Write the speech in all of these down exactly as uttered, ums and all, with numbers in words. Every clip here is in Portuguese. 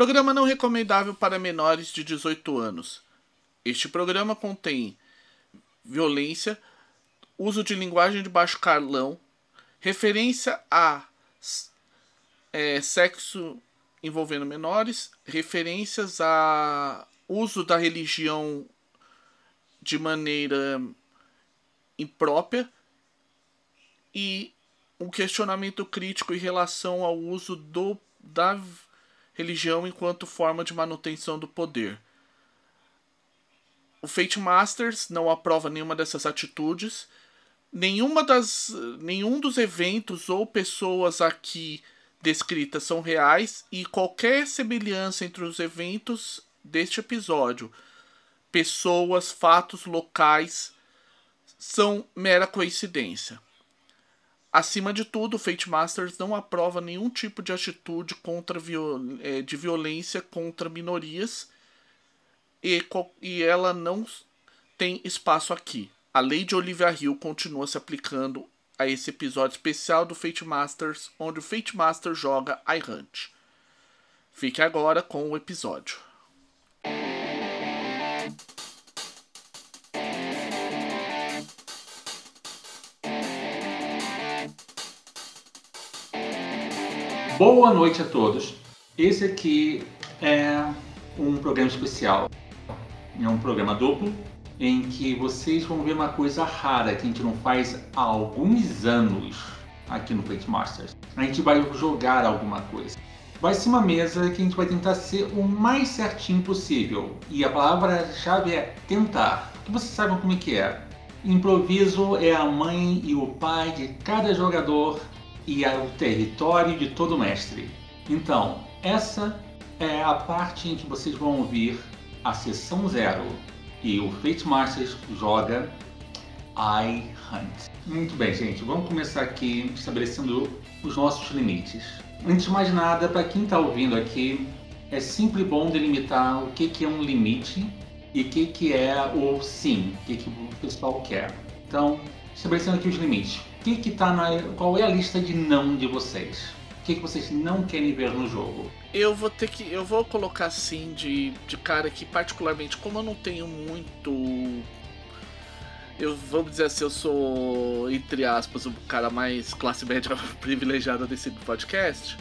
Programa não recomendável para menores de dezoito anos. Este programa contém violência, uso de linguagem de baixo calão, referência a é, sexo envolvendo menores, referências a uso da religião de maneira imprópria e um questionamento crítico em relação ao uso do, da religião enquanto forma de manutenção do poder. O Fate Masters não aprova nenhuma dessas atitudes. Nenhuma das, nenhum dos eventos ou pessoas aqui descritas são reais e qualquer semelhança entre os eventos deste episódio, pessoas, fatos locais, são mera coincidência. Acima de tudo, o Fate Masters não aprova nenhum tipo de atitude contra viol- de violência contra minorias e, co- e ela não tem espaço aqui. A Lady Olivia Hill continua se aplicando a esse episódio especial do Fate Masters, onde o Fate Master joga iHunt. Fique agora com o episódio. Boa noite a todos. Esse aqui é um programa especial. É um programa duplo em que vocês vão ver uma coisa rara que a gente não faz há alguns anos aqui no Fate Masters. A gente vai jogar alguma coisa. Vai ser uma mesa que a gente vai tentar ser o mais certinho possível. E a palavra-chave é tentar, porque vocês sabem como é que é. Improviso é a mãe e o pai de cada jogador e é o território de todo mestre. Então, essa é a parte em que vocês vão ouvir a sessão zero. E o Fate Masters joga iHunt. Muito bem, gente, vamos começar aqui estabelecendo os nossos limites. Antes de mais nada, para quem está ouvindo aqui, é sempre bom delimitar o que, que é um limite e o que, que é o sim, o que, que o pessoal quer. Então, estabelecendo aqui os limites. O que que tá na, qual é a lista de não de vocês? O que, que vocês não querem ver no jogo? Eu vou ter que. Eu vou colocar assim de, de cara que particularmente, como eu não tenho muito. Eu vamos dizer assim, eu sou, entre aspas, o cara mais classe média privilegiada desse podcast.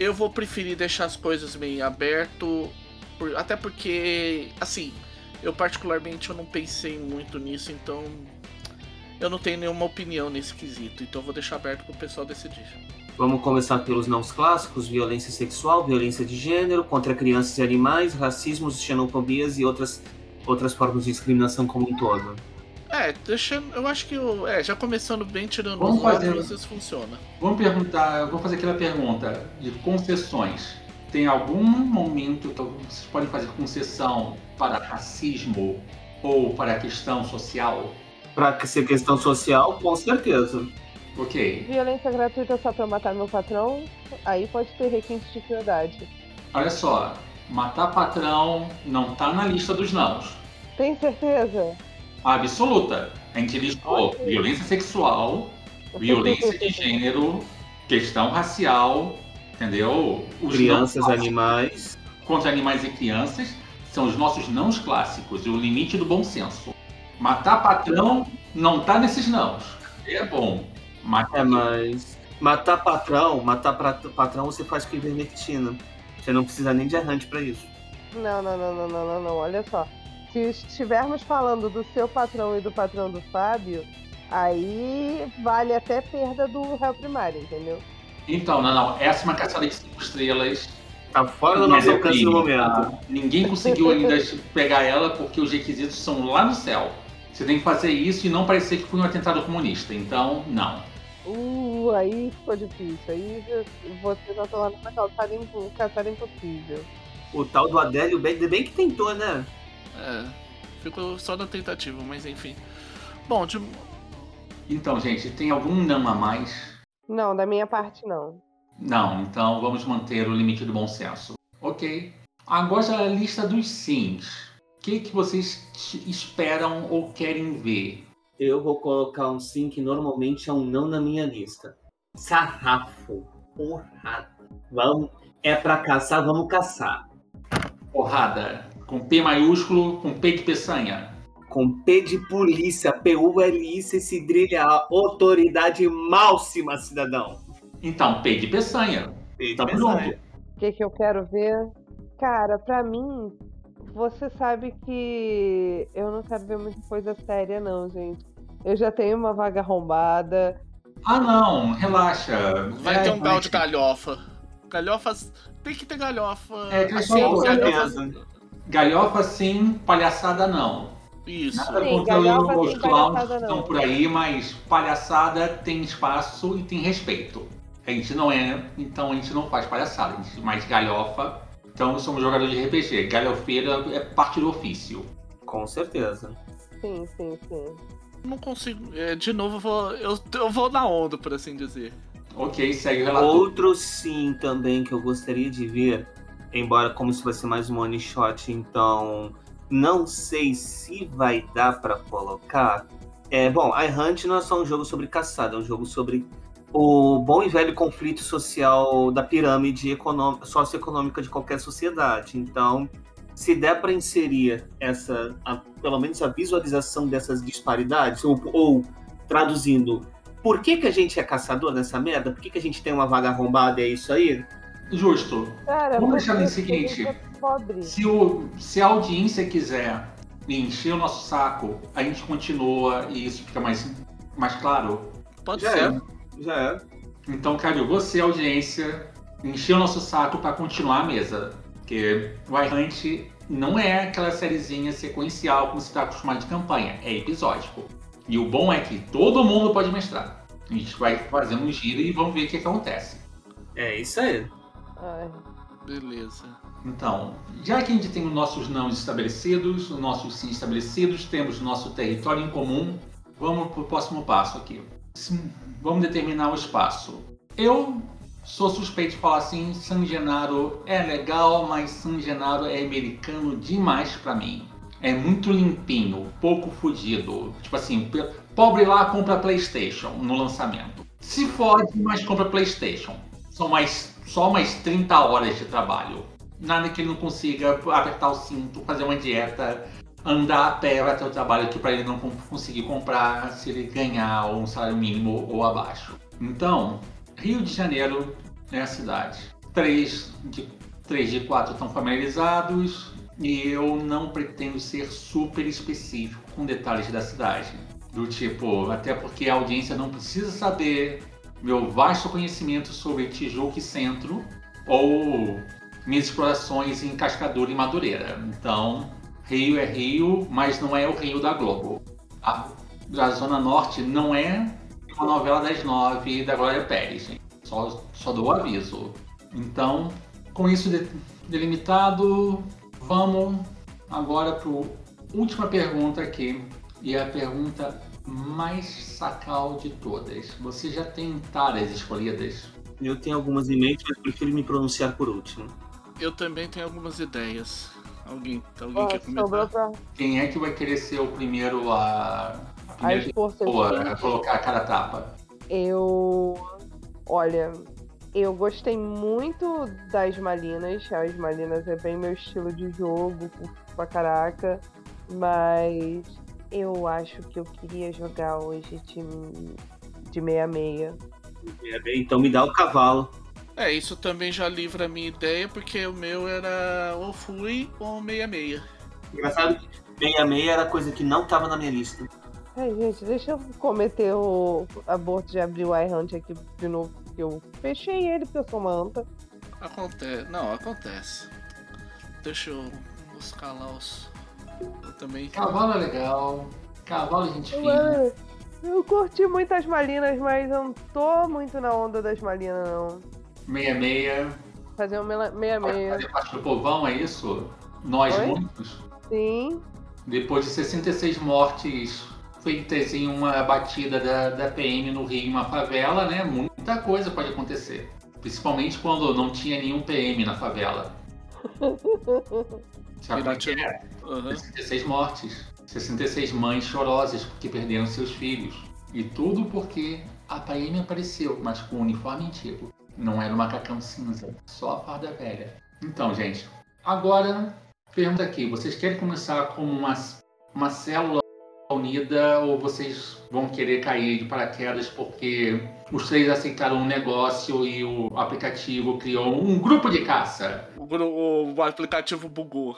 Eu vou preferir deixar as coisas meio aberto. Por, até porque, assim, eu particularmente eu não pensei muito nisso, então eu não tenho nenhuma opinião nesse quesito, então eu vou deixar aberto pro pessoal decidir. Vamos começar pelos não clássicos: violência sexual, violência de gênero, contra crianças e animais, racismos, xenofobias e outras, outras formas de discriminação como um todo. É, deixando, eu acho que eu, é, já começando bem, tirando vamos os fazer, outros, isso funciona. Vamos perguntar, vou fazer aquela pergunta de concessões. Tem algum momento que vocês podem fazer concessão para racismo ou para questão social? Para ser questão social, com certeza. Ok. Violência gratuita só pra matar meu patrão, aí pode ter requinte de crueldade. Olha só, matar patrão não tá na lista dos nãos. Tem certeza? Absoluta. A gente listou okay. Violência sexual, violência de gênero, questão racial, entendeu? Os crianças, animais. Contra animais e crianças são os nossos nãos clássicos e o limite do bom senso. Matar patrão não tá nesses não. É bom. Matar é, mas matar patrão, matar patrão você faz com ivermectina. Você não precisa nem de errante pra isso. Não, não, não, não, não, não, não. Olha só. Se estivermos falando do seu patrão e do patrão do Fábio, aí vale até perda do réu primário, entendeu? Então, não, não. Essa é uma caçada de cinco estrelas. Tá fora do nosso alcance no momento. Tá? Ninguém conseguiu ainda pegar ela porque os requisitos são lá no céu. Você tem que fazer isso e não parecer que foi um atentado comunista, então não. Uh, aí ficou difícil, aí você já tá lá numa calçada, calçada impossível. O tal do Adélio bem, bem que tentou, né? É, ficou só na tentativa, mas enfim. Bom, de... Então, gente, tem algum não a mais? Não, da minha parte não. Não, então vamos manter o limite do bom senso. Ok. Agora a lista dos sims. O que, que vocês esperam ou querem ver? Eu vou colocar um sim que normalmente é um não na minha lista. Sarrafo. Porra. Vamos. é pra caçar, vamos caçar. Porrada. Com P maiúsculo, com P de peçanha. Com P de polícia, P U L I C, cedrilha a autoridade máxima, cidadão. Então, P de peçanha. P de tá peçanha. O que que eu quero ver? Cara, pra mim, você sabe que eu não quero ver muita coisa séria, não, gente. Eu já tenho uma vaga arrombada. Ah, não, relaxa. Vai, vai ter um vai. Gal de galhofa. Galhofas... Tem que ter galhofa. É, assim, galhofa... galhofa sim, palhaçada não. Isso. Nada sim, contra os clowns que estão por aí, mas palhaçada tem espaço e tem respeito. A gente não é, então a gente não faz palhaçada, a gente mais galhofa. Então somos jogadores de R P G, galhofeira é parte do ofício. Com certeza. Sim, sim, sim. Não consigo, de novo eu vou, eu, eu vou na onda, por assim dizer. Ok, segue o relator. Outro sim também que eu gostaria de ver, embora como se fosse mais um one shot, então não sei se vai dar pra colocar. É, bom, iHunt não é só um jogo sobre caçada, é um jogo sobre o bom e velho conflito social da pirâmide econômica, socioeconômica de qualquer sociedade. Então, se der para inserir essa, a, pelo menos a visualização dessas disparidades, ou, ou traduzindo, por que que a gente é caçador nessa merda? Por que que a gente tem uma vaga arrombada e é isso aí? Justo. Cara, vamos deixar no seguinte, se, o, se a audiência quiser encher o nosso saco, a gente continua e isso fica mais, mais claro. Pode Já ser. É. Já é. Então, Calil, você, audiência, encheu o nosso saco pra continuar a mesa. Porque o iHunt não é aquela sériezinha sequencial como você tá acostumado de campanha, é episódico. E o bom é que todo mundo pode mestrar. A gente vai fazendo um giro e vamos ver o que acontece. É isso aí. Ai, beleza. Então, já que a gente tem os nossos não estabelecidos, os nossos sim estabelecidos, temos nosso território em comum, vamos pro próximo passo aqui. Sim. Vamos determinar o espaço. Eu sou suspeito de falar assim, San Genaro é legal, mas San Genaro é americano demais pra mim. É muito limpinho, pouco fodido. Tipo assim, pobre lá compra PlayStation no lançamento. Se fode, mas compra PlayStation. São mais, só mais trinta horas de trabalho. Nada que ele não consiga apertar o cinto, fazer uma dieta, andar a pé até o trabalho que para ele não conseguir comprar se ele ganhar um salário mínimo ou abaixo. Então, Rio de Janeiro é a cidade. Três de, três de quatro estão familiarizados e eu não pretendo ser super específico com detalhes da cidade. Do tipo, até porque a audiência não precisa saber meu vasto conhecimento sobre Tijuca e Centro ou minhas explorações em Cascadura e Madureira. Então, Rio é Rio, mas não é o Rio da Globo. A, a Zona Norte não é uma novela das nove da Glória Pérez, gente. Só, só dou o aviso. Então, com isso de, delimitado, vamos agora para a última pergunta aqui. E a pergunta mais sacal de todas. Você já tem taras escolhidas? Eu tenho algumas em mente, mas prefiro me pronunciar por último. Eu também tenho algumas ideias. Alguém, alguém oh, quer começar? Pra... Quem é que vai querer ser o primeiro a, a, primeira pessoa a colocar a cara tapa? Eu... Olha, eu gostei muito das Malinas. As Malinas é bem meu estilo de jogo, pra caraca. Mas eu acho que eu queria jogar hoje de meia-meia. Então me dá o cavalo. É, isso também já livra a minha ideia, porque o meu era ou fui ou meia-meia. Engraçado que meia-meia era coisa que não tava na minha lista. Ai, gente, deixa eu cometer o aborto de abrir o iHunt aqui de novo, porque eu fechei ele, porque eu sou uma anta. Acontece, não, acontece. Deixa eu buscar lá os... Eu também... Cavalo é legal, cavalo é gente fina. Eu curti muito as Malinas, mas eu não tô muito na onda das Malinas, não. meia meia. Fazer um meia meia. Fazer parte do povão, é isso? Nós Oi? Muitos? Sim. Depois de sessenta e seis mortes feitas em uma batida da, da P M no Rio, em uma favela, né? Muita coisa pode acontecer. Principalmente quando não tinha nenhum P M na favela. Sabe o que é? Uhum. sessenta e seis mortes. sessenta e seis mães chorosas porque perderam seus filhos. E tudo porque a P M apareceu, mas com o uniforme antigo. Não era o macacão cinza, só a farda velha. Então, gente, agora, pergunta aqui. Vocês querem começar como uma, uma célula unida ou vocês vão querer cair de paraquedas porque os três aceitaram um negócio e o aplicativo criou um grupo de caça? O, o aplicativo bugou.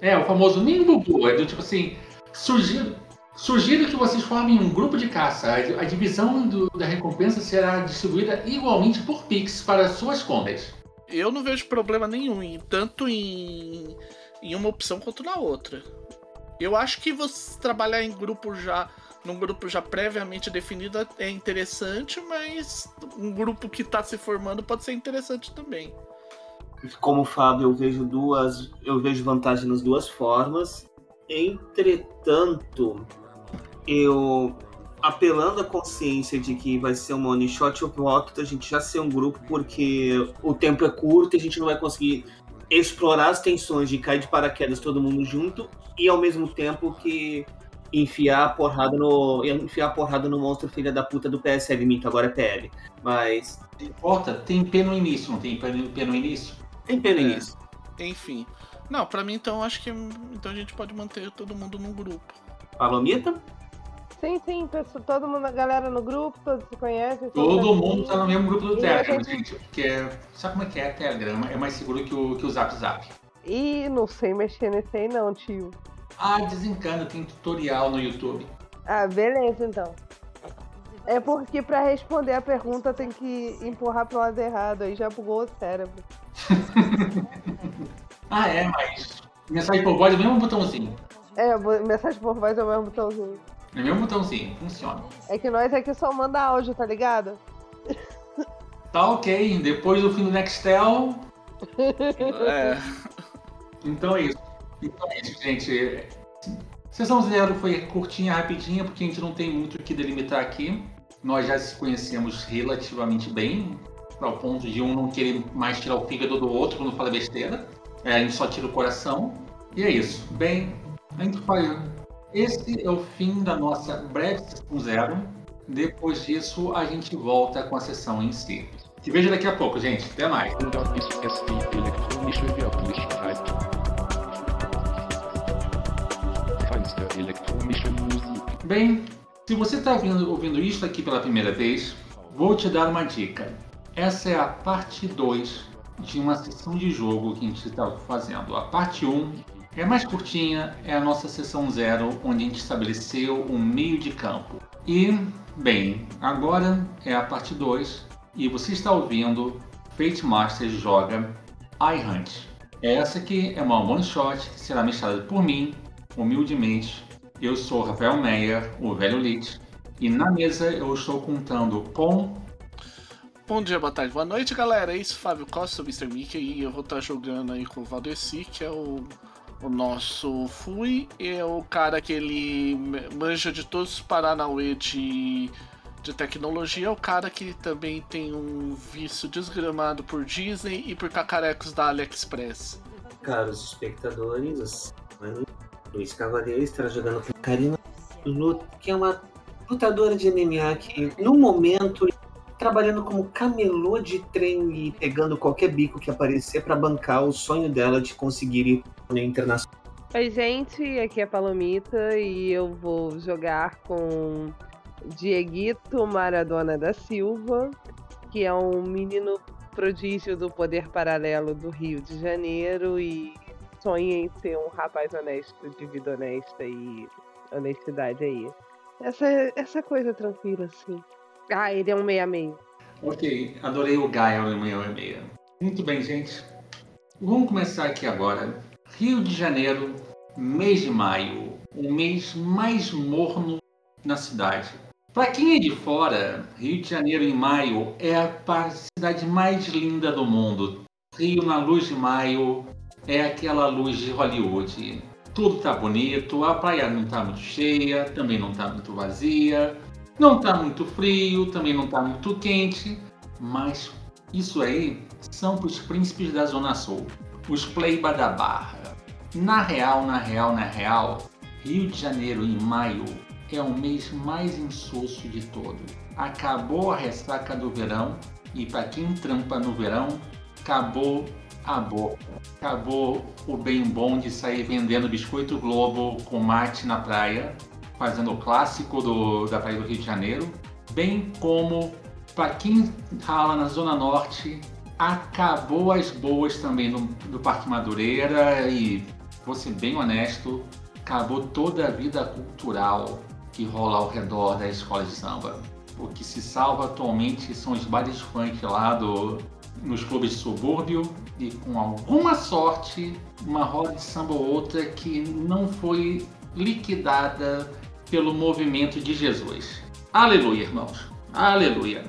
É, o famoso nem bugou. É do tipo assim, surgiu... Sugiro que vocês formem um grupo de caça. A divisão do, da recompensa será distribuída igualmente por Pix para suas contas. Eu não vejo problema nenhum, em, tanto em, em uma opção quanto na outra. Eu acho que você trabalhar em grupo já, num grupo já previamente definido é interessante, mas um grupo que está se formando pode ser interessante também. Como o Fábio, eu vejo duas, eu vejo vantagem nas duas formas. Entretanto, eu, apelando à consciência de que vai ser um one shot, eu opto a gente já ser um grupo, porque o tempo é curto e a gente não vai conseguir explorar as tensões de cair de paraquedas todo mundo junto e ao mesmo tempo que enfiar a porrada no, enfiar a porrada no monstro filha da puta do P S L, mito, agora é P L. Mas... Não importa, tem P no início, não tem P no início? Tem P no início. É. Enfim. Não, pra mim então, acho que então a gente pode manter todo mundo num grupo. Palomita? Sim, sim, pessoal, todo mundo, a galera no grupo, todos se conhecem. Todo mundo tá no mesmo grupo do Telegram, gente, porque é, sabe como é que é Telegram? É mais seguro que o, que o Zap Zap. Ih, não sei mexer nesse aí não, tio. Ah, desencana, tem tutorial no YouTube. Ah, beleza, então. É porque pra responder a pergunta tem que empurrar pro lado errado, aí já bugou o cérebro. Ah, é, mas mensagem por voz é o mesmo botãozinho. É, mensagem por voz é o mesmo botãozinho. É o mesmo botãozinho, funciona. É que nós aqui só manda áudio, tá ligado? Tá ok, depois do fim do Nextel... É. Então é isso. Então é isso, gente. Sessão zero foi curtinha, rapidinha, porque a gente não tem muito o que delimitar aqui. Nós já se conhecemos relativamente bem, ao ponto de um não querer mais tirar o fígado do outro quando fala besteira. É, a gente só tira o coração. E é isso. Bem, a gente faz... Esse é o fim da nossa breve sessão zero. Depois disso, a gente volta com a sessão em si. Te vejo daqui a pouco, gente. Até mais. Bem, se você está ouvindo, ouvindo isso aqui pela primeira vez, vou te dar uma dica. Essa é a parte dois de uma sessão de jogo que a gente está fazendo. A parte um é mais curtinha, é a nossa sessão zero, onde a gente estabeleceu um meio de campo. E, bem, agora é a parte dois e você está ouvindo Fate Masters joga iHunt. Essa aqui é uma one shot que será mestrada por mim, humildemente. Eu sou Rafael Meyer, o velho Lich, e na mesa eu estou contando com... Bom dia, boa tarde, boa noite, galera. É isso, Fábio Costa, mister Mickey, e eu vou estar jogando aí com o Valdeci, que é o, o nosso Fui, é o cara que ele manja de todos os paranauê de, de tecnologia, é o cara que também tem um vício desgramado por Disney e por cacarecos da AliExpress. Caros espectadores, Luiz Cavaleiro estará jogando com Karina Luto, que é uma lutadora de M M A que, no momento... trabalhando como camelô de trem e pegando qualquer bico que aparecer para bancar o sonho dela de conseguir ir no internacional. Oi, gente, aqui é a Palomita e eu vou jogar com Dieguito Maradona da Silva, que é um menino prodígio do poder paralelo do Rio de Janeiro e sonha em ser um rapaz honesto, de vida honesta e honestidade aí. Essa, essa coisa tranquila, assim. Ah, ele é um meia-meia. Ok, adorei o Gaia no meia-meia. Muito bem, gente. Vamos começar aqui agora. Rio de Janeiro, mês de maio. O mês mais morno na cidade. Pra quem é de fora, Rio de Janeiro em maio é a cidade mais linda do mundo. Rio na luz de maio é aquela luz de Hollywood. Tudo tá bonito, a praia não tá muito cheia, também não tá muito vazia. Não tá muito frio, também não tá muito quente, mas isso aí são pros príncipes da Zona Sul, os pleiba da Barra. Na real, na real, na real, Rio de Janeiro em maio é o mês mais insosso de todo. Acabou a ressaca do verão E para quem trampa no verão, acabou a boca. Acabou o bem bom de sair vendendo biscoito Globo com mate na praia, fazendo o clássico do, da praia do Rio de Janeiro, bem como para quem rala na Zona Norte, acabou as boas também do, do Parque Madureira e, vou ser bem honesto, acabou toda a vida cultural que rola ao redor da escola de samba. O que se salva atualmente são os bares funk lá do, nos clubes de subúrbio e, com alguma sorte, uma roda de samba ou outra que não foi liquidada pelo movimento de Jesus. Aleluia, irmãos. Aleluia.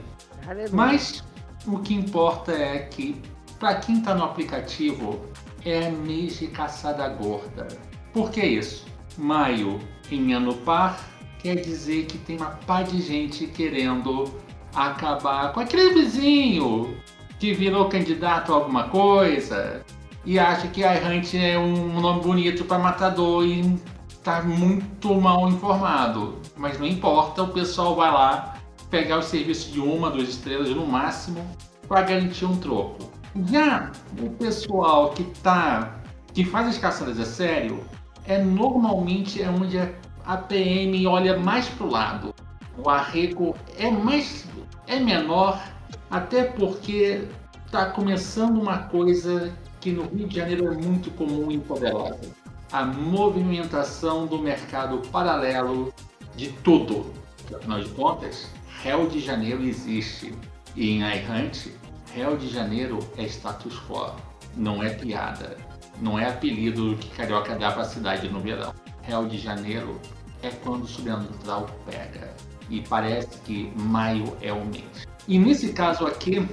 Aleluia. Mas o que importa é que, para quem está no aplicativo, é mês de caçada gorda. Por que isso? Maio em ano par quer dizer que tem uma pá de gente querendo acabar com aquele vizinho que virou candidato a alguma coisa e acha que iHunt é um nome bonito para matador e tá muito mal informado. Mas não importa, o pessoal vai lá pegar o serviço de uma, duas estrelas no máximo para garantir um troco. Já o pessoal que tá, que faz as caçadas a sério, é normalmente é onde a P M olha mais pro lado. O arrego é mais, é menor, até porque tá começando uma coisa que no Rio de Janeiro é muito comum e poderosa: a movimentação do mercado paralelo de tudo. Afinal de contas, Rio de Janeiro existe, e em iHunt, Rio de Janeiro é status quo, não é piada, não é apelido que carioca dá para a cidade no verão. Rio de Janeiro é quando o sobrenatural pega, e parece que maio é o mês. E nesse caso aqui,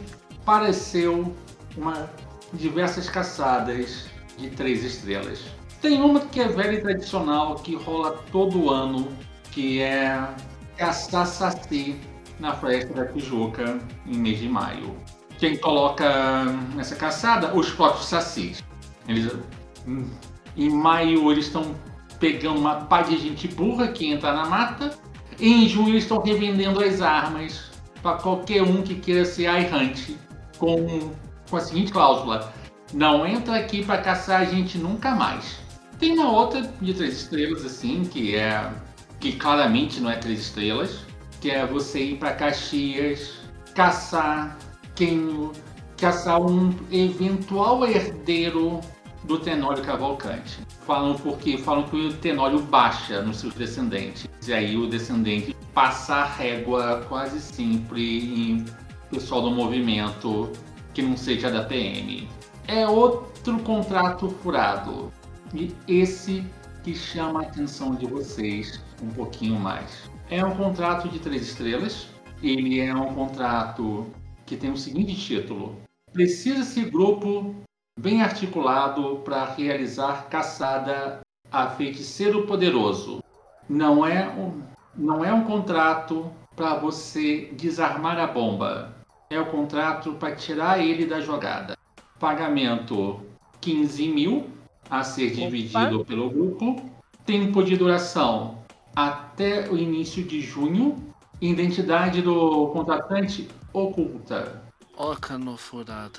pareceu uma, diversas caçadas de três estrelas. Tem uma que é velha e tradicional, que rola todo ano, que é caçar saci na Floresta da Tijuca em mês de maio. Quem coloca nessa caçada? Os próprios sacis. Eles, em maio eles estão pegando uma pá de gente burra que entra na mata, e em junho eles estão revendendo as armas para qualquer um que queira ser iHunt, com, com a seguinte cláusula: não entra aqui para caçar a gente nunca mais. Tem uma outra de três estrelas assim, que é que claramente não é três estrelas, que é você ir para Caxias, caçar quem, caçar um eventual herdeiro do Tenório Cavalcante. Falam porque falam que o Tenório baixa nos seus descendentes, e aí o descendente passa a régua quase sempre em pessoal do movimento que não seja da P M. É outro contrato furado, e esse que chama a atenção de vocês um pouquinho mais. É um contrato de três estrelas. Ele é um contrato que tem o seguinte título: precisa-se grupo bem articulado para realizar caçada a feiticeiro poderoso. Não é um, não é um contrato para você desarmar a bomba. É o contrato para tirar ele da jogada. Pagamento quinze mil a ser Opa. dividido pelo grupo. Tempo de duração até o início de junho. Identidade do contratante oculta. Oca no furado.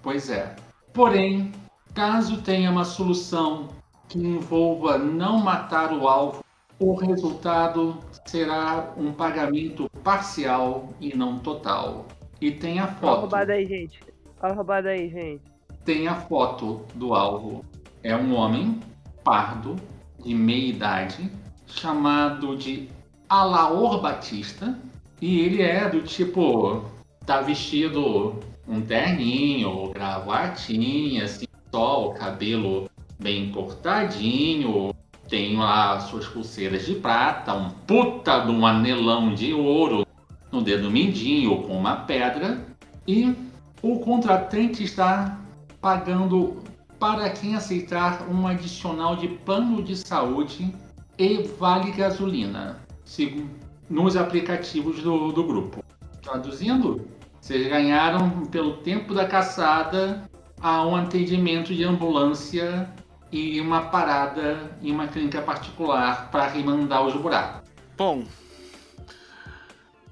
Pois é. Porém, caso tenha uma solução que envolva não matar o alvo, o resultado será um pagamento parcial e não total. E tem a foto. Olha a roubada aí, gente. Olha a roubada aí, gente. Tem a foto do alvo. É um homem pardo, de meia idade, chamado de Alaor Batista, e ele é do tipo, tá vestido um terninho, gravatinha, assim, só o cabelo bem cortadinho, tem lá suas pulseiras de prata, um puta de um anelão de ouro no dedo mindinho com uma pedra, e o contratante está pagando para quem aceitar um adicional de plano de saúde e vale gasolina, segundo nos aplicativos do, do grupo. Traduzindo, vocês ganharam pelo tempo da caçada a um atendimento de ambulância e uma parada em uma clínica particular para remandar os buracos. Bom,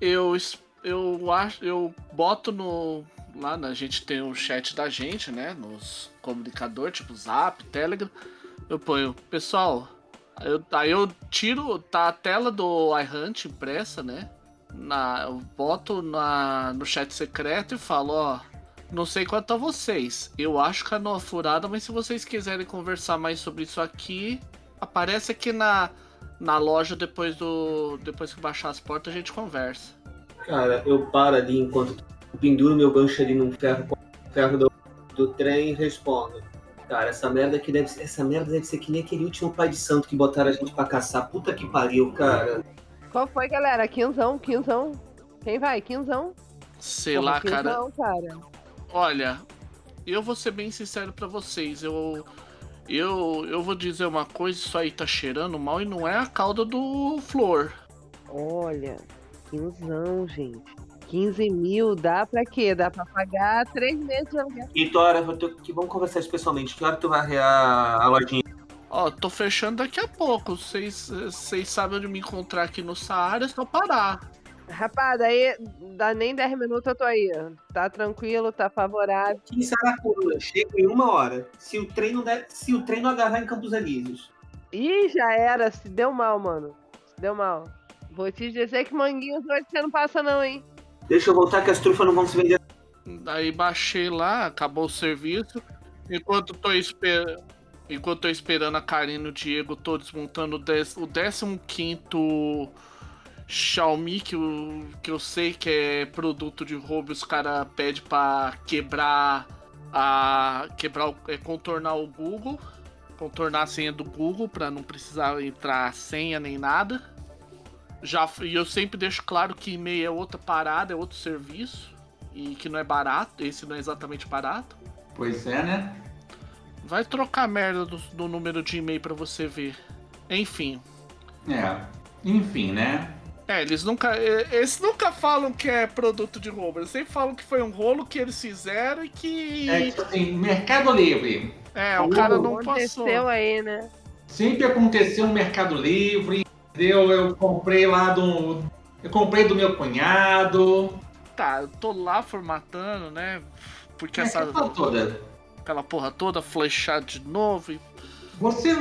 eu, eu acho, eu boto no... Lá a gente tem o chat da gente, né? Nos comunicadores, tipo Zap, Telegram. Eu ponho, pessoal, eu, aí eu tiro, tá, a tela do iHunt impressa, né? Na, eu boto na, no chat secreto e falo, ó, não sei quanto a vocês, eu acho que canoa furada, mas se vocês quiserem conversar mais sobre isso aqui, aparece aqui na, na loja depois do depois que baixar as portas, a gente conversa. Cara, eu paro ali enquanto penduro meu gancho ali num ferro, ferro do, do trem e respondo. Cara, essa merda aqui deve ser, essa merda deve ser que nem aquele último pai de santo que botaram a gente pra caçar. Puta que pariu, cara. Qual foi, galera? Quinzão, quinzão. Quem vai? Quinzão? Sei lá, quinzão, cara. cara. Olha, eu vou ser bem sincero pra vocês. Eu, eu, eu vou dizer uma coisa, isso aí tá cheirando mal e não é a cauda do Flor. Olha, quinzão, gente. quinze mil, dá pra quê? Dá pra pagar três meses de aluguel. E tu, hora, vou ter que vamos conversar isso pessoalmente. Que hora tu vai arrear a lojinha? Ó, tô fechando daqui a pouco. Vocês sabem onde me encontrar aqui no Saara, é só parar. Rapaz, aí dá nem dez minutos, eu tô aí. Tá tranquilo, tá favorável. Aqui em Saracura, chega em uma hora. Se o trem não der, se o trem não agarrar em Campos Elíseos. Ih, já era. Se deu mal, mano. Se deu mal. Vou te dizer que Manguinhos hoje você não passa não, hein? Deixa eu voltar que as trufas não vão se vender. Daí baixei lá, acabou o serviço. Enquanto tô, esper... Enquanto tô esperando a Karina e o Diego, tô desmontando o, dez... o décimo quinto Xiaomi, que eu... que eu sei que é produto de roubo. Os caras pedem pra quebrar a... quebrar o... é contornar o Google. Contornar a senha do Google, pra não precisar entrar a senha nem nada. Já, e eu sempre deixo claro que e-mail é outra parada, é outro serviço. E que não é barato, esse não é exatamente barato. Pois é, né? Vai trocar a merda do, do número de e-mail pra você ver. Enfim. É, enfim, né? É, eles nunca, eles nunca falam que é produto de roubo. Eles sempre falam que foi um rolo que eles fizeram e que... É, tipo assim, Mercado Livre. É, o, o cara não passou. Aconteceu aí, né? Sempre aconteceu no Mercado Livre... Deu, eu comprei lá do. Eu comprei do meu cunhado. Tá, eu tô lá formatando, né? Porque é, essa. Aquela, toda. aquela porra toda, flechado de novo. E... Você,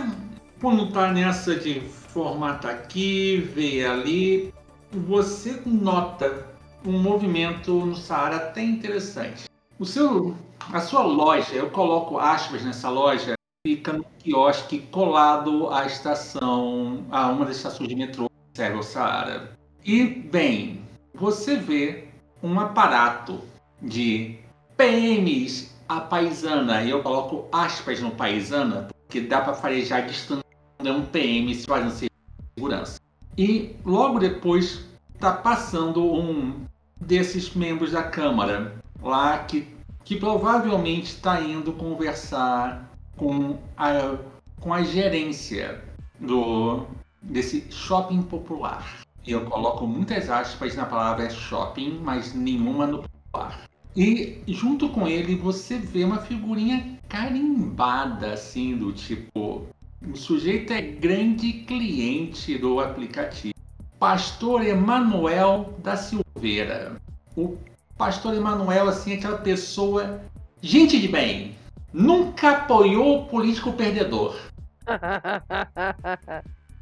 quando tá nessa de formatar aqui, ver ali, você nota um movimento no Saara até interessante. O seu, a sua loja, eu coloco aspas nessa loja. Fica no quiosque colado à estação, a uma das estações de metrô que serve ao Saara. E, bem, você vê um aparato de P Ms à paisana. E eu coloco aspas no paisana, porque dá para farejar a distância de um P M se faz de segurança. E logo depois está passando um desses membros da Câmara lá que, que provavelmente está indo conversar com a, com a gerência do, desse shopping popular. Eu coloco muitas aspas na palavra shopping, mas nenhuma no popular. E junto com ele você vê uma figurinha carimbada, assim, do tipo... O sujeito é grande cliente do aplicativo. Pastor Emanuel da Silveira. O pastor Emanuel, assim, é aquela pessoa... Gente de bem! Nunca apoiou o político perdedor.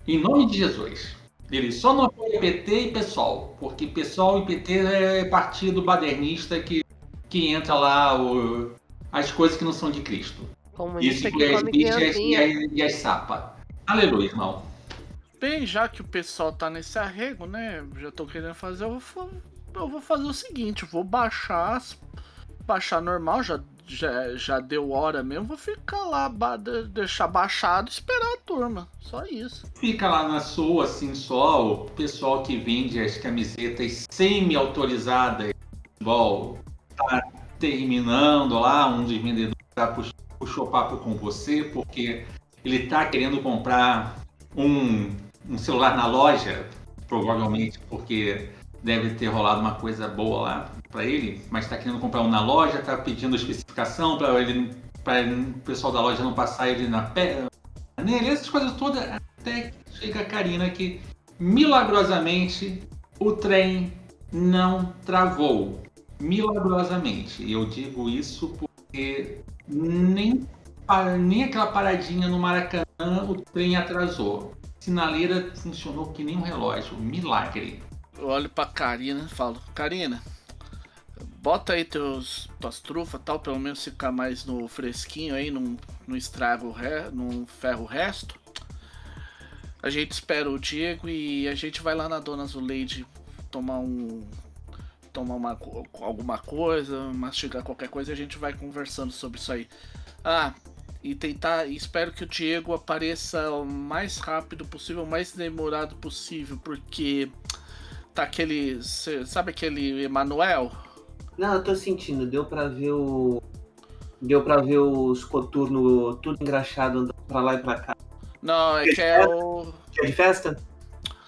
Em nome de Jesus. Ele só não apoia P T e PSOL. Porque PSOL e P T é partido badernista que, que entra lá o, as coisas que não são de Cristo. Isso que é as bichas e as sapas. Aleluia, irmão. Bem, já que o pessoal tá nesse arrego, né? Já tô querendo fazer. Eu vou, eu vou fazer o seguinte: vou baixar. Baixar normal, já. Já, já deu hora mesmo, vou ficar lá, ba- deixar baixado e esperar a turma, só isso. Fica lá na sua, assim, só o pessoal que vende as camisetas semi-autorizadas de futebol tá terminando lá, um dos vendedores tá puxou, puxou papo com você, porque ele tá querendo comprar um, um celular na loja, provavelmente porque... Deve ter rolado uma coisa boa lá para ele, mas tá querendo comprar um na loja, tá pedindo especificação para ele, para o pessoal da loja não passar ele na perna nele, essas coisas todas, até que chega a Karina que, milagrosamente, o trem não travou, milagrosamente. Eu digo isso porque nem, nem aquela paradinha no Maracanã o trem atrasou. Sinaleira funcionou que nem um relógio, milagre. Eu olho pra Karina e falo, Karina, bota aí teus, tuas trufas tal, pelo menos ficar mais no fresquinho aí, não, não estraga o re, não ferra o resto. A gente espera o Diego e a gente vai lá na Dona Zuleide tomar um, tomar uma, alguma coisa, mastigar qualquer coisa e a gente vai conversando sobre isso aí. Ah, e tentar, espero que o Diego apareça o mais rápido possível, o mais demorado possível, porque tá aquele, sabe aquele Emanuel? Não, eu tô sentindo, deu pra ver o... Deu pra ver os coturnos tudo engraxado andando pra lá e pra cá. Não, é que é o... É de festa?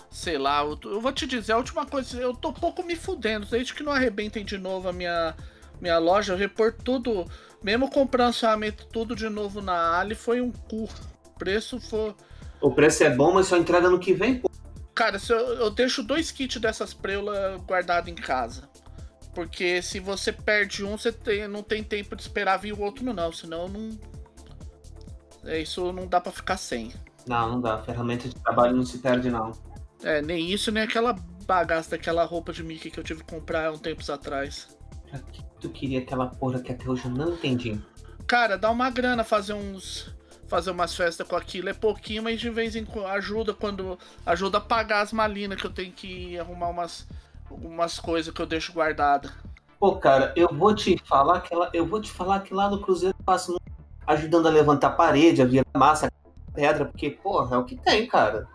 Sei lá, eu, eu vou te dizer a última coisa, eu tô pouco me fudendo, desde que não arrebentem de novo a minha, minha loja, eu reporto tudo, mesmo comprando ferramenta tudo de novo na Ali, foi um cu. O preço foi... O preço é bom, mas só entrega no que vem, pô. Cara, se eu, eu deixo dois kits dessas preulas guardados em casa. Porque se você perde um, você tem, não tem tempo de esperar vir o outro, não. Senão não. É, isso não dá pra ficar sem. Não, não dá. Ferramenta de trabalho não se perde, não. É, nem isso, nem aquela bagaça daquela roupa de Mickey que eu tive que comprar há uns tempos atrás. Pra que tu queria aquela porra que até hoje eu não entendi? Cara, dá uma grana fazer uns. Fazer umas festas com aquilo. É pouquinho, mas de vez em quando ajuda quando. Ajuda a pagar as malinas que eu tenho que arrumar umas. Algumas coisas que eu deixo guardada. Pô, cara, eu vou te falar que ela, eu vou te falar que lá no Cruzeiro eu passo no, ajudando a levantar a parede, a virar massa, a pedra, porque, porra, é o que tem, cara.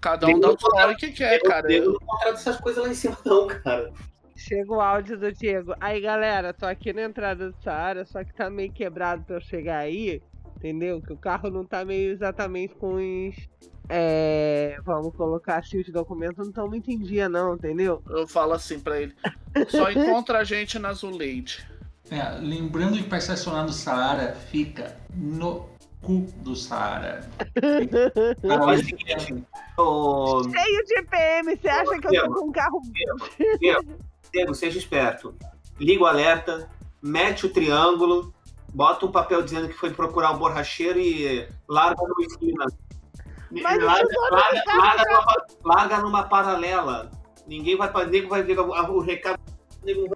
Cada um dá o trabalho que quer, cara. Eu não contrato essas coisas lá em cima, não, cara. Chega o áudio do Diego. Aí, galera, tô aqui na entrada do Saara, só que tá meio quebrado pra eu chegar aí, entendeu? Que o carro não tá meio exatamente com os... É, vamos colocar assim, os documentos não estão muito em dia não, entendeu? Eu falo assim pra ele, só encontra a gente na Zuleide. É, lembrando que pra estacionar no Saara, fica no cu do Saara. oh... Cheio de P M, você acha oh, que Diego, eu tô com um carro... Diego, Diego, Diego, seja esperto. Liga o alerta, mete o triângulo, bota um papel dizendo que foi procurar o borracheiro e larga no esquina. Larga, larga, larga, numa, larga numa paralela. Ninguém vai para nego vai ver o recado, nego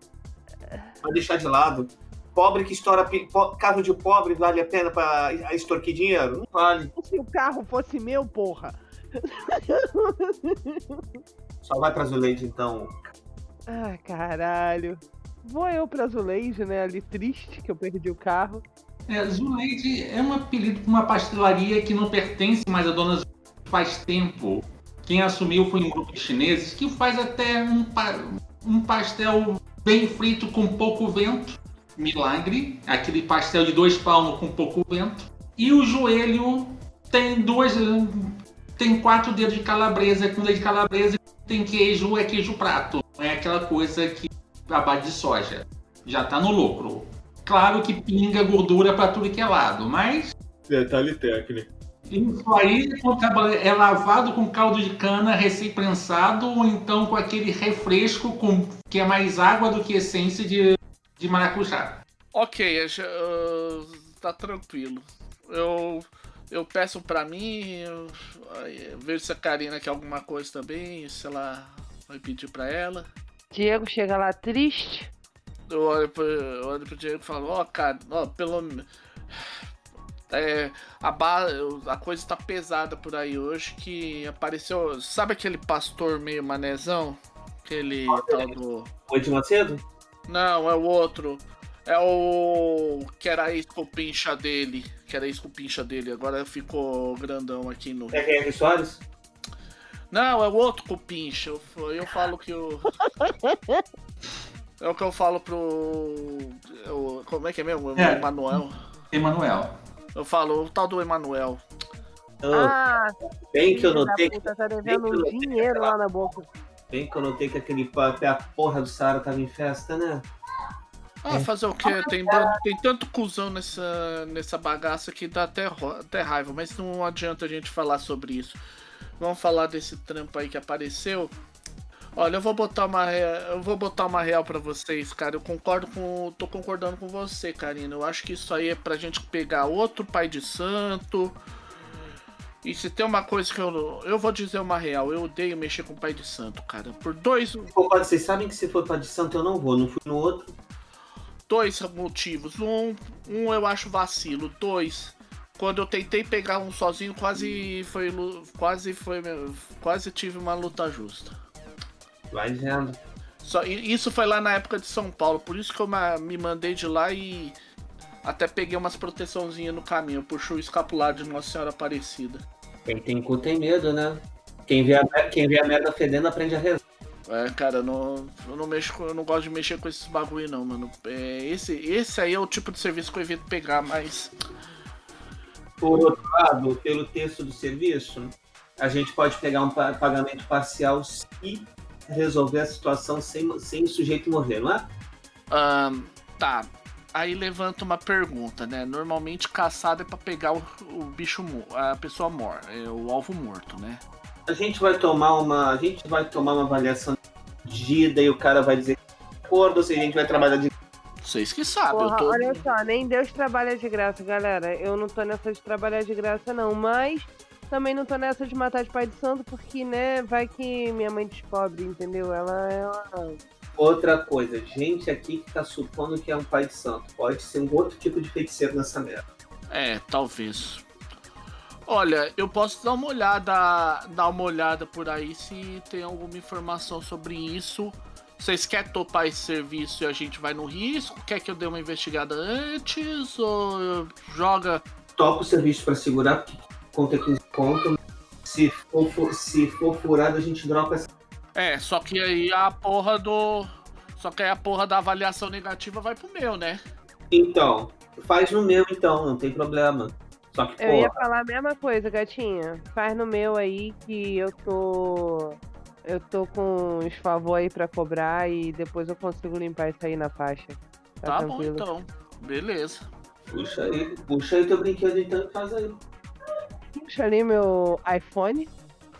vai deixar de lado. Pobre que estoura po, carro de pobre vale a pena para extorquir dinheiro? Não vale. Se o carro fosse meu, porra. Só vai pra Zuleide então. Ah, caralho. Vou eu pra Zuleide, né? Ali triste que eu perdi o carro. É, Zuleide é um apelido para uma pastelaria que não pertence mais à dona Zuleide faz tempo. Quem assumiu foi um grupo de chineses que faz até um, pa- um pastel bem frito com pouco vento. Milagre. Aquele pastel de dois palmos com pouco vento. E o joelho tem dois... Tem quatro dedos de calabresa. Com dedo de calabresa tem queijo, é queijo prato. É aquela coisa que abate de soja. Já tá no lucro. Claro que pinga gordura pra tudo que é lado, mas... Detalhe técnico. Isso aí é lavado com caldo de cana recém-prensado ou então com aquele refresco com... que é mais água do que essência de, de maracujá. Ok, uh, tá tranquilo. Eu, eu peço pra mim, eu, eu vejo se a Karina quer alguma coisa também, se ela vai pedir pra ela. Diego chega lá triste. Eu olho, pro, eu olho pro Diego e falo, ó, oh, cara, ó, oh, pelo menos. É, a, ba... a coisa tá pesada por aí hoje que apareceu. Sabe aquele pastor meio manezão? Aquele ah, tal do. Foi de Macedo? Não, é o outro. É o. Que era ex-cupincha dele. Que era ex-cupincha dele. Agora ficou grandão aqui no. É R R Soares? Não, é o outro cupincha. Eu, eu falo que o. É o que eu falo pro... Eu, como é que é mesmo? É. Emanuel. Emanuel. Eu falo o tal do Emanuel. Ah, bem que eu notei que... Tá devendo dinheiro lá na boca. Bem que eu notei que aquele até a porra do Saara tava em festa, né? Ah, fazer o quê? Tem, tem tanto cuzão nessa, nessa bagaça que dá até, até raiva. Mas não adianta a gente falar sobre isso. Vamos falar desse trampo aí que apareceu. Olha, eu vou botar uma real, eu vou botar uma real pra vocês, cara. Eu concordo com. Tô concordando com você, Karina. Eu acho que isso aí é pra gente pegar outro pai de santo. E se tem uma coisa que eu... Eu vou dizer uma real. Eu odeio mexer com pai de santo, cara. Por dois... Vocês sabem que se for pai de santo eu não vou. Não fui no outro. Dois motivos. Um, um eu acho vacilo. Dois... Quando eu tentei pegar um sozinho, quase foi, quase foi, quase tive uma luta justa. Vai vendo. Só, isso foi lá na época de São Paulo, por isso que eu me mandei de lá e até peguei umas proteçãozinhas no caminho. Eu puxei o escapulário de Nossa Senhora Aparecida. Quem tem cu tem medo, né? Quem vê a, quem vê a merda fedendo aprende a rezar. É, cara, eu não, eu, não mexo, eu não gosto de mexer com esses bagulho não, mano. É, esse, esse aí é o tipo de serviço que eu evito pegar, mas... Por outro lado, pelo texto do serviço, a gente pode pegar um pagamento parcial se resolver a situação sem, sem o sujeito morrer, não é? Um, tá. Aí levanta uma pergunta, né? Normalmente caçada é pra pegar o, o bicho, a pessoa morta, é, o alvo morto, né? A gente vai tomar uma, a gente vai tomar uma avaliação medida e o cara vai dizer que acordo, ou seja, a gente vai trabalhar de... Vocês que sabem. Porra, eu tô... Olha só, nem Deus trabalha de graça, galera. Eu não tô nessa de trabalhar de graça, não. Mas também não tô nessa de matar de pai de santo, porque, né, vai que minha mãe descobre, entendeu? Ela é uma... Outra coisa, gente aqui que tá supondo que é um pai de santo. Pode ser um outro tipo de feiticeiro nessa merda. É, talvez. Olha, eu posso dar uma olhada, dar uma olhada por aí se tem alguma informação sobre isso. Vocês querem topar esse serviço e a gente vai no risco? Quer que eu dê uma investigada antes? Ou joga... Topa o serviço pra segurar, porque conta quinze conto. Se for, se for furado, a gente dropa essa... É, só que aí a porra do... Só que aí a porra da avaliação negativa vai pro meu, né? Então, faz no meu então, não tem problema. Só que, porra... Eu ia falar a mesma coisa, gatinha. Faz no meu aí que eu tô... Eu tô com uns favor aí pra cobrar e depois eu consigo limpar isso aí na faixa. Tá, tá bom, então. Beleza. Puxa aí, puxa aí teu brinquedo então e faz aí. Puxa ali meu iPhone.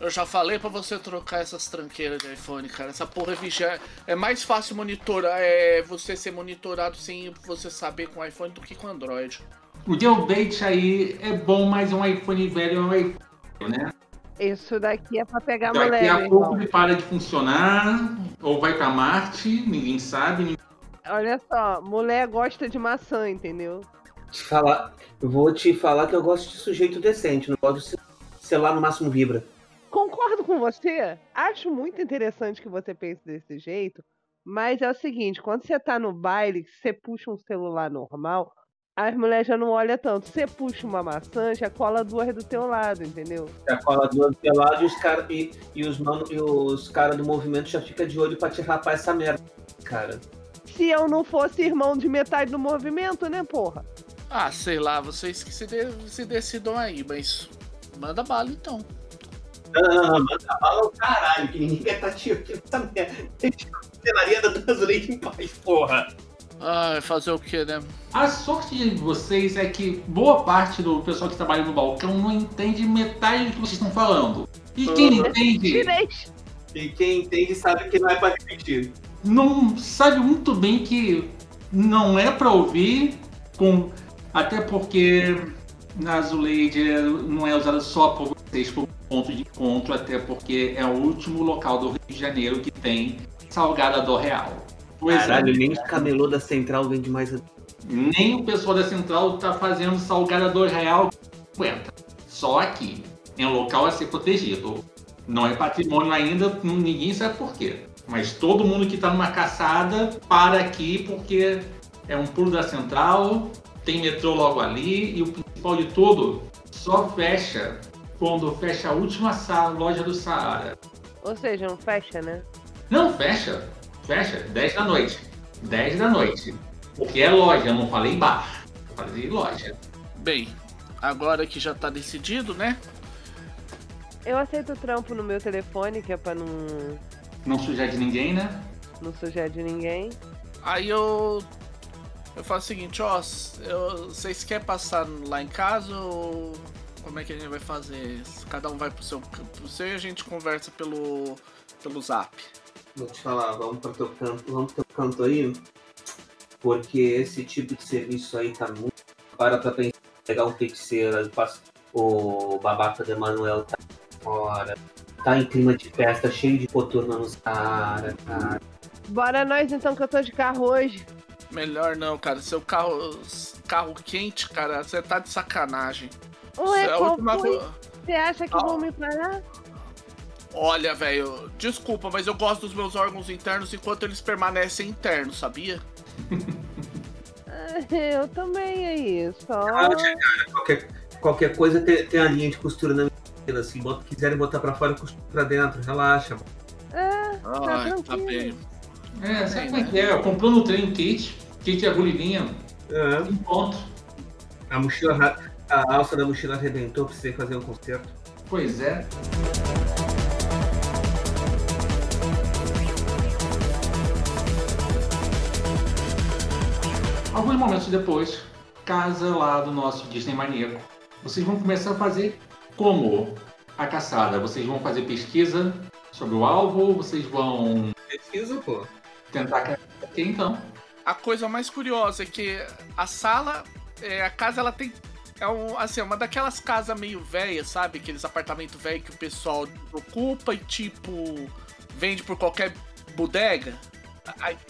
Eu já falei pra você trocar essas tranqueiras de iPhone, cara. Essa porra é vigiar. É mais fácil monitorar, é você ser monitorado sem você saber com iPhone do que com Android. O jailbait aí é bom, mas um iPhone velho é um iPhone, né? Isso daqui é pra pegar daqui mulher. Daqui a pouco ele para de funcionar, ou vai pra Marte, ninguém sabe. Ninguém... Olha só, mulher gosta de maçã, entendeu? Te falar, vou te falar que eu gosto de sujeito decente, não gosto de celular no máximo vibra. Concordo com você, acho muito interessante que você pense desse jeito, mas é o seguinte, quando você tá no baile, você puxa um celular normal, as mulheres já não olham tanto. Você puxa uma maçã, já cola duas do teu lado, entendeu? Já cola duas do teu lado e os caras e, e os, os cara do movimento já ficam de olho pra te rapar essa merda, cara. Se eu não fosse irmão de metade do movimento, né, porra? Ah, sei lá, vocês que se, de, se decidam aí, mas manda bala, então. Ah, manda bala ao caralho, que ninguém quer tá te... Essa merda, tem que consideraria da brasileira em paz, porra. Ah, fazer o que, né? A sorte de vocês é que boa parte do pessoal que trabalha no balcão não entende metade do que vocês estão falando. E quem entende... E quem entende sabe que não é pra repetir. Não sabe muito bem que não é pra ouvir, com... até porque na Azuleide não é usada só por vocês como ponto de encontro, até porque é o último local do Rio de Janeiro que tem salgada do real. Pois caralho, é, nem o camelô da Central vende mais. Nem o pessoal da Central tá fazendo salgada dois reais e cinquenta centavos. Só que é um local a ser protegido. Não é patrimônio ainda, ninguém sabe por quê. Mas todo mundo que tá numa caçada para aqui porque é um pulo da Central, tem metrô logo ali e o principal de tudo só fecha quando fecha a última loja do Saara. Ou seja, não fecha, né? Não fecha. Fecha dez da noite. dez da noite. Porque é loja, eu não falei bar. Eu falei loja. Bem, agora que já tá decidido, né? Eu aceito o trampo no meu telefone, que é pra não... Não sujar de ninguém, né? Não sujar de ninguém. Aí eu... Eu faço o seguinte, ó... Eu... Vocês querem passar lá em casa ou... Como é que a gente vai fazer? Cada um vai pro seu... Pro seu e a gente conversa pelo... Pelo Zap. Vou te falar, vamos para teu canto, vamos pro teu canto aí, porque esse tipo de serviço aí tá muito. Para pra pensar, pegar um feiticeiro, o babaca do Emanuel tá fora, tá em clima de festa, cheio de coturno no Saara, cara. Bora nós então, que eu tô de carro hoje. Melhor não, cara, seu carro, carro quente, cara, você tá de sacanagem. Ué, é qual última... foi? Você acha que ah. vão me parar? Olha, velho, desculpa, mas eu gosto dos meus órgãos internos enquanto eles permanecem internos, sabia? Eu também, é isso. Ah, qualquer, qualquer coisa tem, tem a linha de costura na minha, assim, bota, quiserem botar pra fora, costura pra dentro, relaxa. Mano. É, tá, ai, tá bem. É, sabe como é que é? Comprou no trem kit, kit de agulhinha, é. Em ponto. A mochila, a alça da mochila arrebentou, precisei fazer um concerto. Pois é. Alguns momentos depois, casa lá do nosso Disney maníaco, vocês vão começar a fazer como a caçada? Vocês vão fazer pesquisa sobre o alvo ou vocês vão... Pesquisa, pô. Tentar caçar aqui, então. A coisa mais curiosa é que a sala, é, a casa, ela tem... É um, assim, uma daquelas casas meio velhas, sabe? Aqueles apartamentos velhos que o pessoal ocupa e, tipo, vende por qualquer bodega.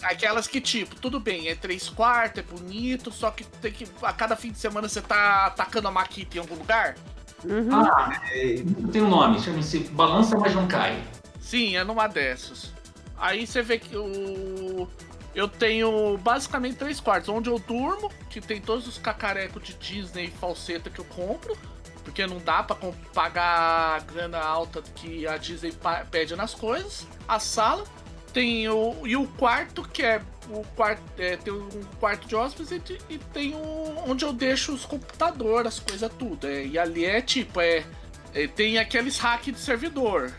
Aquelas que, tipo, tudo bem, é três quartos, é bonito, só que tem que a cada fim de semana você tá atacando a maquita em algum lugar. Uhum. Ah, é, tem um nome, chama-se Balança Mas Não Cai. Sim, é numa dessas. Aí você vê que o... eu tenho basicamente três quartos, onde eu durmo, que tem todos os cacarecos de Disney e falseta que eu compro, porque não dá pra comp- pagar a grana alta que a Disney pa- pede nas coisas. A sala... Tem o, e o quarto, que é, o quarto, é tem um quarto de hóspedes e, e tem o, onde eu deixo os computadores, as coisas, tudo. É, e ali é tipo, é, é tem aqueles hacks de servidor.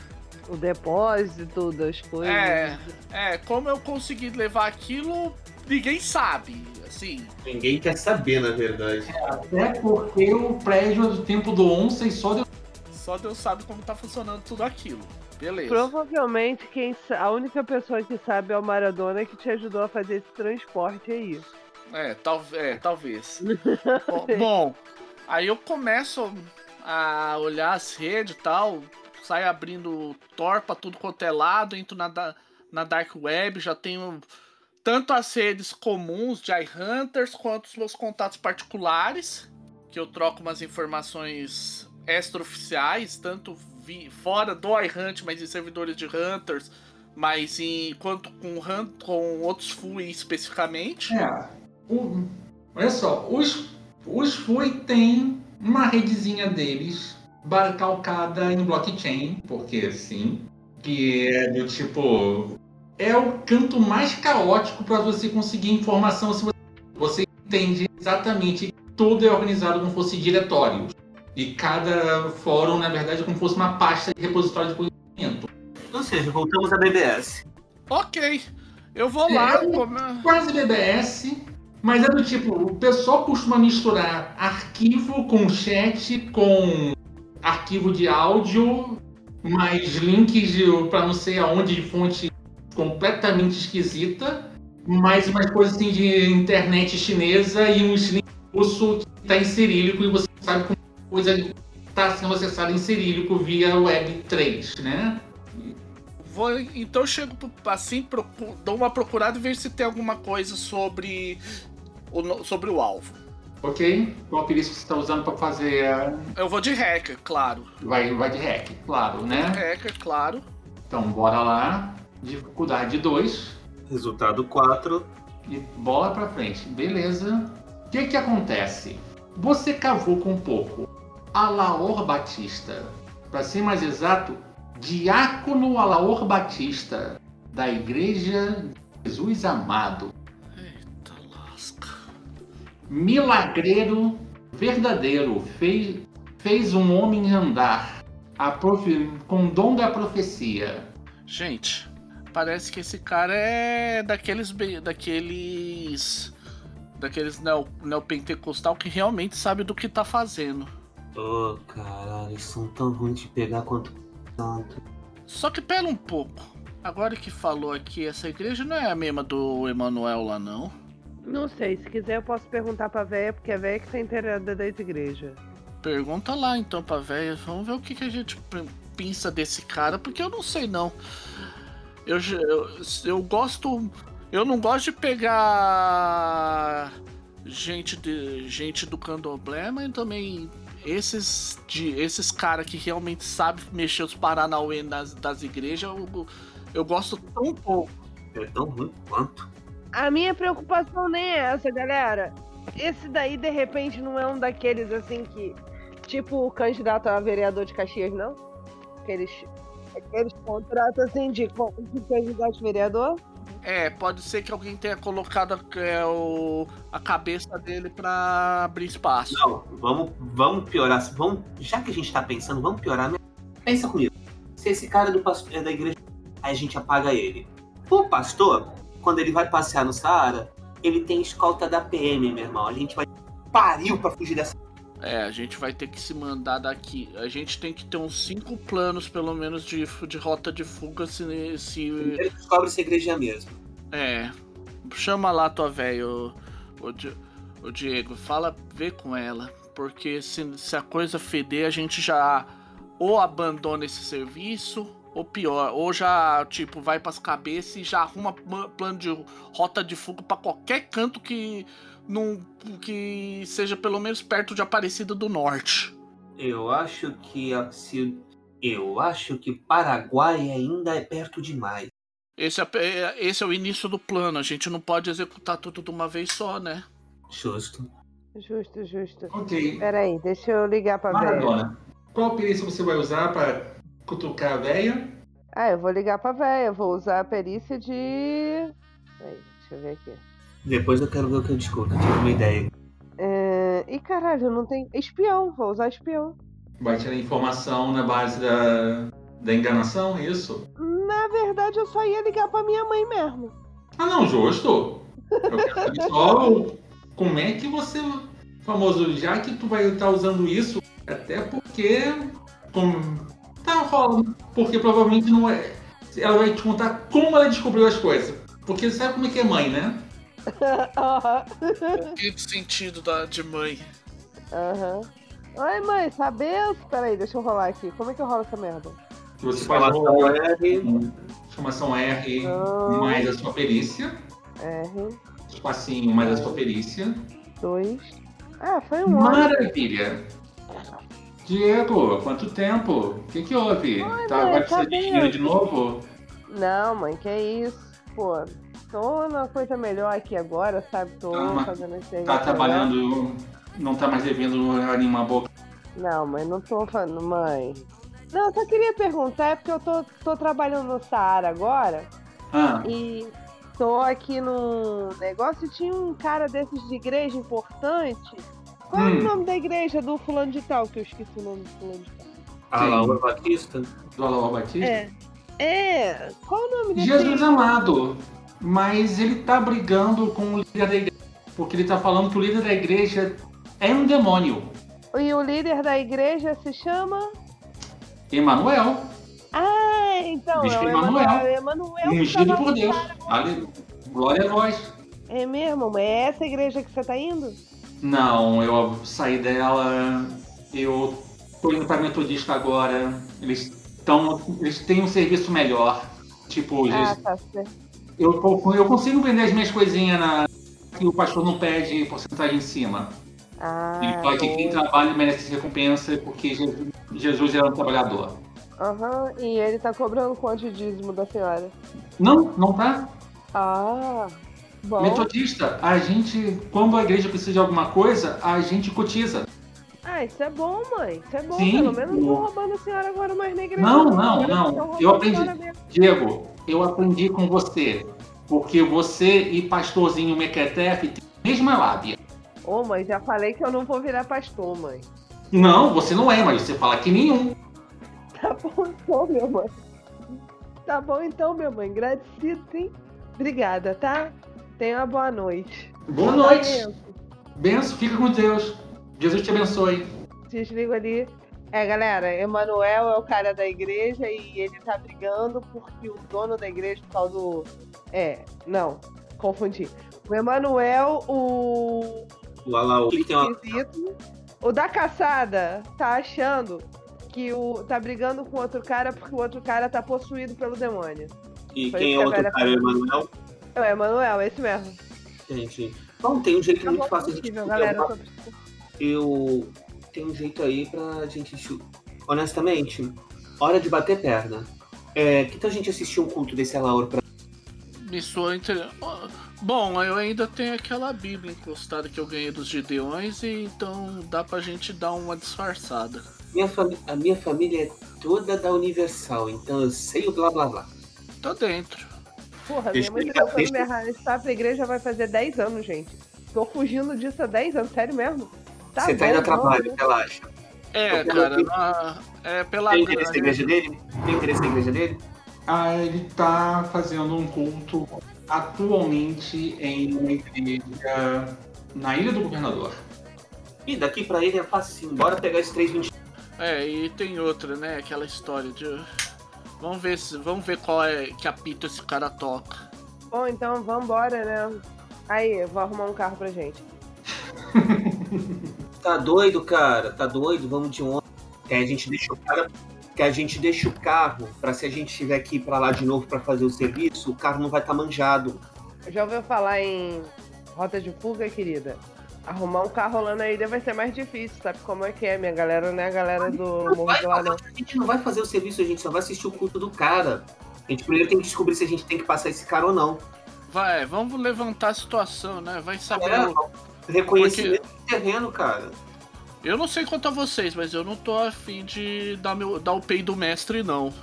O depósito das coisas. É, é, como eu consegui levar aquilo, ninguém sabe, assim. Ninguém quer saber, na verdade. É, até porque o prédio do tempo do Onça e só Deus... Só Deus sabe como tá funcionando tudo aquilo. Beleza. Provavelmente quem, a única pessoa que sabe é o Maradona, que te ajudou a fazer esse transporte aí. É, tal, é talvez. bom, bom, aí eu começo a olhar as redes e tal, saio abrindo torpa, tudo quanto é lado, entro na, na Dark Web, já tenho tanto as redes comuns de iHunters quanto os meus contatos particulares, que eu troco umas informações extraoficiais, tanto fora do iHunt, mas em servidores de Hunters, mas em quanto com, hunt, com outros F U I especificamente. É, o, olha só, os, os F U I tem uma redezinha deles calcada em blockchain, porque sim, que é do tipo, é o canto mais caótico para você conseguir informação, se você, você entende exatamente que tudo é organizado como fosse diretórios. E cada fórum, na verdade, é como se fosse uma pasta de repositório de conhecimento. Ou seja, voltamos a B B S. Ok, eu vou é, lá... Como... Quase B B S, mas é do tipo, o pessoal costuma misturar arquivo com chat, com arquivo de áudio, mais links para não sei aonde, de fonte completamente esquisita, mais umas coisas assim de internet chinesa e um link russo que está em cirílico e você sabe como... coisa está sendo acessada em cirílico via web três, né? Vou, então eu chego assim, procuro, dou uma procurada e vejo se tem alguma coisa sobre o, sobre o alvo. Ok, qual perícia você está usando para fazer a... Eu vou de hacker, claro. Vai, vai de hacker, claro, né? De hacker, claro. Então bora lá, dificuldade dois. Resultado quatro. E bola para frente, beleza. O que que acontece? Você cavou com um pouco. Alaor Batista, para ser mais exato, Diácono Alaor Batista, da Igreja de Jesus Amado. Eita lasca. Milagreiro verdadeiro, fez, fez um homem andar a profe, com dom da profecia. Gente, parece que esse cara é daqueles... daqueles... daqueles neo, neopentecostal que realmente sabe do que tá fazendo. Oh, caralho, eles são tão ruins de pegar quanto tanto. Só que pera um pouco. Agora que falou aqui, essa igreja não é a mesma do Emanuel lá, não? Não sei, se quiser eu posso perguntar pra véia, porque a véia que tá inteirada das igrejas. Pergunta lá então pra véia, vamos ver o que, que a gente pinça desse cara, porque eu não sei não. Eu, eu, eu gosto... Eu não gosto de pegar gente, de, gente do candomblé, mas também esses, esses caras que realmente sabem mexer os paranauê das, das igrejas, eu, eu gosto tão pouco. É tão ruim quanto. A minha preocupação nem é essa, galera. Esse daí, de repente, não é um daqueles assim que... Tipo o candidato a vereador de Caxias, não? Aqueles, aqueles contratos assim de, de candidato a vereador. É, pode ser que alguém tenha colocado é, o, a cabeça dele pra abrir espaço. Não, vamos, vamos piorar. Vamos, já que a gente tá pensando, vamos piorar. Pensa comigo. Se esse cara do, é da igreja, aí a gente apaga ele. O pastor, quando ele vai passear no Saara, ele tem escolta da P M, meu irmão. A gente vai pariu pra fugir dessa... É, a gente vai ter que se mandar daqui. A gente tem que ter uns cinco planos, pelo menos, de, de rota de fuga. Se, se... Primeiro descobre essa igreja mesmo. É. Chama lá tua véia, o, o, o Diego. Fala, vê com ela. Porque se, se a coisa feder, a gente já ou abandona esse serviço, ou pior, ou já, tipo, vai pras cabeças e já arruma plano de rota de fuga pra qualquer canto que... Num, que seja pelo menos perto de Aparecida do Norte. Eu acho que se, eu acho que Paraguai ainda é perto demais. Esse é, esse é o início do plano. A gente não pode executar tudo de uma vez só, né? Justo. Justo, justo. Ok. Peraí, deixa eu ligar pra véia. Agora, qual perícia você vai usar pra cutucar a véia? Ah, eu vou ligar pra véia. Eu vou usar a perícia de... Peraí, deixa eu ver aqui. Depois eu quero ver o que eu descubro, eu tive uma ideia. É... E caralho, não tem... Espião, vou usar espião. Vai tirar informação na base da... da enganação, isso? Na verdade, eu só ia ligar pra minha mãe mesmo. Ah não, justo. Eu quero saber só como é que você... Famoso, já que tu vai estar usando isso, até porque... Como... Tá rolando, porque provavelmente não é... Ela vai te contar como ela descobriu as coisas. Porque sabe como é que é mãe, né? Uhum. Que sentido da, de mãe. Aham. Uhum. Oi, mãe, sabeu? Peraí, deixa eu rolar aqui. Como é que eu rolo essa merda? Você faz R. Chamação R oh. mais a sua perícia. R. Espacinho mais a sua perícia. Dois. Ah, foi um. Maravilha! Diego, quanto tempo? O que que houve? Oi, tá, mãe, vai precisar de dinheiro de novo? Não, mãe, que isso, pô. Tô numa coisa melhor aqui agora, sabe? Tô tá, fazendo esse Tá trabalhando, melhor. Não tá mais devendo animar a boca. Não, mãe, não tô falando, mãe. Não, eu só queria perguntar, é porque eu tô, tô trabalhando no Saara agora. Ah. E tô aqui num negócio e tinha um cara desses de igreja importante. Qual hum. é o nome da igreja do fulano de tal? Que eu esqueci o nome do fulano de tal. Alaor Batista. Do Alaor Batista? É. É. Qual é o nome dele? Jesus desse? Amado. Mas ele tá brigando com o líder da igreja, porque ele tá falando que o líder da igreja é um demônio. E o líder da igreja se chama? Emanuel. Ah, então é o Emanuel. Emanuel. Ungido por Deus. Aleluia. Glória a nós. É mesmo? Mas é essa igreja que você tá indo? Não, eu saí dela, eu tô indo pra Metodista agora. Eles, tão, eles têm um serviço melhor. Tipo, hoje. Ah, tá certo. Eu, eu consigo vender as minhas coisinhas na... que o pastor não pede porcentagem em cima. Ah, ele fala é. que quem trabalha merece recompensa porque Jesus, Jesus era um trabalhador. Aham, uhum. E ele tá cobrando quanto de dízimo da senhora? Não, não tá. Ah, bom. Metodista, a gente, quando a igreja precisa de alguma coisa, a gente cotiza. Ah, isso é bom, mãe. Isso é bom. Sim, pelo menos eu... não tô roubando a senhora agora mais na igreja. Não, não, não. não. Eu aprendi. Diego, eu aprendi com você. Porque você e pastorzinho Mequetefe têm a mesma lábia. Ô, mãe, já falei que eu não vou virar pastor, mãe. Não, você não é, mas você fala que nenhum. Tá bom então, minha mãe. Tá bom então, minha mãe. Agradecido, hein? Obrigada, tá? Tenha uma boa noite. Boa noite. Benção, fica com Deus. Jesus te abençoe. Desligo ali. É, galera, Emanuel é o cara da igreja e ele tá brigando porque o dono da igreja, o tal do... É, não, confundi. O Emanuel, o... O Alaor. O da caçada tá achando que o... tá brigando com outro cara porque o outro cara tá possuído pelo demônio. E foi quem é o outro cara? O Emanuel? É o Emanuel, é esse mesmo. Entendi. Bom, tem um jeito muito fácil de... galera, eu... Tô... eu... Tem um jeito aí pra gente... Honestamente, hora de bater perna. É, que tal a gente assistir um culto desse Alaor pra... Isso é interessante. Bom, eu ainda tenho aquela Bíblia encostada que eu ganhei dos Gideões, e então dá pra gente dar uma disfarçada. Minha fami... A minha família é toda da Universal, então eu sei o blá blá blá. Tá dentro. Porra, minha mãe tá falando errado. Essa igreja vai fazer dez anos, gente. Tô fugindo disso há dez anos, sério mesmo? Tá Você bom, tá indo a trabalho, não, relaxa. É, cara, na... é pela... Tem interesse na igreja dele? Tem interesse na igreja dele? Ah, ele tá fazendo um culto atualmente em uma igreja na Ilha do Governador. E daqui pra ele é facinho, bora pegar esses três vinte. É, e tem outra, né, aquela história de... Vamos ver, se... vamos ver qual é que apito esse cara toca. Bom, então vambora, né? Aí, eu vou arrumar um carro pra gente. Tá doido, cara? Tá doido? Vamos de ônibus. Que a gente deixa o cara... que a gente deixa o carro pra, se a gente tiver que ir pra lá de novo pra fazer o serviço, o carro não vai estar tá manjado. Já ouviu falar em rota de fuga, querida? Arrumar um carro lá na ilha vai ser mais difícil, sabe como é que é, minha galera, né? A galera do Morro do Ladrão. A gente não vai fazer o serviço, a gente só vai assistir o culto do cara. A gente primeiro tem que descobrir se a gente tem que passar esse cara ou não. Vai, vamos levantar a situação, né? Vai saber... É, reconhecimento Porque... do terreno, cara. Eu não sei quanto a vocês, mas eu não tô afim de dar, meu, dar o pei do mestre, não.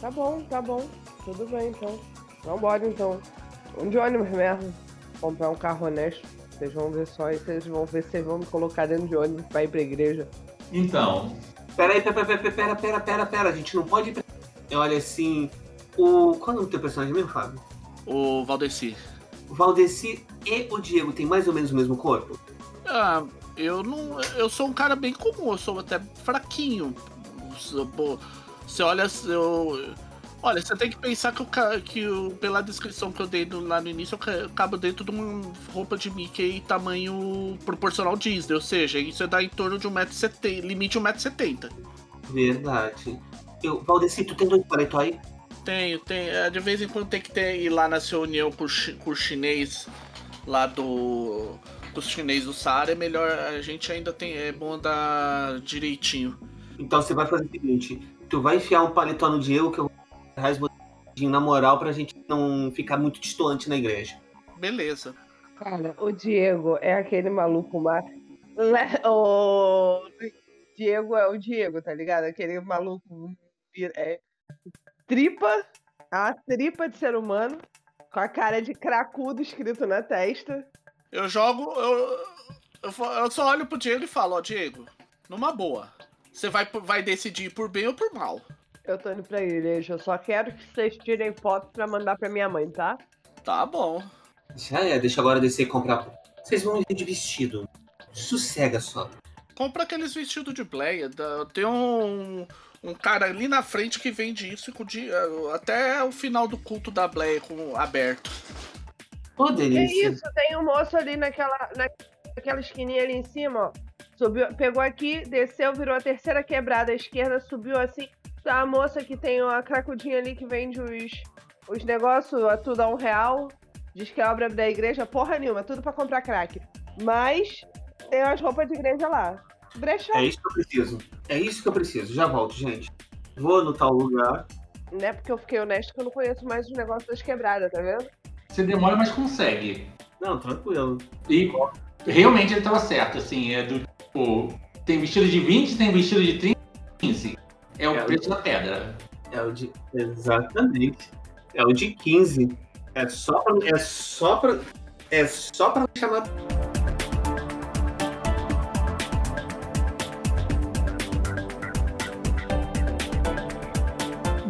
Tá bom, tá bom. Tudo bem, então. Vambora, então. Um de ônibus mesmo. Comprar um carro honesto. Vocês vão ver só, e vocês vão ver se vocês vão me colocar dentro de ônibus pra ir pra igreja. Então... Peraí, pera, pera, pera, pera, pera, pera. A gente não pode ir pra... Olha, assim... O... Qual é o nome do teu personagem mesmo, Fábio? O Valdeci. O Valdeci e o Diego tem mais ou menos o mesmo corpo? Ah, eu não... Eu sou um cara bem comum, eu sou até fraquinho. Você olha... Eu, olha, você tem que pensar que, eu, que eu, pela descrição que eu dei lá no início, eu acabo dentro de uma roupa de Mickey tamanho proporcional Disney. Ou seja, isso dá em torno de um metro e setenta, limite um metro e setenta. Verdade. Eu, Valdeci, tu tem dois paletos aí? Tenho, tenho. De vez em quando tem que ter, ir lá nessa reunião com, com o chinês lá do... Com os chineses do Saara, é melhor, a gente ainda tem... É bom andar direitinho. Então você vai fazer o seguinte, tu vai enfiar um paletó no Diego que eu vou na moral pra gente não ficar muito distante na igreja. Beleza. Cara, o Diego é aquele maluco mais... O Diego é o Diego, tá ligado? Aquele maluco... É... Tripa, a tripa de ser humano, com a cara de cracudo escrito na testa. Eu jogo, eu, eu, eu só olho pro Diego e falo, ó, Diego, numa boa, você vai, vai decidir por bem ou por mal. Eu tô indo pra igreja, eu só quero que vocês tirem foto pra mandar pra minha mãe, tá? Tá bom. Já é, deixa agora descer e comprar. Vocês vão ir de vestido, sossega só. Compra aqueles vestidos de pleia, tem um... Um cara ali na frente que vende isso até o final do culto da Bleia com aberto. Oh, delícia. É isso, tem um moço ali naquela, naquela esquininha ali em cima, ó. Subiu, pegou aqui, desceu, virou a terceira quebrada à esquerda, subiu assim. Tá a moça que tem uma cracudinha ali que vende os, os negócios, tudo a um real. Diz que é obra da igreja, porra nenhuma, tudo pra comprar crack. Mas tem umas roupas de igreja lá. Brechão. É isso que eu preciso. É isso que eu preciso. Já volto, gente. Vou anotar o lugar. Não é porque eu fiquei honesto que eu não conheço mais os negócios das quebradas, tá vendo? Você demora, mas consegue. Não, tranquilo. E realmente ele tava certo, assim, é do tipo... Tem vestido de vinte, tem vestido de trinta, quinze. É o é preço o de... da pedra. É o de... Exatamente. É o de quinze. É só pra... É só pra... É só pra chamar...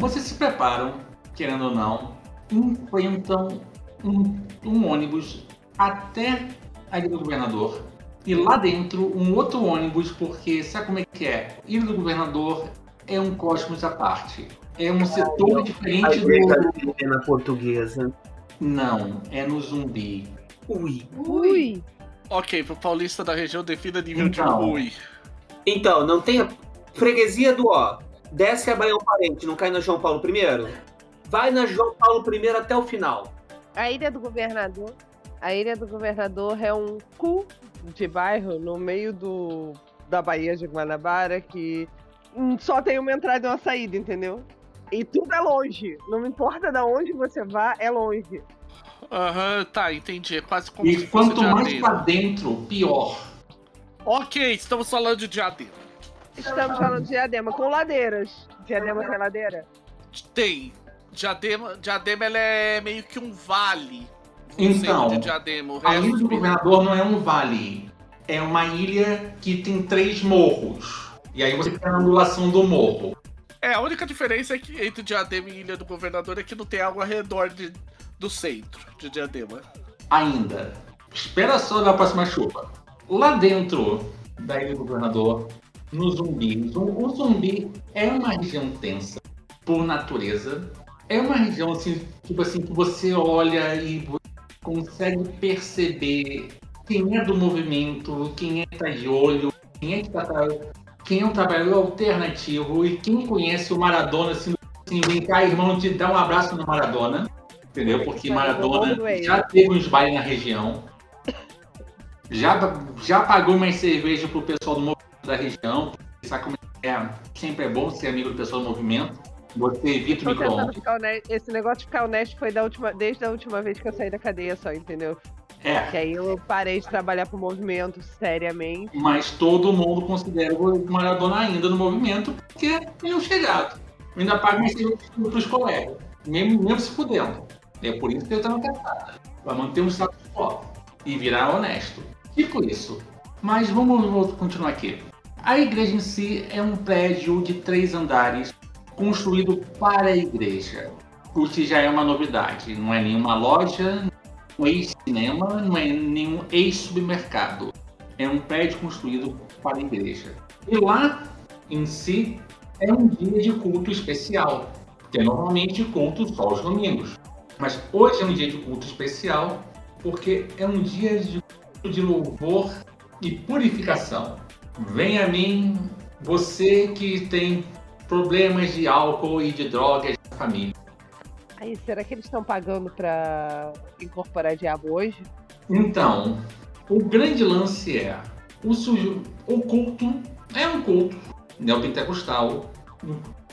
Vocês se preparam, querendo ou não, enfrentam um, um ônibus até a Ilha do Governador e lá dentro um outro ônibus, porque sabe como é que é? Ilha do Governador é um cosmos à parte. É um setor ah, diferente do... É na portuguesa. Não, é no Zumbi. Ui. Ui. Ok, pro paulista da região defina nível então, de ui. Então, não tem a freguesia do ó. Desce a Baião Parente, não cai na João Paulo I? Vai na João Paulo I até o final. A Ilha do Governador. A Ilha do Governador é um cu de bairro no meio do, da Baía de Guanabara que só tem uma entrada e uma saída, entendeu? E tudo é longe. Não importa de onde você vá, é longe. Aham, uhum, tá, entendi. É quase como e quanto mais Diadema. Pra dentro, pior. Ok, estamos falando de Diadema. Estamos falando de Diadema, com ladeiras. Diadema tem ladeira? Tem. Diadema, Diadema ela é meio que um vale. Então, de Diadema, a Ilha do Governador não é um vale. É uma ilha que tem três morros. E aí você tem a ondulação do morro. É, a única diferença é que entre Diadema e Ilha do Governador é que não tem algo ao redor de, do centro de Diadema. Ainda. Espera só na próxima chuva. Lá dentro da Ilha do Governador, no Zumbi, o Zumbi é uma região tensa, por natureza. É uma região, assim, tipo assim, que você olha e você consegue perceber quem é do movimento, quem é que tá de olho, quem é que tá... Quem é um trabalhador alternativo e quem conhece o Maradona, assim, assim, vem cá, irmão, te dá um abraço no Maradona, entendeu? Porque Maradona já teve uns bailes na região, já, já pagou mais cerveja pro pessoal do movimento da região, sabe como é? Sempre é bom ser amigo do pessoal do movimento, você evita o micro-ondas. Esse negócio de ficar honesto foi da última, desde a última vez que eu saí da cadeia só, entendeu? É. Que aí eu parei de trabalhar pro movimento seriamente. Mas todo mundo considera o Maradona ainda no movimento, porque é um chegado. Ainda paga mais pros colegas, mesmo, mesmo se fudendo. É por isso que eu tava casada. Pra manter um status quo e virar honesto. Tipo isso. Mas vamos, vamos continuar aqui. A igreja em si é um prédio de três andares construído para a igreja. O que já é uma novidade. Não é nenhuma loja. Um ex-cinema não é nenhum ex-supermercado. É um prédio construído para a igreja. E lá, em si, é um dia de culto especial. Porque é normalmente culto só aos domingos. Mas hoje é um dia de culto especial porque é um dia de culto de louvor e purificação. Vem a mim, você que tem problemas de álcool e de drogas na família. Aí, será que eles estão pagando para incorporar diabo hoje? Então, o grande lance é, o, sujo, o culto é um culto neopentecostal,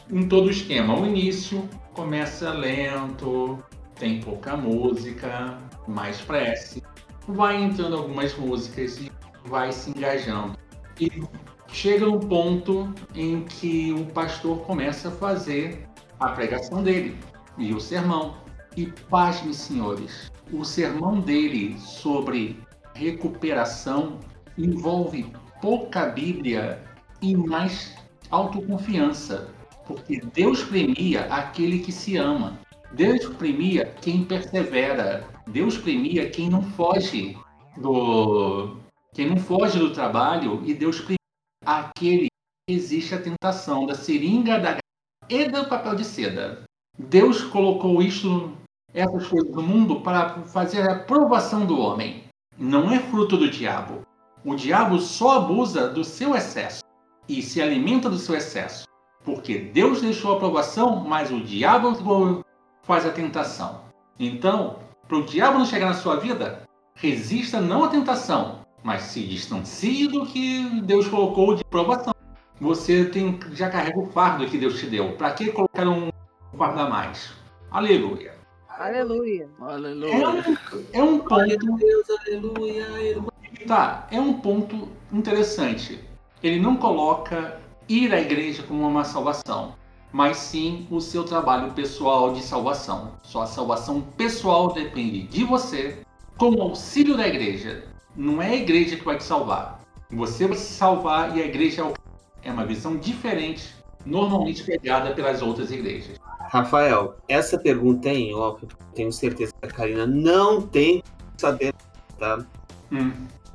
em todo o esquema. O início começa lento, tem pouca música, mais prece, vai entrando algumas músicas e vai se engajando. E chega um ponto em que o pastor começa a fazer a pregação dele. E o sermão. E pasmem, senhores, o sermão dele sobre recuperação envolve pouca Bíblia e mais autoconfiança. Porque Deus premia aquele que se ama. Deus premia quem persevera. Deus premia quem não foge do, quem não foge do trabalho. E Deus premia aquele que resiste à tentação da seringa, da e do papel de seda. Deus colocou isso, essas coisas do mundo para fazer a provação do homem. Não é fruto do diabo. O diabo só abusa do seu excesso e se alimenta do seu excesso. Porque Deus deixou a provação, mas o diabo faz a tentação. Então, para o diabo não chegar na sua vida, resista não à tentação, mas se distancie do que Deus colocou de provação. Você tem, já carrega o fardo que Deus te deu. Para que colocar um guarda mais. Aleluia. Aleluia. Aleluia. É um, é um ponto... Aleluia, aleluia, aleluia. Tá, é um ponto interessante. Ele não coloca ir à igreja como uma salvação, mas sim o seu trabalho pessoal de salvação. Sua salvação pessoal depende de você com o auxílio da igreja. Não é a igreja que vai te salvar. Você vai se salvar e a igreja é uma visão diferente, normalmente pegada pelas outras igrejas. Rafael, essa pergunta é em off, tenho certeza que a Karina não tem que saber, tá? Hum.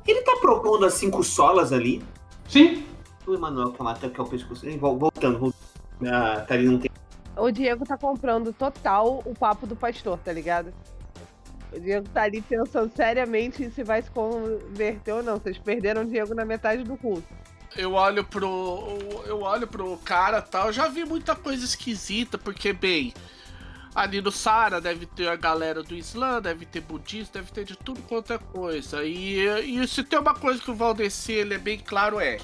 Ele tá propondo as cinco solas ali. Sim. O Emanuel tá matando que é o pescoço. Voltando, voltando. Ah, tá ali, não tem... O Diego tá comprando total o papo do pastor, tá ligado? O Diego tá ali pensando seriamente se vai se converter ou não. Vocês perderam o Diego na metade do culto. Eu olho pro. Eu olho pro cara e tal. Eu já vi muita coisa esquisita, porque, bem, ali no Saara deve ter a galera do Islã, deve ter budista, deve ter de tudo quanto é coisa. E, e se tem uma coisa que o Valdeci, ele é bem claro, é: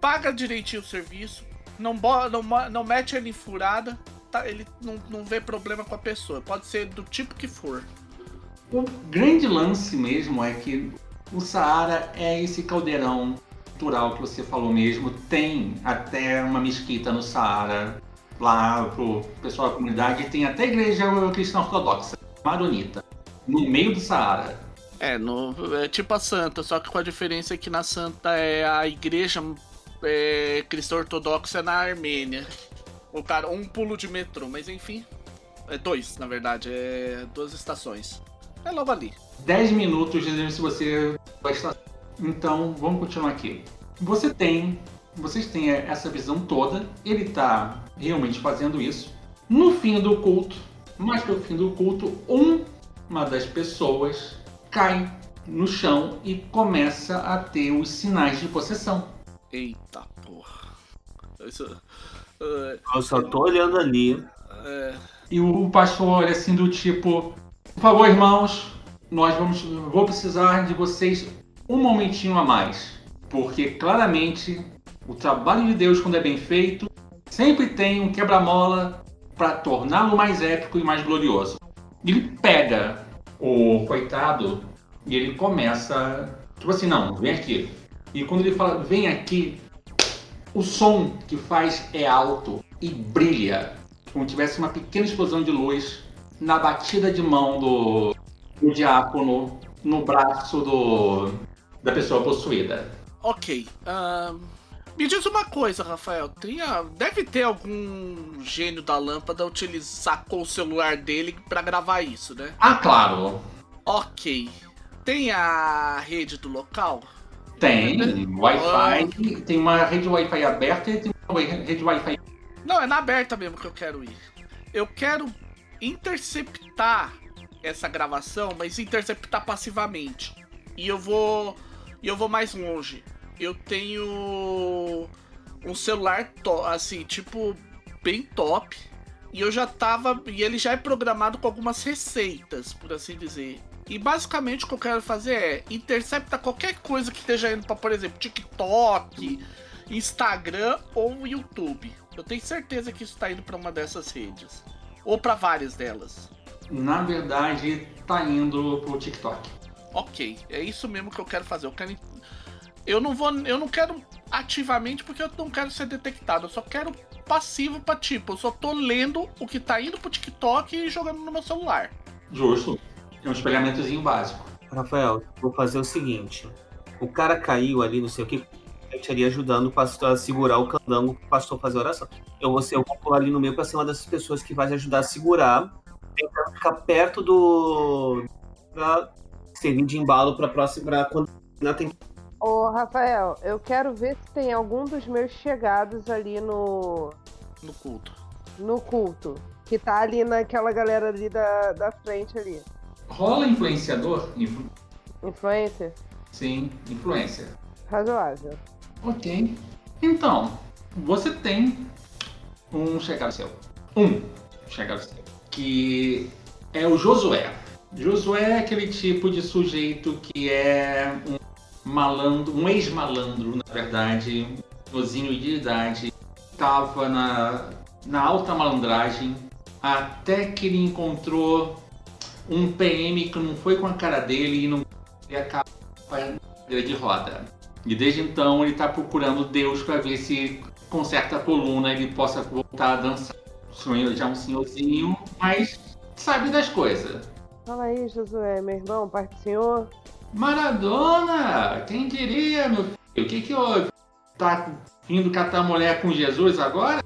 paga direitinho o serviço, não, não, não mete ele em furada, tá, ele não, não vê problema com a pessoa. Pode ser do tipo que for. O grande lance mesmo é que o Saara é esse caldeirão cultural que você falou mesmo. Tem até uma mesquita no Saara, lá pro pessoal da comunidade, tem até igreja cristã ortodoxa, maronita, no meio do Saara. É, no, é tipo a Santa, só que com a diferença é que na Santa é a igreja é, cristã ortodoxa na Armênia. O cara, um pulo de metrô, mas enfim, é dois, na verdade, é duas estações. É logo ali. dez minutos dizendo se você vai estar. Então, vamos continuar aqui. Você tem, vocês têm essa visão toda, ele tá realmente fazendo isso. No fim do culto, mais pro fim do culto, um, uma das pessoas cai no chão e começa a ter os sinais de possessão. Eita porra. Eu só, uh, Eu só tô olhando ali. Uh... E o pastor olha assim do tipo: por favor, irmãos, nós vamos, vou precisar de vocês um momentinho a mais, porque claramente o trabalho de Deus, quando é bem feito, sempre tem um quebra-mola para torná-lo mais épico e mais glorioso. Ele pega o coitado e ele começa, tipo assim, não, vem aqui. E quando ele fala, vem aqui, o som que faz é alto e brilha, como tivesse uma pequena explosão de luz na batida de mão do, do diácono no braço do, da pessoa possuída. Ok. Uh, me diz uma coisa, Rafael. Tinha, deve ter algum gênio da lâmpada utiliz, sacou o celular dele pra gravar isso, né? Ah, claro. Ok. Tem a rede do local? Tem. Tem Wi-Fi. Uh, tem uma rede Wi-Fi aberta e tem uma rede Wi-Fi... Não, é na aberta mesmo que eu quero ir. Eu quero... interceptar essa gravação, mas interceptar passivamente. E eu vou, eu vou mais longe. Eu tenho um celular to- assim, tipo bem top. E eu já tava, e ele já é programado com algumas receitas, por assim dizer. E basicamente o que eu quero fazer é interceptar qualquer coisa que esteja indo para, por exemplo, TikTok, Instagram ou YouTube. Eu tenho certeza que isso está indo para uma dessas redes. Ou para várias delas? Na verdade, tá indo pro TikTok. Ok, é isso mesmo que eu quero fazer. Eu quero, eu não vou, eu não quero ativamente porque eu não quero ser detectado. Eu só quero passivo para tipo, eu só tô lendo o que tá indo pro TikTok e jogando no meu celular. Justo. É um espelhamentozinho básico. Rafael, vou fazer o seguinte. O cara caiu ali, não sei o que, eu estaria ajudando o pastor a segurar o candango para o pastor fazer a oração. Eu vou, ser, eu vou pular ali no meio para ser uma dessas pessoas que vai ajudar a segurar, tentando ficar perto do... para servir de embalo para a próxima... Pra... Ô, Rafael, eu quero ver se tem algum dos meus chegados ali no... No culto. No culto. Que tá ali naquela galera ali da, da frente ali. Rola influenciador? Influ... Influencer? Sim, influencer. Razoável. Ok. Então, você tem um chegado seu. Um chegado seu. Que é o Josué. Josué é aquele tipo de sujeito que é um malandro, um ex-malandro, na verdade, um nozinho de idade. Estava na, na alta malandragem até que ele encontrou um P M que não foi com a cara dele e não ele acaba de roda. E desde então ele está procurando Deus para ver se com certa coluna ele possa voltar a dançar. O senhor já é um senhorzinho, mas sabe das coisas. Fala aí, Josué, meu irmão, pai do senhor. Maradona! Quem diria, meu filho? O que que houve? Tá indo catar mulher com Jesus agora?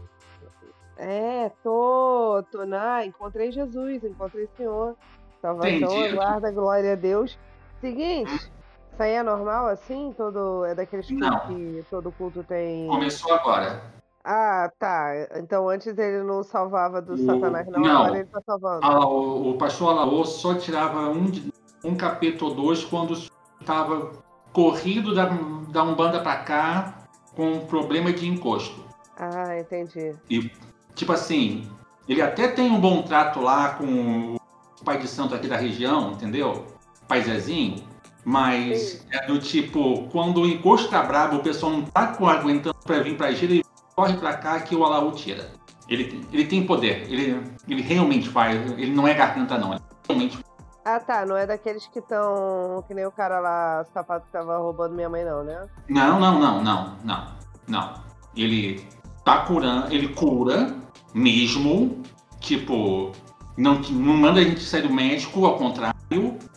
É, tô, tô na... Encontrei Jesus, encontrei o senhor. Salvação, aguarda, glória a Deus. Seguinte... Isso aí é normal, assim? Todo... É daqueles não. que todo culto tem... Começou agora. Ah, tá. Então antes ele não salvava do o... Satanás, não, não. Agora ele tá salvando. A, o, o pastor Alaor só tirava um, um capítulo ou dois quando estava corrido da, da Umbanda pra cá com um problema de encosto. Ah, entendi. E, tipo assim, ele até tem um bom trato lá com o pai de santo aqui da região, entendeu? Pai Zezinho. Mas é do tipo, quando o encosto tá brabo, o pessoal não tá aguentando pra vir pra gira, ele corre pra cá que o Alaú tira. Ele, ele tem poder, ele, ele realmente faz, ele não é garganta não, ele realmente faz. Ah tá, não é daqueles que estão, que nem o cara lá, o sapato que tava roubando minha mãe não, né? Não, não, não, não, não, não. Ele tá curando, ele cura mesmo, tipo, não, não manda a gente sair do médico, ao contrário,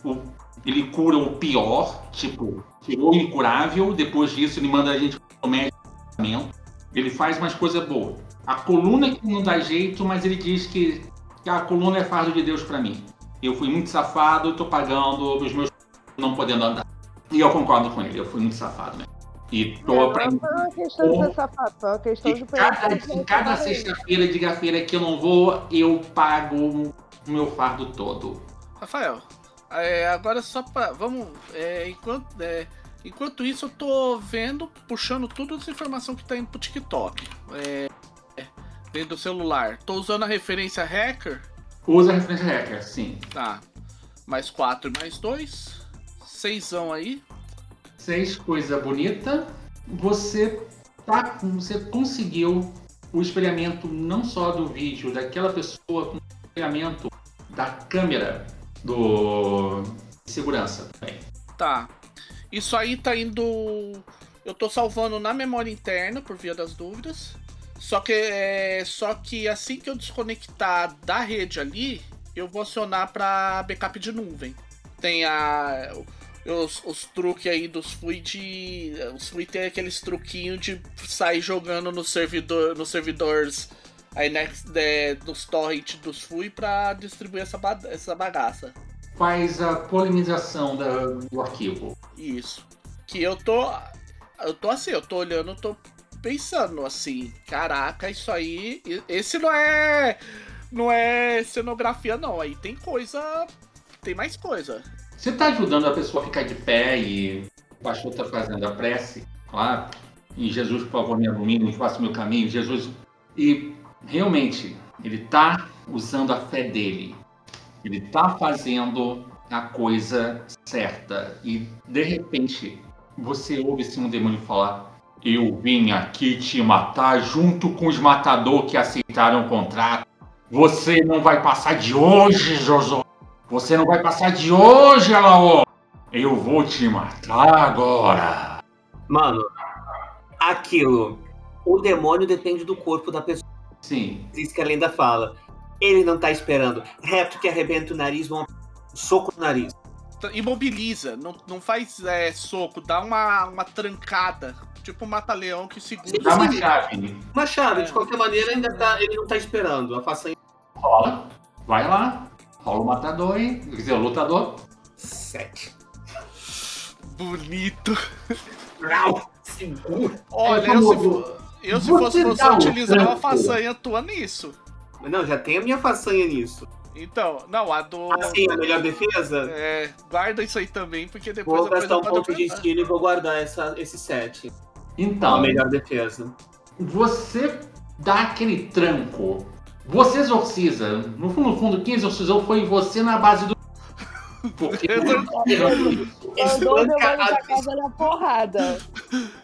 o ele cura o pior, tipo, tirou o incurável, depois disso ele manda a gente pro médico, ele faz umas coisas boas. A coluna que não dá jeito, mas ele diz que, que a coluna é fardo de Deus pra mim. Eu fui muito safado, tô pagando os meus não podendo andar. E eu concordo com ele, eu fui muito safado mesmo. E tô é, aprendendo. Não é uma questão de ser safado, é uma questão de cada, de cada sexta-feira, diga-feira que eu não vou, eu pago o meu fardo todo. Rafael... É, agora só pra... Vamos... É, enquanto, é, enquanto isso eu tô vendo, puxando tudo essa informação que tá indo pro TikTok. É, é, dentro do celular. Tô usando a referência hacker? Usa a referência hacker, sim. Tá. Mais quatro e mais dois. Seisão aí. Seis, coisa bonita. Você, tá, você conseguiu o espelhamento não só do vídeo daquela pessoa, com o espelhamento da câmera. Do... segurança também. Tá. Isso aí tá indo... Eu tô salvando na memória interna, por via das dúvidas. Só que, é... Só que assim que eu desconectar da rede ali, eu vou acionar pra backup de nuvem. Tem a... Os, os truques aí dos F U I de... Os F U I tem aqueles truquinhos de sair jogando no servidor, nos servidores... Aí next, é, nos torrents dos F U I pra distribuir essa, ba- essa bagaça. Faz a polinização da, do arquivo. Isso. Que eu tô... Eu tô assim, eu tô olhando, eu tô pensando assim. Caraca, isso aí... Esse não é... Não é cenografia não, aí tem coisa... Tem mais coisa. Você tá ajudando a pessoa a ficar de pé e... O pastor tá fazendo a prece, claro. E Jesus, por favor, me ilumine, faça o meu caminho. Jesus... E... Realmente, ele está usando a fé dele, ele está fazendo a coisa certa e, de repente, você ouve sim um demônio falar: eu vim aqui te matar junto com os matadores que aceitaram o contrato. Você não vai passar de hoje, Josué. Você não vai passar de hoje, Alaor. Eu vou te matar agora. Mano, aquilo, o demônio depende do corpo da pessoa. Sim. Diz que a lenda fala. Ele não tá esperando. Reto que arrebenta o nariz, um soco no nariz. Imobiliza, não, não faz é, soco, dá uma, uma trancada. Tipo um mata-leão que segura. Sim, dá uma chave. Uma chave, é. De qualquer maneira, ainda tá, ele não tá esperando. A façanha. Rola, vai lá. Rola o matador, hein? Quer dizer, o lutador. Sete. Bonito. Brau, seguro. Olha, eu seguro. Eu, se você fosse você, utilizava a façanha tua nisso. Não, já tem a minha façanha nisso. Então, não, a do... Assim, a melhor defesa? É, guarda isso aí também, porque depois... Vou gastar um ponto de estilo e vou guardar essa, esse set. Então... A melhor defesa. Você dá aquele tranco. Você exorciza. No fundo, no fundo, quem exorcizou foi você na base do... Porque... na porrada.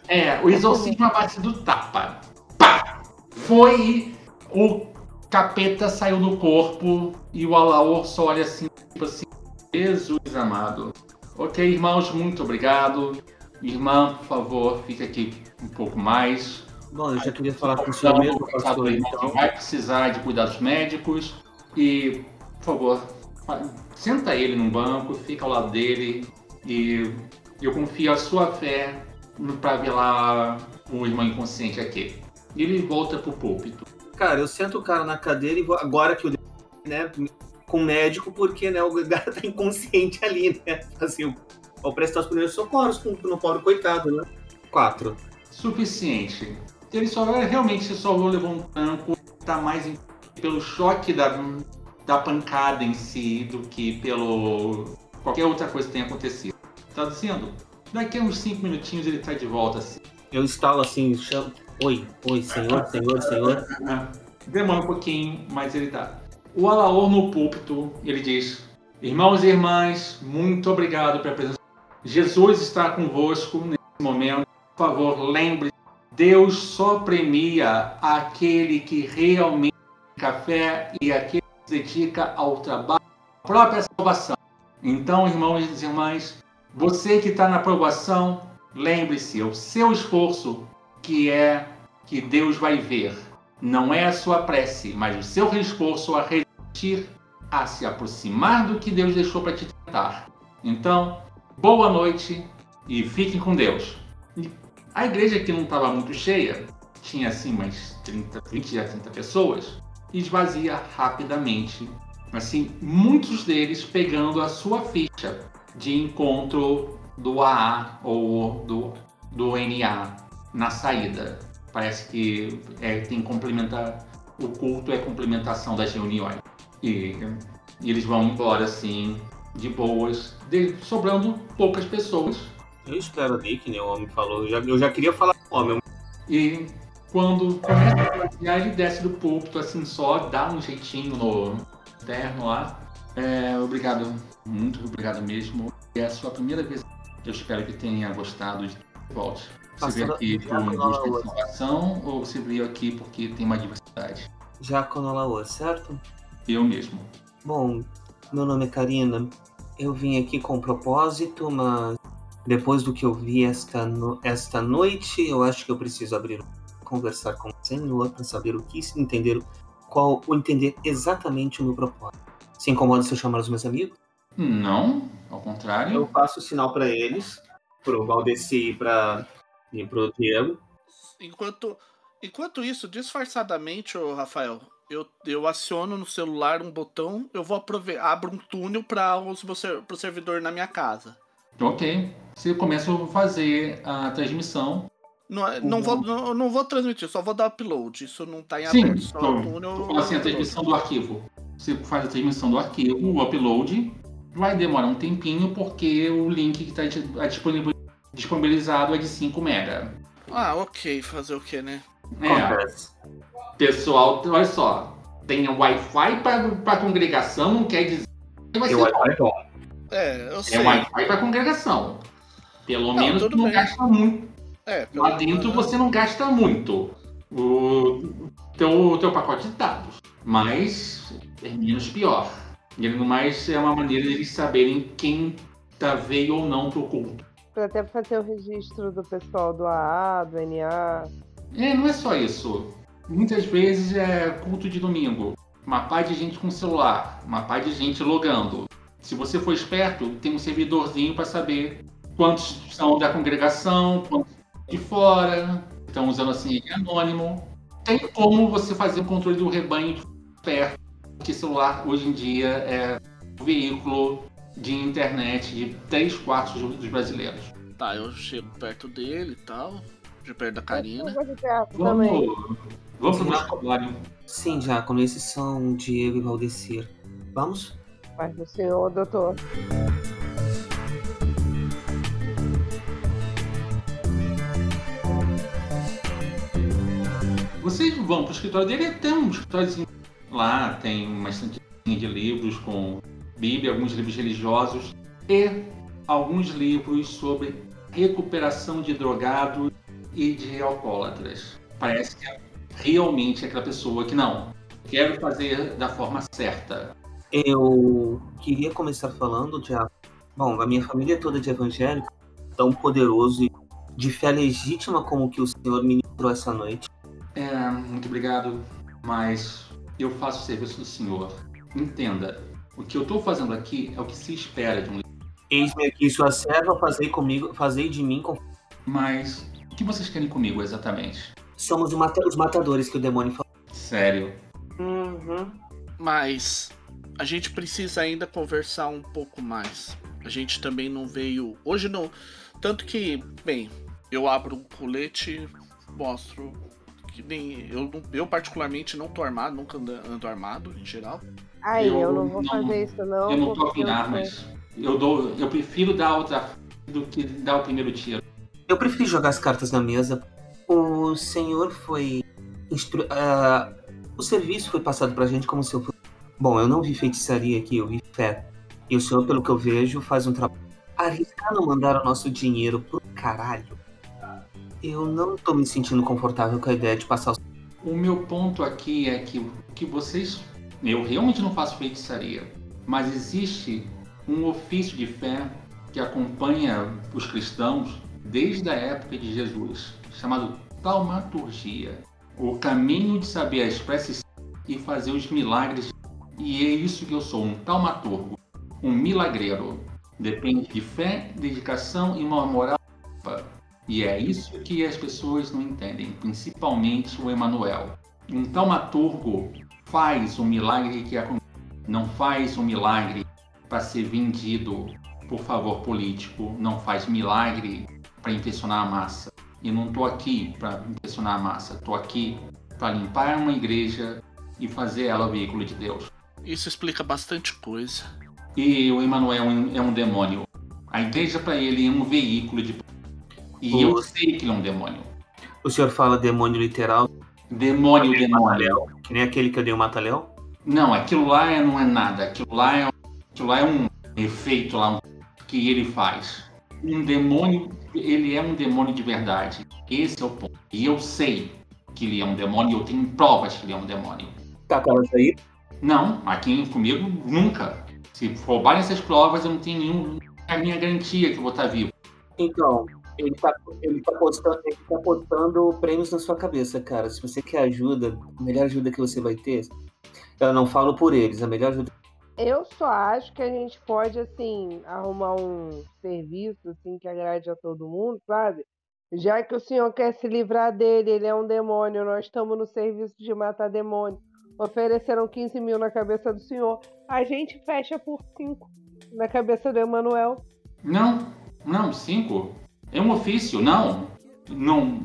É, o exorcismo à base do tapa. Pá! Foi, o capeta saiu do corpo e o Alaor só olha assim, tipo assim, Jesus amado. Ok, irmãos, muito obrigado. Irmã, por favor, fica aqui um pouco mais. Bom, eu já queria falar com o senhor mesmo, pastor, então. Vai precisar de cuidados médicos e, por favor, senta ele num banco, fica ao lado dele e eu confio a sua fé pra velar o irmão inconsciente aqui. E ele volta pro púlpito. Cara, eu sento o cara na cadeira e vou, agora que eu, né, com o médico, porque, né, o cara tá inconsciente ali, né, assim, ou prestar os primeiros socorros no pobre coitado, né? Quatro. Suficiente. Ele só realmente se só levou um tranco, tá mais em, pelo choque da, da pancada em si do que pelo qualquer outra coisa que tenha acontecido. Tá dizendo? Daqui a uns cinco minutinhos ele tá de volta, assim. Eu instalo assim, chamo... Oi, oi, senhor, senhor, senhor. Demora um pouquinho, mas ele dá. O Alaor no púlpito, ele diz: irmãos e irmãs, muito obrigado pela presença. Jesus está convosco nesse momento. Por favor, lembre-se, Deus só premia aquele que realmente dedica à fé e aquele que se dedica ao trabalho, à própria salvação. Então, irmãos e irmãs, você que está na provação, lembre-se, é o seu esforço que é que Deus vai ver. Não é a sua prece, mas o seu esforço a resistir, a se aproximar do que Deus deixou para te tentar. Então, boa noite e fiquem com Deus. E a igreja, que não estava muito cheia, tinha assim umas trinta, vinte a trinta pessoas, esvazia rapidamente. Assim, muitos deles pegando a sua ficha de encontro do A A ou do, do N A na saída. Parece que é, tem complementar, o culto é complementação das reuniões. E, e eles vão embora assim, de boas, de, sobrando poucas pessoas. Eu espero ali, que nem o homem falou, eu já, eu já queria falar com o homem. E quando começa a trabalhar, ele desce do púlpito assim só, dá um jeitinho no terno lá. É, obrigado, muito obrigado mesmo. É a sua primeira vez. Eu espero que tenha gostado de volta. Você veio aqui por busca de salvação ou você veio aqui porque tem uma diversidade? Diácono Alaor, certo? Eu mesmo. Bom, meu nome é Karina. Eu vim aqui com propósito, mas depois do que eu vi esta, no... esta noite, eu acho que eu preciso abrir, conversar com o Senhor para saber o que se entender, qual o entender exatamente o meu propósito. Se incomoda se eu chamar os meus amigos? Não, ao contrário. Eu faço o sinal para eles, pro Valdeci e para E pro Diego. Enquanto, enquanto isso, disfarçadamente, ô Rafael, eu, eu aciono no celular um botão, eu vou aprove- abro um túnel para o servidor na minha casa. Ok. Você começa a fazer a transmissão. Não, não, uhum. vou, não, não vou transmitir, só vou dar upload. Isso não tá em aberto. Sim, então, túnel, eu falo assim, a transmissão do arquivo. Você faz a transmissão do arquivo, o upload. Vai demorar um tempinho, porque o link que está disponível disponibilizado é de cinco mega. Ah, ok, fazer o que, né? É. Pessoal, olha só, tem Wi-Fi pra, pra congregação, não quer dizer que vai ser Wi-Fi bom. É, eu sei. É Wi-Fi pra congregação. Pelo não, menos não bem. Gasta muito. É, lá dentro você não gasta muito o teu, teu pacote de dados. Mas é menos pior. E no mais é uma maneira de eles saberem quem tá veio ou não pro culto. Até fazer o registro do pessoal do A A, do N A. É, não é só isso. Muitas vezes é culto de domingo. Uma pá de gente com celular, uma pá de gente logando. Se você for esperto, tem um servidorzinho para saber quantos são da congregação, quantos de fora. Estão usando assim, anônimo. Tem como você fazer o controle do rebanho de perto, porque celular hoje em dia é um veículo de internet de três quartos dos brasileiros. Tá, eu chego perto dele e tal, de perto da Karina. Vamos, vamos pro nosso trabalho. Sim, Diácono, esses são Diego e Valdecir. Vamos? Paz do Senhor, doutor. Vocês vão pro escritório dele, tem um escritóriozinho lá, tem uma estantezinha de livros com Bíblia, alguns livros religiosos e alguns livros sobre recuperação de drogados e de alcoólatras. Parece que realmente é aquela pessoa que não, quero fazer da forma certa. Eu queria começar falando de... Bom, a minha família é toda de evangélico, tão poderoso e de fé legítima como o que o senhor ministrou essa noite. É, muito obrigado, mas eu faço o serviço do senhor. Entenda. O que eu estou fazendo aqui é o que se espera de um líder. Eis-me aqui, sua serva, fazei comigo, fazei de mim. Com... Mas o que vocês querem comigo exatamente? Somos os matadores que o demônio falou. Sério? Uhum. Mas a gente precisa ainda conversar um pouco mais. A A gente também não veio... Hoje não. Tanto que, bem, eu abro um colete, mostro... que nem eu, eu particularmente não tô armado, nunca ando, ando armado, em geral. Ai, eu, eu não vou não, fazer isso, não. Eu não tô afim de armas. Eu, dou, eu prefiro dar outra do que dar o primeiro tiro. Eu prefiro jogar as cartas na mesa. O senhor foi... Instru... Uh, o serviço foi passado pra gente como se eu fosse... Bom, eu não vi feitiçaria aqui, eu vi fé. E o senhor, pelo que eu vejo, faz um trabalho... Arriscar não mandar o nosso dinheiro pro caralho. Eu não tô me sentindo confortável com a ideia de passar... O meu ponto aqui é que, que vocês... Eu realmente não faço feitiçaria, mas existe um ofício de fé que acompanha os cristãos desde a época de Jesus, chamado taumaturgia. O caminho de saber as preces e fazer os milagres. E é isso que eu sou, um taumaturgo. Um milagreiro depende de fé, dedicação e uma moral. E é isso que as pessoas não entendem, principalmente o Emanuel. Um taumaturgo faz um milagre que acontece, não faz um milagre para ser vendido por favor político, não faz milagre para impressionar a massa. E não estou aqui para impressionar a massa, estou aqui para limpar uma igreja e fazer ela o veículo de Deus. Isso explica bastante coisa. E o Emanuel é um demônio. A igreja para ele é um veículo de... E o... eu sei que ele é um demônio. O senhor fala demônio literal? Demônio, demônio. Que nem aquele que eu dei o Mata-Leão? Não, aquilo lá é, não é nada. Aquilo lá é, aquilo lá é um efeito lá, um, que ele faz. Um demônio, ele é um demônio de verdade. Esse é o ponto. E eu sei que ele é um demônio, eu tenho provas que ele é um demônio. Tá com elas aí? Não, aqui comigo nunca. Se roubarem essas provas, eu não tenho nenhum, é a minha garantia que eu vou estar vivo. Então, ele tá, ele tá postando, ele tá postando prêmios na sua cabeça, cara. Se você quer ajuda, a melhor ajuda que você vai ter... Eu não falo por eles, a melhor ajuda... Eu só acho que a gente pode, assim, arrumar um serviço, assim, que agrade a todo mundo, sabe? Já que o senhor quer se livrar dele, ele é um demônio, nós estamos no serviço de matar demônio. Ofereceram quinze mil na cabeça do senhor. A gente fecha por cinco na cabeça do Emanuel. Não, não, cinco? É um ofício, não. Não.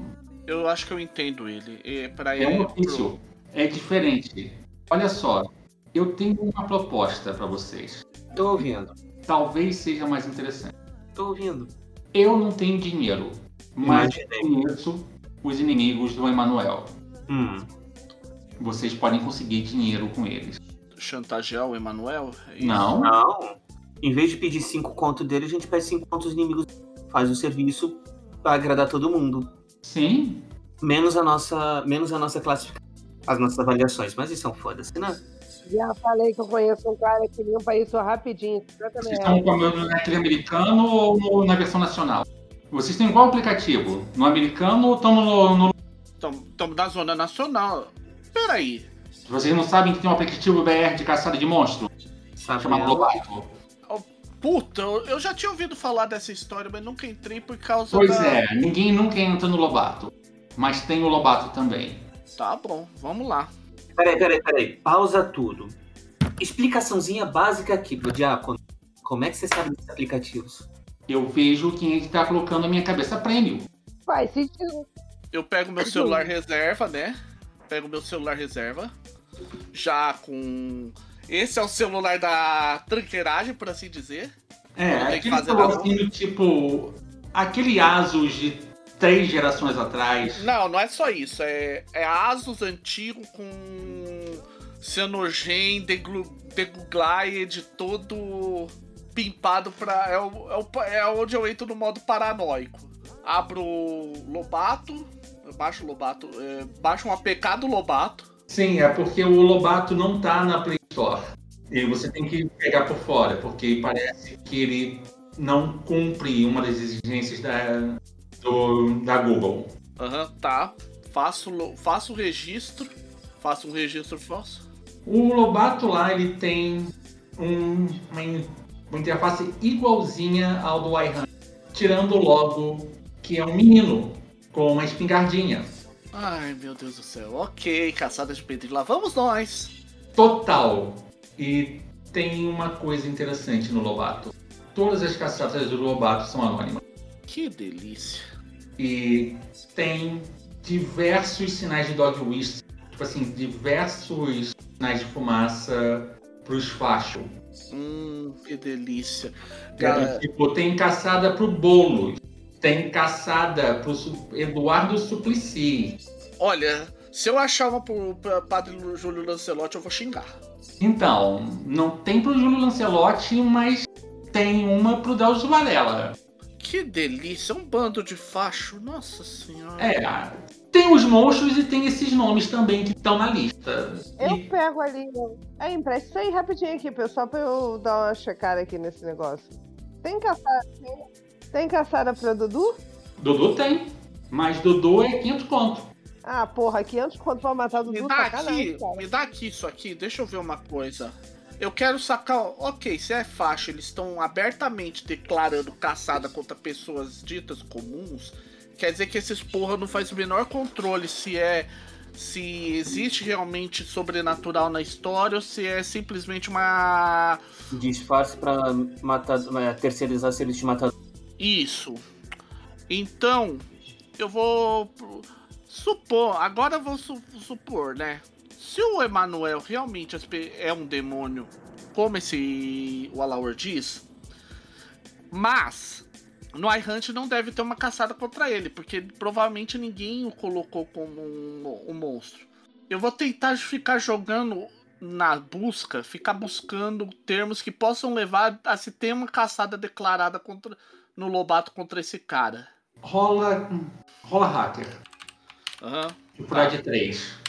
Eu acho que eu entendo ele. É, pra ele, é um ofício, pro... é diferente. Olha só, eu tenho uma proposta para vocês. Tô ouvindo. Talvez seja mais interessante. Tô ouvindo. Eu não tenho dinheiro, mas eu conheço os inimigos do Emanuel. Hum. Vocês podem conseguir dinheiro com eles. Chantagear o Emanuel? Não. Não. Em vez de pedir cinco conto dele, a gente pede cinco contos inimigos. Faz o serviço para agradar todo mundo. Sim. Menos a nossa, menos a nossa classificação. As nossas avaliações, mas isso é um foda-se, né? Já falei que eu conheço um cara que limpa isso rapidinho. Vocês estão comendo naquele americano ou no, na versão nacional? Vocês têm qual aplicativo? No americano ou estão no... Estamos da zona nacional. Peraí. Vocês não sabem que tem um aplicativo B R de caçada de monstro? Sabe, chamado Lobato. Oh, puta, eu já tinha ouvido falar dessa história, mas nunca entrei por causa pois da... Pois é, ninguém nunca entra no Lobato. Mas tem o Lobato também. Tá bom, vamos lá. Peraí, peraí, peraí. Pausa tudo. Explicaçãozinha básica aqui pro Diácono. Como é que você sabe desses aplicativos? Eu vejo quem é que tá colocando na minha cabeça prêmio. Faz sentido. Eu pego meu celular reserva, né? Pego meu celular reserva. Já com... Esse é o celular da tranqueiragem, por assim dizer. É, aquele celularzinho tipo... Aquele Asus de... Três gerações atrás. Não, não é só isso. É, é Asus antigo com Cyanogen, deglu, Degluglide, todo pimpado pra... É, o, é, o, é onde eu entro no modo paranoico. Abro Lobato, baixo o Lobato, é, baixo um A P K do Lobato. Sim, é porque o Lobato não tá na Play Store. E você tem que pegar por fora, porque parece que ele não cumpre uma das exigências da... Do, da Google. Aham, uhum, tá. Faço o faço registro. Faço um registro falso. O Lobato lá, ele tem um, uma, uma interface igualzinha ao do iHunt. Tirando logo que é um menino com uma espingardinha. Ai, meu Deus do céu. Ok, caçada de Pedrinho. Lá vamos nós. Total. E tem uma coisa interessante no Lobato. Todas as caçadas do Lobato são anônimas. Que delícia. E tem diversos sinais de dog whistle, tipo assim, diversos sinais de fumaça pros fachos. Hum, que delícia. Cara... Tipo, tem caçada pro Boulos, tem caçada pro Eduardo Suplicy. Olha, se eu achar uma pro padre Júlio Lancelotti, eu vou xingar. Então, não tem pro Júlio Lancelotti, mas tem uma pro Drauzio Varela. Que delícia, um bando de facho, nossa senhora. É, tem os monstros e tem esses nomes também que estão na lista. Eu e... pego ali, é empresta isso aí rapidinho aqui, pessoal, pra eu dar uma checada aqui nesse negócio. Tem caçada, tem, tem caçada pra Dudu? Dudu tem, mas Dudu é quinhentos conto. Ah, porra, quinhentos conto pra matar Dudu? Me dá aqui, cara. Me dá aqui isso aqui, deixa eu ver uma coisa. Eu quero sacar... Ok, se é faixa, eles estão abertamente declarando caçada contra pessoas ditas comuns, quer dizer que esses porra não fazem o menor controle se é... se existe realmente sobrenatural na história ou se é simplesmente uma... disfarce pra matar, terceirizar serviço de matador. Isso. Então, eu vou... supor, agora eu vou su- supor, né? Se o Emanuel realmente é um demônio, como esse o Alaor diz, mas no iHunt não deve ter uma caçada contra ele, porque provavelmente ninguém o colocou como um, um monstro. Eu vou tentar ficar jogando na busca, ficar buscando termos que possam levar a se ter uma caçada declarada contra, no Lobato contra esse cara. Rola, rola hacker. Aham. Uhum. Tá. De três.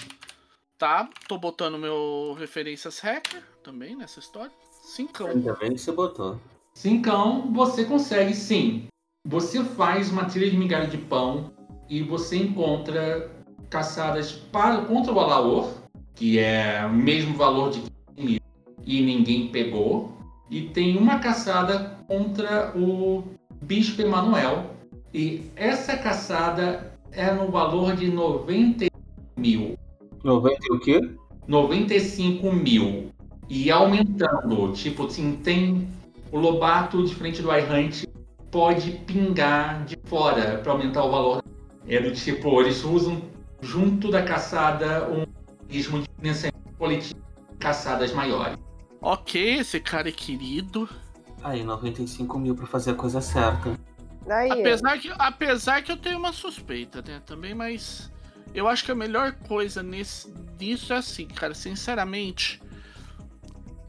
Tá, tô botando meu referências hacker também nessa história. Cincão. Ainda bem que você botou. Cincão, você consegue sim. Você faz uma trilha de migalha de pão e você encontra caçadas para, contra o Alaor, que é o mesmo valor de quinze mil e ninguém pegou. E tem uma caçada contra o Bispo Emanuel. E essa caçada é no valor de noventa mil. noventa o quê? noventa e cinco mil. E aumentando. Tipo assim, tem o Lobato de frente do iHunt pode pingar de fora para aumentar o valor. É do tipo, eles usam junto da caçada um mecanismo de financiamento coletivo de caçadas maiores. Ok, esse cara é querido. Aí, noventa e cinco mil para fazer a coisa certa. Aí, apesar, é. que, apesar que eu tenho uma suspeita, né? Também, mas... eu acho que a melhor coisa nesse, nisso é assim, cara, sinceramente.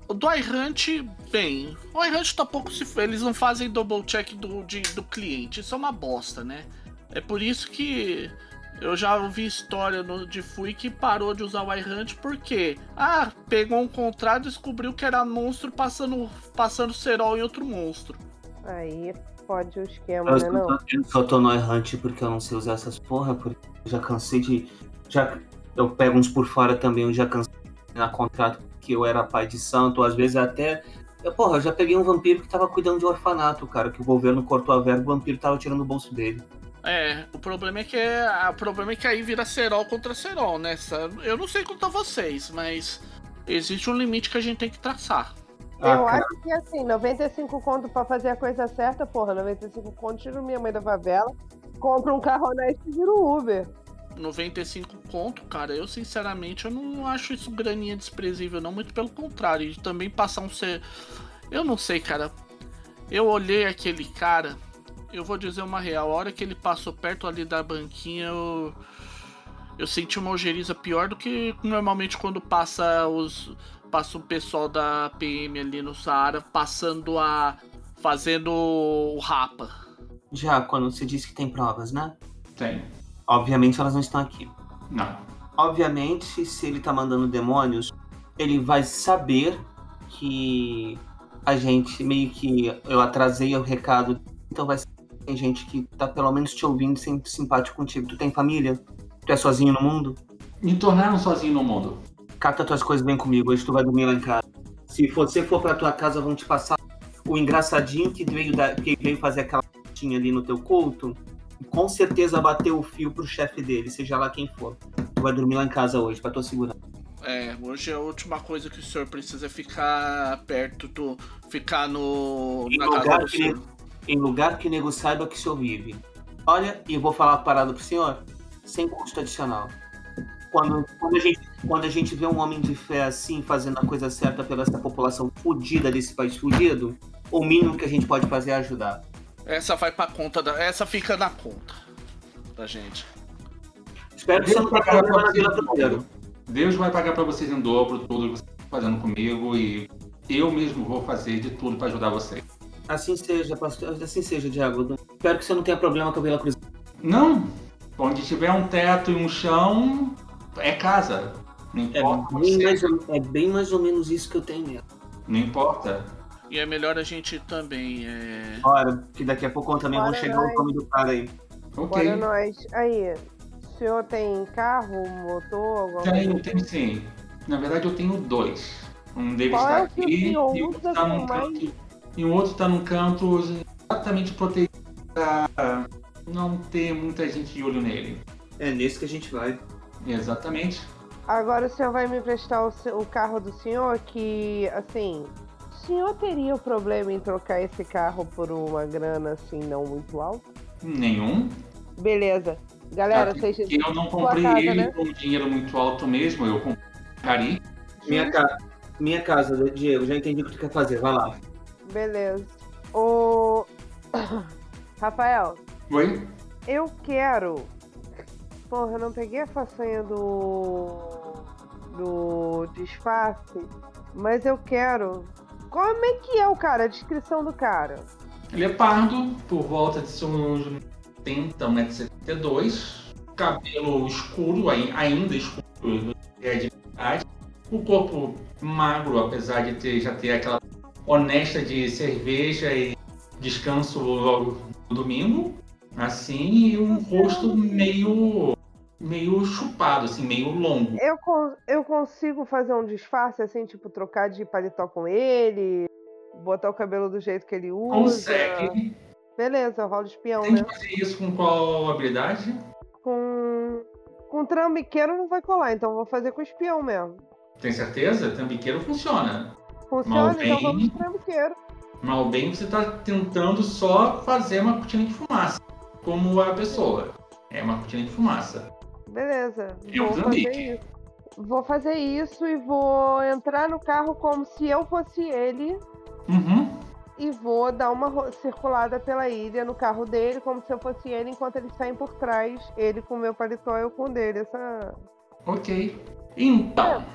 O do iHunt, bem, o iHunt tá pouco se... eles não fazem double check do, de, do cliente, isso é uma bosta, né? É por isso que eu já ouvi história no, de Fui que parou de usar o iHunt porque... ah, pegou um contrato e descobriu que era monstro passando, passando cerol em outro monstro. Aí... pode o esquema, eu né, não? Eu só tô no iHunt porque eu não sei usar essas porra, porque eu já cansei de... já, eu pego uns por fora também, eu já cansei de terminar contrato porque eu era pai de santo, às vezes até... Eu, porra, eu já peguei um vampiro que tava cuidando de um orfanato, cara, que o governo cortou a verba, o vampiro tava tirando o bolso dele. É, o problema é que, é, o problema é que aí vira cerol contra cerol, né? Eu não sei quanto a vocês, mas existe um limite que a gente tem que traçar. Ah, eu cara. acho que assim, noventa e cinco conto pra fazer a coisa certa, porra, noventa e cinco conto, tiro minha mãe da favela, compro um carro honesto e viro um Uber. noventa e cinco conto, cara, eu sinceramente eu não acho isso graninha desprezível não, muito pelo contrário, e também passar um ser... eu não sei, cara, eu olhei aquele cara, eu vou dizer uma real, a hora que ele passou perto ali da banquinha, eu... eu senti uma ojeriza pior do que normalmente quando passa os... passa o pessoal da P M ali no Saara passando a... fazendo o rapa. Já, quando você disse que tem provas, né? Tem. Obviamente elas não estão aqui. Não. Obviamente, se ele tá mandando demônios, ele vai saber que a gente meio que... eu atrasei o recado, então vai saber que tem gente que tá pelo menos te ouvindo, sendo simpático contigo. Tu tem família? Tu é sozinho no mundo? Me tornaram sozinho no mundo. Cata tuas coisas, vem comigo, hoje tu vai dormir lá em casa. Se você for pra tua casa, vão te passar o engraçadinho que veio, da, que veio fazer aquela putinha ali no teu culto. Com certeza bateu o fio pro chefe dele, seja lá quem for. Tu vai dormir lá em casa hoje, pra tua segurança. É, hoje é a última coisa que o senhor precisa ficar perto do... Ficar no... Em, na lugar, casa que ne... em lugar que o nego saiba que o senhor vive. Olha, e eu vou falar a parada pro senhor, sem custo adicional. Quando, quando, a gente, quando a gente vê um homem de fé assim, fazendo a coisa certa pela essa população fudida desse país fudido, o mínimo que a gente pode fazer é ajudar. Essa vai pra conta da... Essa fica na conta da gente. Espero que você não pague na Vila Cruzeiro. Deus vai pagar pra vocês em dobro tudo que vocês estão fazendo comigo e eu mesmo vou fazer de tudo pra ajudar vocês. Assim seja, pastor. Assim seja, Diago. Espero que você não tenha problema com a Vila Cruzeiro. Não. Onde tiver um teto e um chão, é casa. Não importa. É bem, mais ou, é bem mais ou menos isso que eu tenho mesmo. Não importa. E é melhor a gente também... É... Ora, que daqui a pouco também vão chegar o nome do cara aí. Ok. Bora nós. Aí... O senhor tem carro, motor, alguma coisa? Tenho, tenho sim. Na verdade eu tenho dois. Um deles está aqui e o outro está num canto. E o outro está num canto exatamente protegido para não ter muita gente de olho nele. É nesse que a gente vai. Exatamente. Agora o senhor vai me emprestar o, o carro do senhor que, assim, o senhor teria o problema em trocar esse carro por uma grana assim não muito alta? Nenhum. Beleza. Galera, até vocês... Eu não comprei casa, ele né? com um dinheiro muito alto mesmo, eu comprei. Minha, ca... Minha casa, Diego, já entendi o que tu quer fazer, vai lá. Beleza. Ô... Rafael. Oi? Eu quero... Porra, eu não peguei a façanha do... do disfarce, mas eu quero... Como é que é o cara, a descrição do cara? Ele é pardo, por volta de seus... Então, né, setenta e dois, cabelo escuro, ainda escuro, é de verdade. O corpo magro, apesar de ter, já ter aquela honesta de cerveja e descanso logo no domingo, assim, e um rosto meio, meio chupado, assim, meio longo. Eu, con- eu consigo fazer um disfarce, assim, tipo, trocar de paletó com ele, botar o cabelo do jeito que ele usa? Consegue. Beleza, rola de espião, né? Tem que fazer isso com qual habilidade? Com... Com trambiqueiro não vai colar, então vou fazer com espião mesmo. Tem certeza? Trambiqueiro funciona. Funciona, mal então bem... vamos com trambiqueiro. Mal bem você tá tentando só fazer uma cortina de fumaça, como a pessoa. É uma cortina de fumaça. Beleza, eu vou trambique. fazer isso. Vou fazer isso e vou entrar no carro como se eu fosse ele. Uhum. E vou dar uma circulada pela ilha no carro dele, como se eu fosse ele, enquanto eles saem por trás. Ele com o meu paletó, eu com o dele. Essa... Ok. Então... É.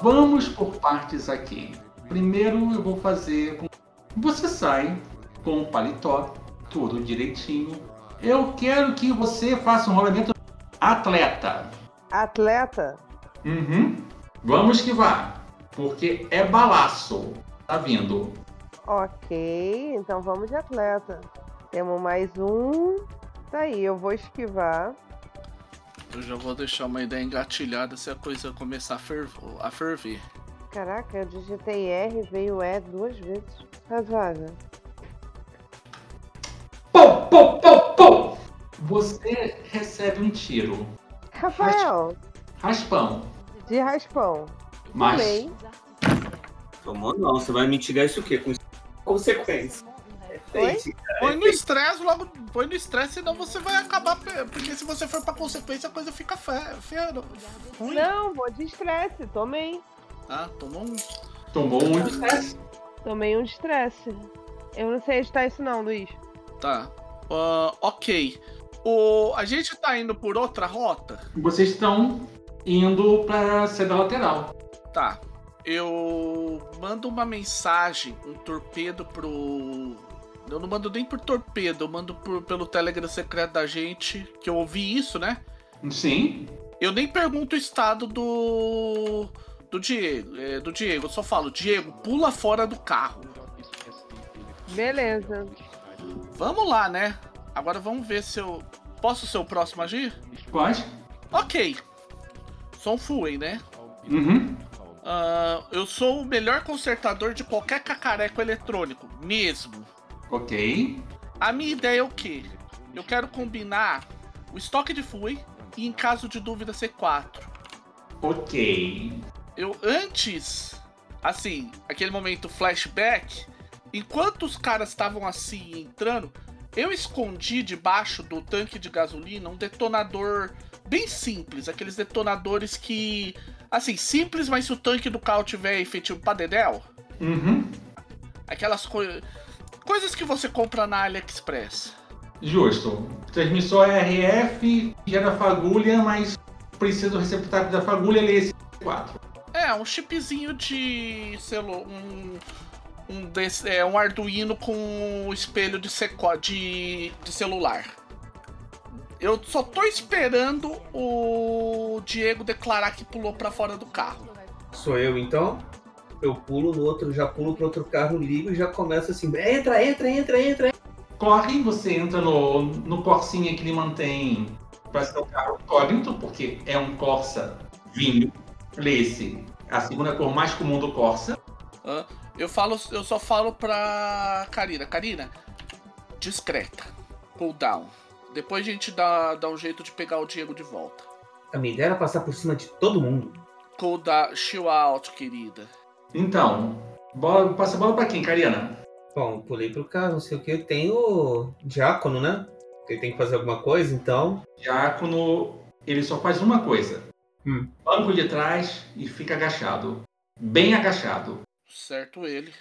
Vamos por partes aqui. Primeiro eu vou fazer... com Você sai com o paletó, tudo direitinho. Eu quero que você faça um rolamento... Atleta. Atleta? Uhum. Vamos que vá. Porque é balaço. Tá vindo. Ok. Então vamos de atleta. Temos mais um. Tá aí. Eu vou esquivar. Eu já vou deixar uma ideia engatilhada se a coisa começar a, fervo, a ferver. Caraca, eu digitei R, veio E duas vezes. Razoável. Pou, pou, pou, pou. Você recebe um tiro. Rafael. Raspão. De raspão. Mas... Tomei. Tomou não, você vai mitigar isso o quê? Com consequência. Foi? Põe no estresse logo, põe no estresse, senão você vai acabar... Porque se você for pra consequência, a coisa fica feia. feia ruim. Não, vou de estresse, tomei. Ah, tomou um. Tomou um de estresse? Tomei um de estresse. Eu não sei editar isso não, Luiz. Tá. Uh, ok. O, a gente tá indo por outra rota? Vocês estão indo pra seda lateral. Tá. Eu mando uma mensagem, um torpedo pro... Eu não mando nem por torpedo, eu mando por, pelo Telegram secreto da gente, que eu ouvi isso, né? Sim. Eu nem pergunto o estado do... Do Diego. É, do Diego. Eu só falo, Diego, pula fora do carro. Beleza. Vamos lá, né? Agora vamos ver se eu... Posso ser o próximo a agir? Pode. Ok. Sou um Fuen, né? Uhum. Uh, eu sou o melhor consertador de qualquer cacareco eletrônico, mesmo. Ok. A minha ideia é o quê? Eu quero combinar o estoque de F U I e, em caso de dúvida, C quatro. Ok. Eu, antes, assim, aquele momento flashback, enquanto os caras estavam assim, entrando, eu escondi debaixo do tanque de gasolina um detonador bem simples, aqueles detonadores que, assim, simples, mas se o tanque do carro tiver efetivo pra dedéu, uhum. aquelas coisas, coisas que você compra na AliExpress. Justo. Transmissor R F, gera fagulha, mas precisa do receptáculo da fagulha, ele é esse quatro. É, um chipzinho de celular, um, um, desse, é, um Arduino com um espelho de, seco, de, de celular. Eu só tô esperando o Diego declarar que pulou pra fora do carro. Sou eu, então? Eu pulo no outro, já pulo pro outro carro, ligo e já começo assim, entra, entra, entra, entra. Corre, você entra no, no Corsinha que ele mantém pra ser o carro Corinto, porque é um Corsa vinho, lê-se, a segunda cor mais comum do Corsa. Eu, falo, eu só falo pra Karina, Karina, discreta, pull down. Depois a gente dá, dá um jeito de pegar o Diego de volta. A minha ideia era passar por cima de todo mundo. Cool down, chill out, querida. Então, bola, passa a bola pra quem, Karina? Bom, pulei pro carro, não sei o que. Tem o Diácono, né? Ele tem que fazer alguma coisa, então... Diácono, ele só faz uma coisa. Hum. Banco de trás e fica agachado. Bem agachado. Certo ele.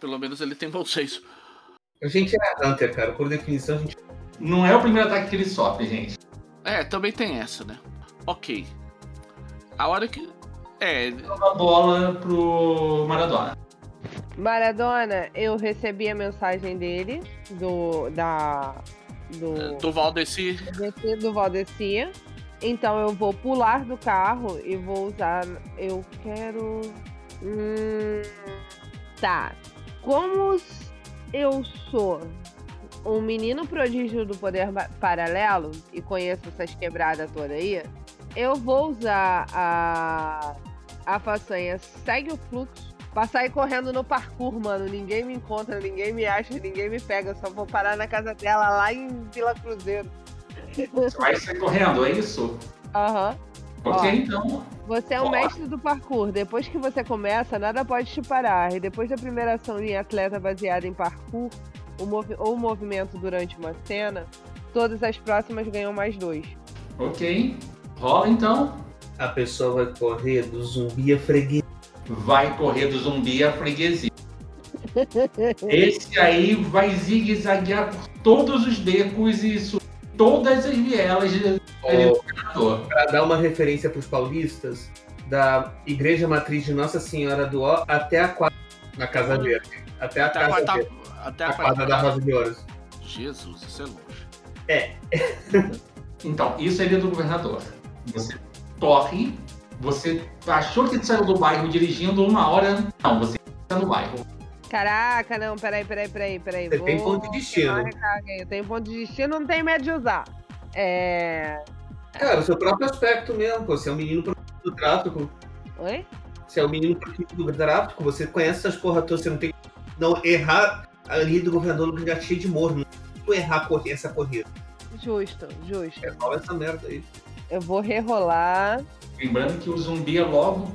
Pelo menos ele tem bom senso. A gente é Hunter, cara. Por definição, a gente... Não é o primeiro ataque que ele sofre, gente. É, também tem essa, né? Ok. A hora que... É... A bola pro Maradona. Maradona, eu recebi a mensagem dele, do... da... Do, do Valdeci. Do Valdeci. Então eu vou pular do carro e vou usar... Eu quero... Hum... Tá. Como eu sou... um menino prodígio do poder paralelo, e conheço essas quebradas todas aí, eu vou usar a, a façanha segue o fluxo, passar e correndo no parkour, mano, ninguém me encontra, ninguém me acha, ninguém me pega, só vou parar na casa dela lá em Vila Cruzeiro. Você vai sair correndo, é isso? Aham. Uhum. Ok, ó, então. Você é o Ó. mestre do parkour. Depois que você começa, nada pode te parar. E depois da primeira ação em atleta baseada em parkour, O movi- ou movimento durante uma cena, todas as próximas ganham mais dois. Ok. Rola então. A pessoa vai correr do zumbi à freguesia. Vai correr do zumbi à freguesia. Esse aí vai zigue-zaguear por todos os becos e subir todas as vielas do governador. Para dar uma referência para os paulistas, da Igreja Matriz de Nossa Senhora do Ó até a quadra na Casa Verde. Até a até Casa quarta... Verde. Até a quadra da Rosa de Ouros. Jesus, isso é longe. É. Então, isso é Ilha do Governador. Você corre, você achou que saiu do bairro dirigindo uma hora. Não, você está no bairro. Caraca, não, peraí, peraí, peraí. peraí. Você Vou... tem ponto de destino. Eu tenho ponto de destino, não tem medo de usar. É. Cara, o seu próprio aspecto mesmo, pô. Você é um menino produto do tráfico. Oi? Você é um menino produto do tráfico, você conhece essas porra todas, você não tem. Não, errar. Ali do governador que já cheio de morno. Tu errar correr essa corrida. Justo, justo. É só essa merda aí. Eu vou rerolar. Lembrando que o zumbi é logo.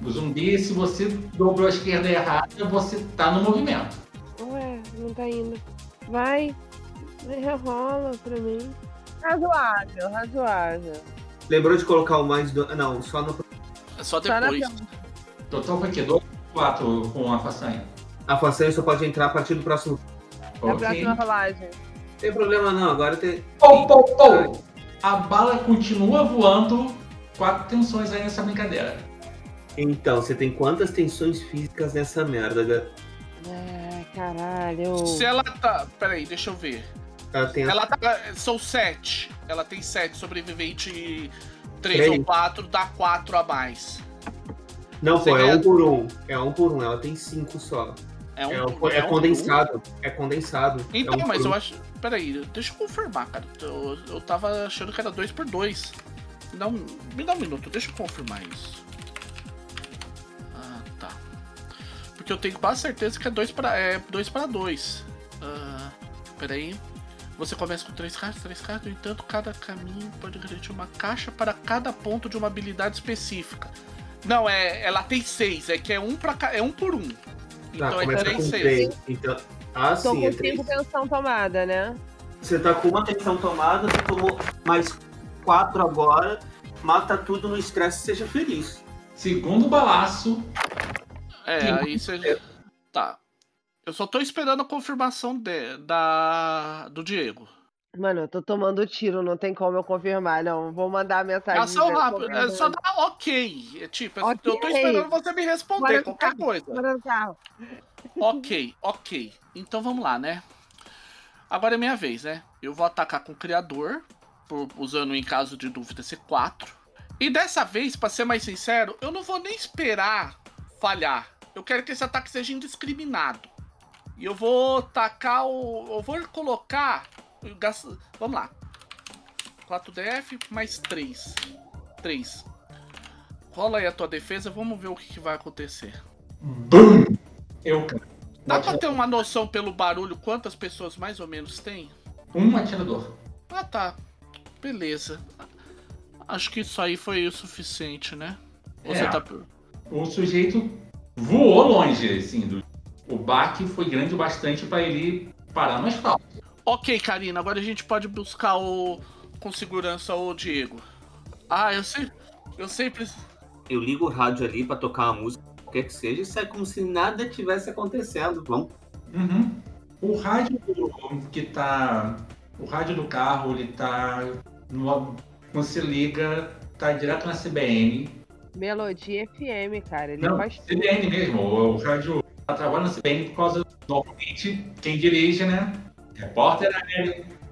O zumbi, se você dobrou a esquerda errada, você tá no movimento. Ué, não tá indo. Vai. Rerola pra mim. Razoável, razoável. Lembrou de colocar o mais do. Não, só no. Só depois. Só na... Total foi que dois, quatro com a façanha. A façanha só pode entrar a partir do próximo. Da okay. próxima rolagem. Não tem problema não, agora tem. Pou, pou, pou! A bala continua voando. Quatro tensões aí nessa brincadeira. Então, você tem quantas tensões físicas nessa merda, galera? Ah, caralho. Se ela tá. Peraí, deixa eu ver. Ela tem. Ela tá... São sete. Ela tem sete, sobrevivente três ou quatro, dá quatro a mais. Não, você pô, é, é um por um. É um por um, ela tem cinco só. É, um, é, um, é, é condensado, um... é condensado. Então, é um mas eu acho... Peraí, deixa eu confirmar, cara. Eu, eu tava achando que era dois por dois. Me dá, um, me dá um minuto, deixa eu confirmar isso. Ah, tá. Porque eu tenho quase certeza que é dois pra dois. É, ah, peraí. Você começa com três cartas, três cartas, no entanto, cada caminho pode garantir uma caixa para cada ponto de uma habilidade específica. Não, é, ela tem seis, é que é um, pra, é um por um. Então tá, é três, seis. Então, ah, tô sim, com é cinco tensão tomada, né? Você tá com uma tensão tomada, você tomou mais quatro agora, mata tudo, não estresse, seja feliz. Segundo balaço. É, aí você... Tá. Eu só tô esperando a confirmação de, da, do Diego. Mano, eu tô tomando tiro, não tem como eu confirmar, não. Vou mandar a mensagem. Ação rápida, é só dá ok. É, tipo, okay. Eu tô esperando você me responder, qualquer coisa. Ok, ok. Então vamos lá, né? Agora é minha vez, né? Eu vou atacar com o criador, por, usando em caso de dúvida C quatro. E dessa vez, pra ser mais sincero, eu não vou nem esperar falhar. Eu quero que esse ataque seja indiscriminado. E eu vou tacar o... Eu vou colocar... Eu gasto, vamos lá. quatro D F mais três. três. Rola aí a tua defesa, vamos ver o que, que vai acontecer. Bum! Eu... Dá um pra ter uma noção pelo barulho quantas pessoas mais ou menos tem? Um atirador. Ah, tá. Beleza. Acho que isso aí foi o suficiente, né? Ou é, você tá... O sujeito voou longe, assim, do... O baque foi grande o bastante para ele parar no asfalto. Ok, Karina, agora a gente pode buscar o com segurança o Diego. Ah, eu sei. Eu sempre. Eu ligo o rádio ali para tocar uma música, qualquer que seja, e sai como se nada tivesse acontecendo. Vamos. Uhum. O rádio que tá. O rádio do carro, ele tá. No... Quando se liga, tá direto na C B N. Melodia F M, cara. Ele não, faz C B N tudo. Mesmo, o rádio. Trabalha na C B N por causa, normalmente, quem dirige, né? Repórter da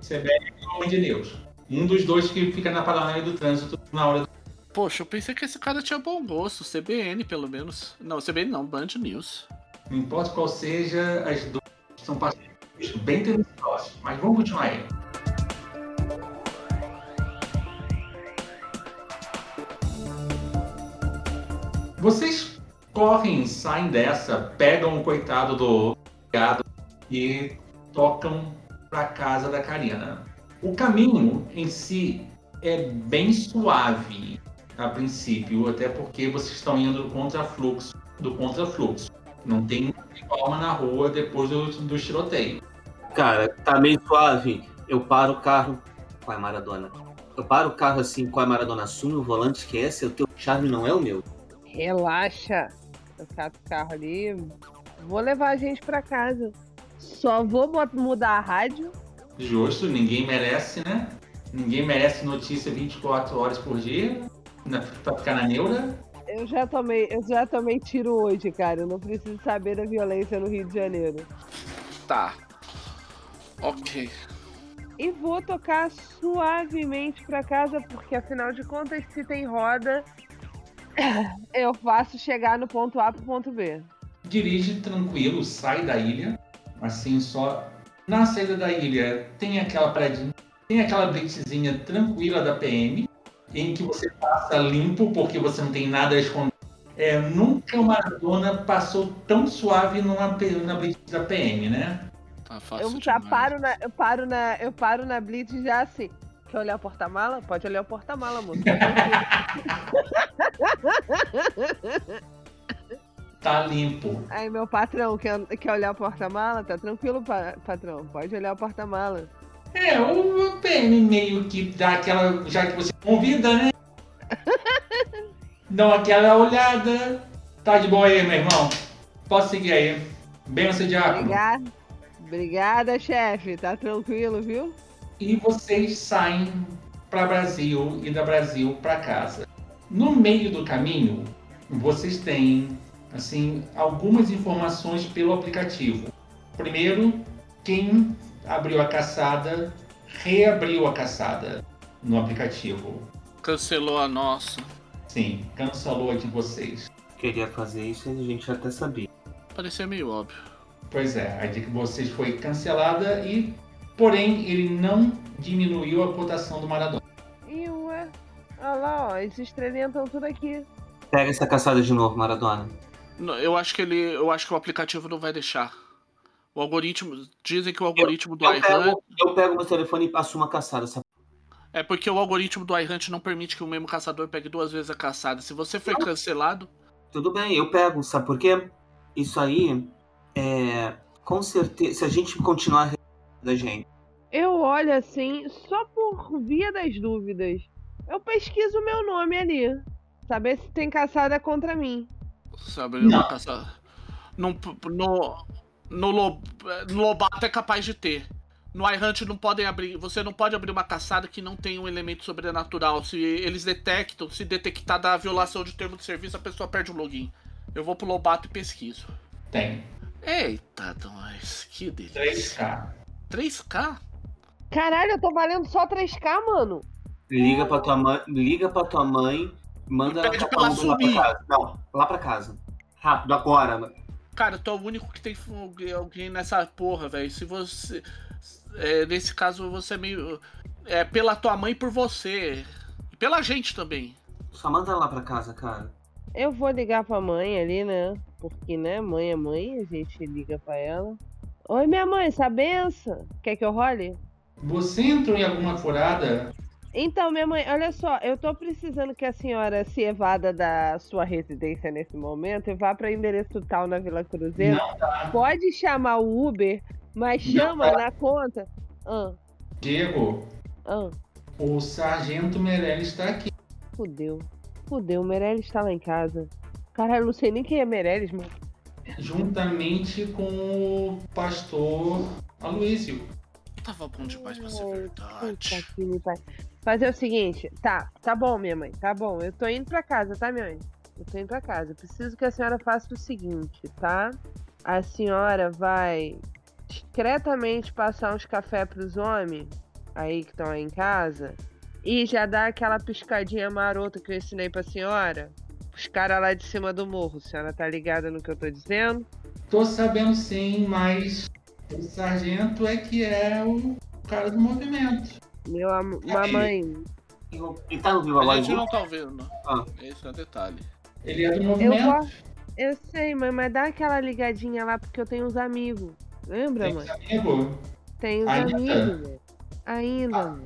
C B N e Homem de Deus. Um dos dois que fica na paranoia do trânsito na hora do... Poxa, eu pensei que esse cara tinha bom gosto, C B N pelo menos. Não, C B N não, Band News. Não importa qual seja, as duas são parceiros bem tendenciosos, mas vamos continuar aí. Vocês... correm, saem dessa, pegam o coitado do gado e tocam para casa da Karina. O caminho em si é bem suave a princípio, até porque vocês estão indo do contrafluxo, do contrafluxo. Não tem calma na rua depois do, do tiroteio. Cara, tá meio suave. Eu paro o carro com a Maradona. Eu paro o carro assim com a Maradona, assume o volante que esse é o teu, chave não é o meu. Relaxa. Eu cato o carro ali, vou levar a gente pra casa. Só vou mudar a rádio. Justo, ninguém merece, né? Ninguém merece notícia vinte e quatro horas por dia, na, pra ficar na neura. Eu já tomei, eu já tomei tiro hoje, cara. Eu não preciso saber da violência no Rio de Janeiro. Tá. Ok. E vou tocar suavemente pra casa, porque afinal de contas, se tem roda... Eu faço chegar no ponto A pro ponto B. Dirige tranquilo, sai da ilha. Assim só. Na saída da ilha tem aquela paradinha, tem aquela blitzinha tranquila da P M, em que você passa limpo porque você não tem nada a esconder. É, nunca uma Maradona passou tão suave numa, na blitz da P M, né? Tá fácil. Eu já paro na, eu paro na, eu paro na blitz já assim. Quer olhar o porta-mala? Pode olhar o porta-mala, moço. Tá limpo. Aí, meu patrão, quer, quer olhar o porta-mala? Tá tranquilo, pa- patrão. Pode olhar o porta-mala. É, o P M meio que dá aquela... Já que você convida, né? Dá aquela olhada. Tá de boa aí, meu irmão. Posso seguir aí. Bem, você diabo. Obrigada. Obrigada, chefe. Tá tranquilo, viu? E vocês saem para Brasil e da Brasil para casa. No meio do caminho, vocês têm assim, algumas informações pelo aplicativo. Primeiro, quem abriu a caçada, reabriu a caçada no aplicativo. Cancelou a nossa. Sim, cancelou a de vocês. Queria fazer isso e a gente até sabia. Parecia meio óbvio. Pois é, a de vocês foi cancelada e... Porém, ele não diminuiu a cotação do Maradona. Ih, ué. Olha lá, ó. Eles estrelentam tudo aqui. Pega essa caçada de novo, Maradona. Não, eu acho que ele. Eu acho que o aplicativo não vai deixar. O algoritmo... Dizem que o algoritmo eu, do iHunt... Eu, eu pego meu telefone e passo uma caçada. Sabe? É porque o algoritmo do iHunt não permite que o mesmo caçador pegue duas vezes a caçada. Se você foi não. cancelado... Tudo bem, eu pego. Sabe por quê? Isso aí... É... Com certeza... Se a gente continuar... da gente... Eu olho assim... Só por via das dúvidas. Eu pesquiso o meu nome ali. Saber se tem caçada contra mim. Saber uma caçada... Não... No... No, Lob... no Lobato é capaz de ter. No iHunt não podem abrir. Você não pode abrir uma caçada que não tem um elemento sobrenatural. Se eles detectam, se detectar da violação de termo de serviço, a pessoa perde o login. Eu vou pro Lobato e pesquiso. Tem. Eita, nós. Que delícia. três K. três K? Caralho, eu tô valendo só três K, mano. Liga pra tua mãe. Liga pra tua mãe. Manda ela pra ela subir. Lá pra casa. Não, lá pra casa. Rápido, agora, mano. Cara, tu é o único que tem alguém nessa porra, velho. Se você... É, nesse caso, você é meio... É pela tua mãe e por você. E pela gente também. Só manda lá pra casa, cara. Eu vou ligar pra mãe ali, né? Porque, né? Mãe é mãe, a gente liga pra ela. Oi, minha mãe, essa benção. Quer que eu role? Você entrou em alguma furada? Então, minha mãe, olha só. Eu tô precisando que a senhora se evada da sua residência nesse momento e vá pra endereço tal na Vila Cruzeiro. Não, tá. Pode chamar o Uber, mas chama não, tá. na conta. Ah. Diego, ah. o sargento Meirelles tá aqui. Fudeu. Fudeu, o Meirelles tá lá em casa. Caralho, eu não sei nem quem é Meirelles, mano. Juntamente com o pastor Aloysio. Tava bom demais pra ser verdade. Fazer o seguinte, tá, tá bom, minha mãe, tá bom, eu tô indo pra casa, tá, minha mãe? Eu tô indo pra casa, eu preciso que a senhora faça o seguinte, tá? A senhora vai discretamente passar uns café pros homens, aí que estão aí em casa, e já dá aquela piscadinha marota que eu ensinei pra senhora, os caras lá de cima do morro, a senhora tá ligada no que eu tô dizendo? Tô sabendo sim, mas o sargento é que é o cara do movimento. Meu amor, mamãe. Ele tá no Viva Voz? A gente não tá ouvindo. Ah. Esse é o detalhe. Ele é do movimento? Eu, vou... eu sei, mãe, mas dá aquela ligadinha lá porque eu tenho uns amigos. Lembra, Tem mãe? Tem uns amigos? Tem uns amigos. Ainda, ah.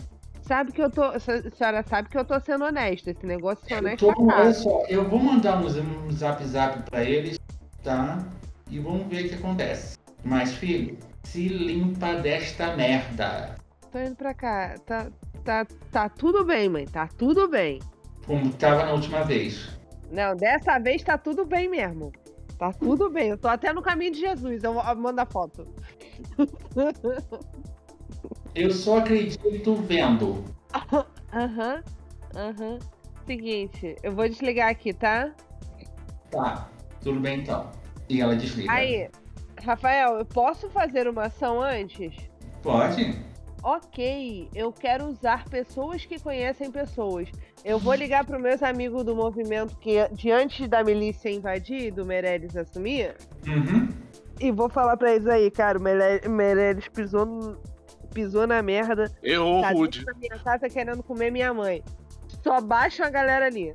Sabe que eu tô. A senhora sabe que eu tô sendo honesta. Esse negócio é honesto. Eu tô... Olha só, eu vou mandar um zap zap pra eles, tá? E vamos ver o que acontece. Mas, filho, se limpa desta merda. Tô indo pra cá. Tá, tá, tá tudo bem, mãe. Tá tudo bem. Como tava na última vez. Não, dessa vez tá tudo bem mesmo. Tá tudo bem. Eu tô até no caminho de Jesus. Eu mando a foto. Eu só acredito vendo. Aham. Aham. Seguinte, eu vou desligar aqui, tá? Tá. Tudo bem, então. E ela desliga. Aí, Rafael, eu posso fazer uma ação antes? Pode. Ok, eu quero usar pessoas que conhecem pessoas. Eu vou ligar para os meus amigos do movimento que, diante da milícia invadir, do Meirelles assumir. Uhum. E vou falar para eles aí, cara, o Meirelles pisou, pisou na merda. Errou, Rude. Tá minha casa querendo comer minha mãe. Só baixa a galera ali.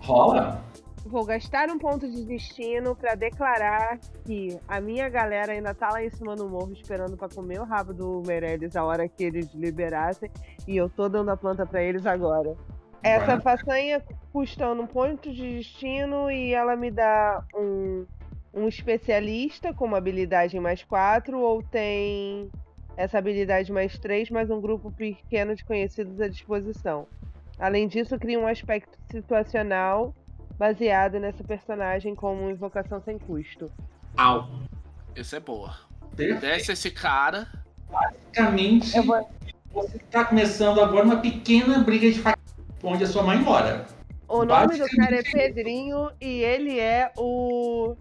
Rola. Vou gastar um ponto de destino pra declarar que a minha galera ainda tá lá em cima no morro esperando pra comer o rabo do Meirelles a hora que eles liberassem e eu tô dando a planta pra eles agora. Essa Vai. façanha custando um ponto de destino e ela me dá um, um especialista com uma habilidade mais quatro ou tem essa habilidade mais três mais um grupo pequeno de conhecidos à disposição. Além disso, cria um aspecto situacional baseado nessa personagem como invocação sem custo. Au. Essa é boa. Perfeito. Desce esse cara. Basicamente, vou... você tá começando agora uma pequena briga de facção onde a sua mãe mora. O nome do cara é Pedrinho e ele é o...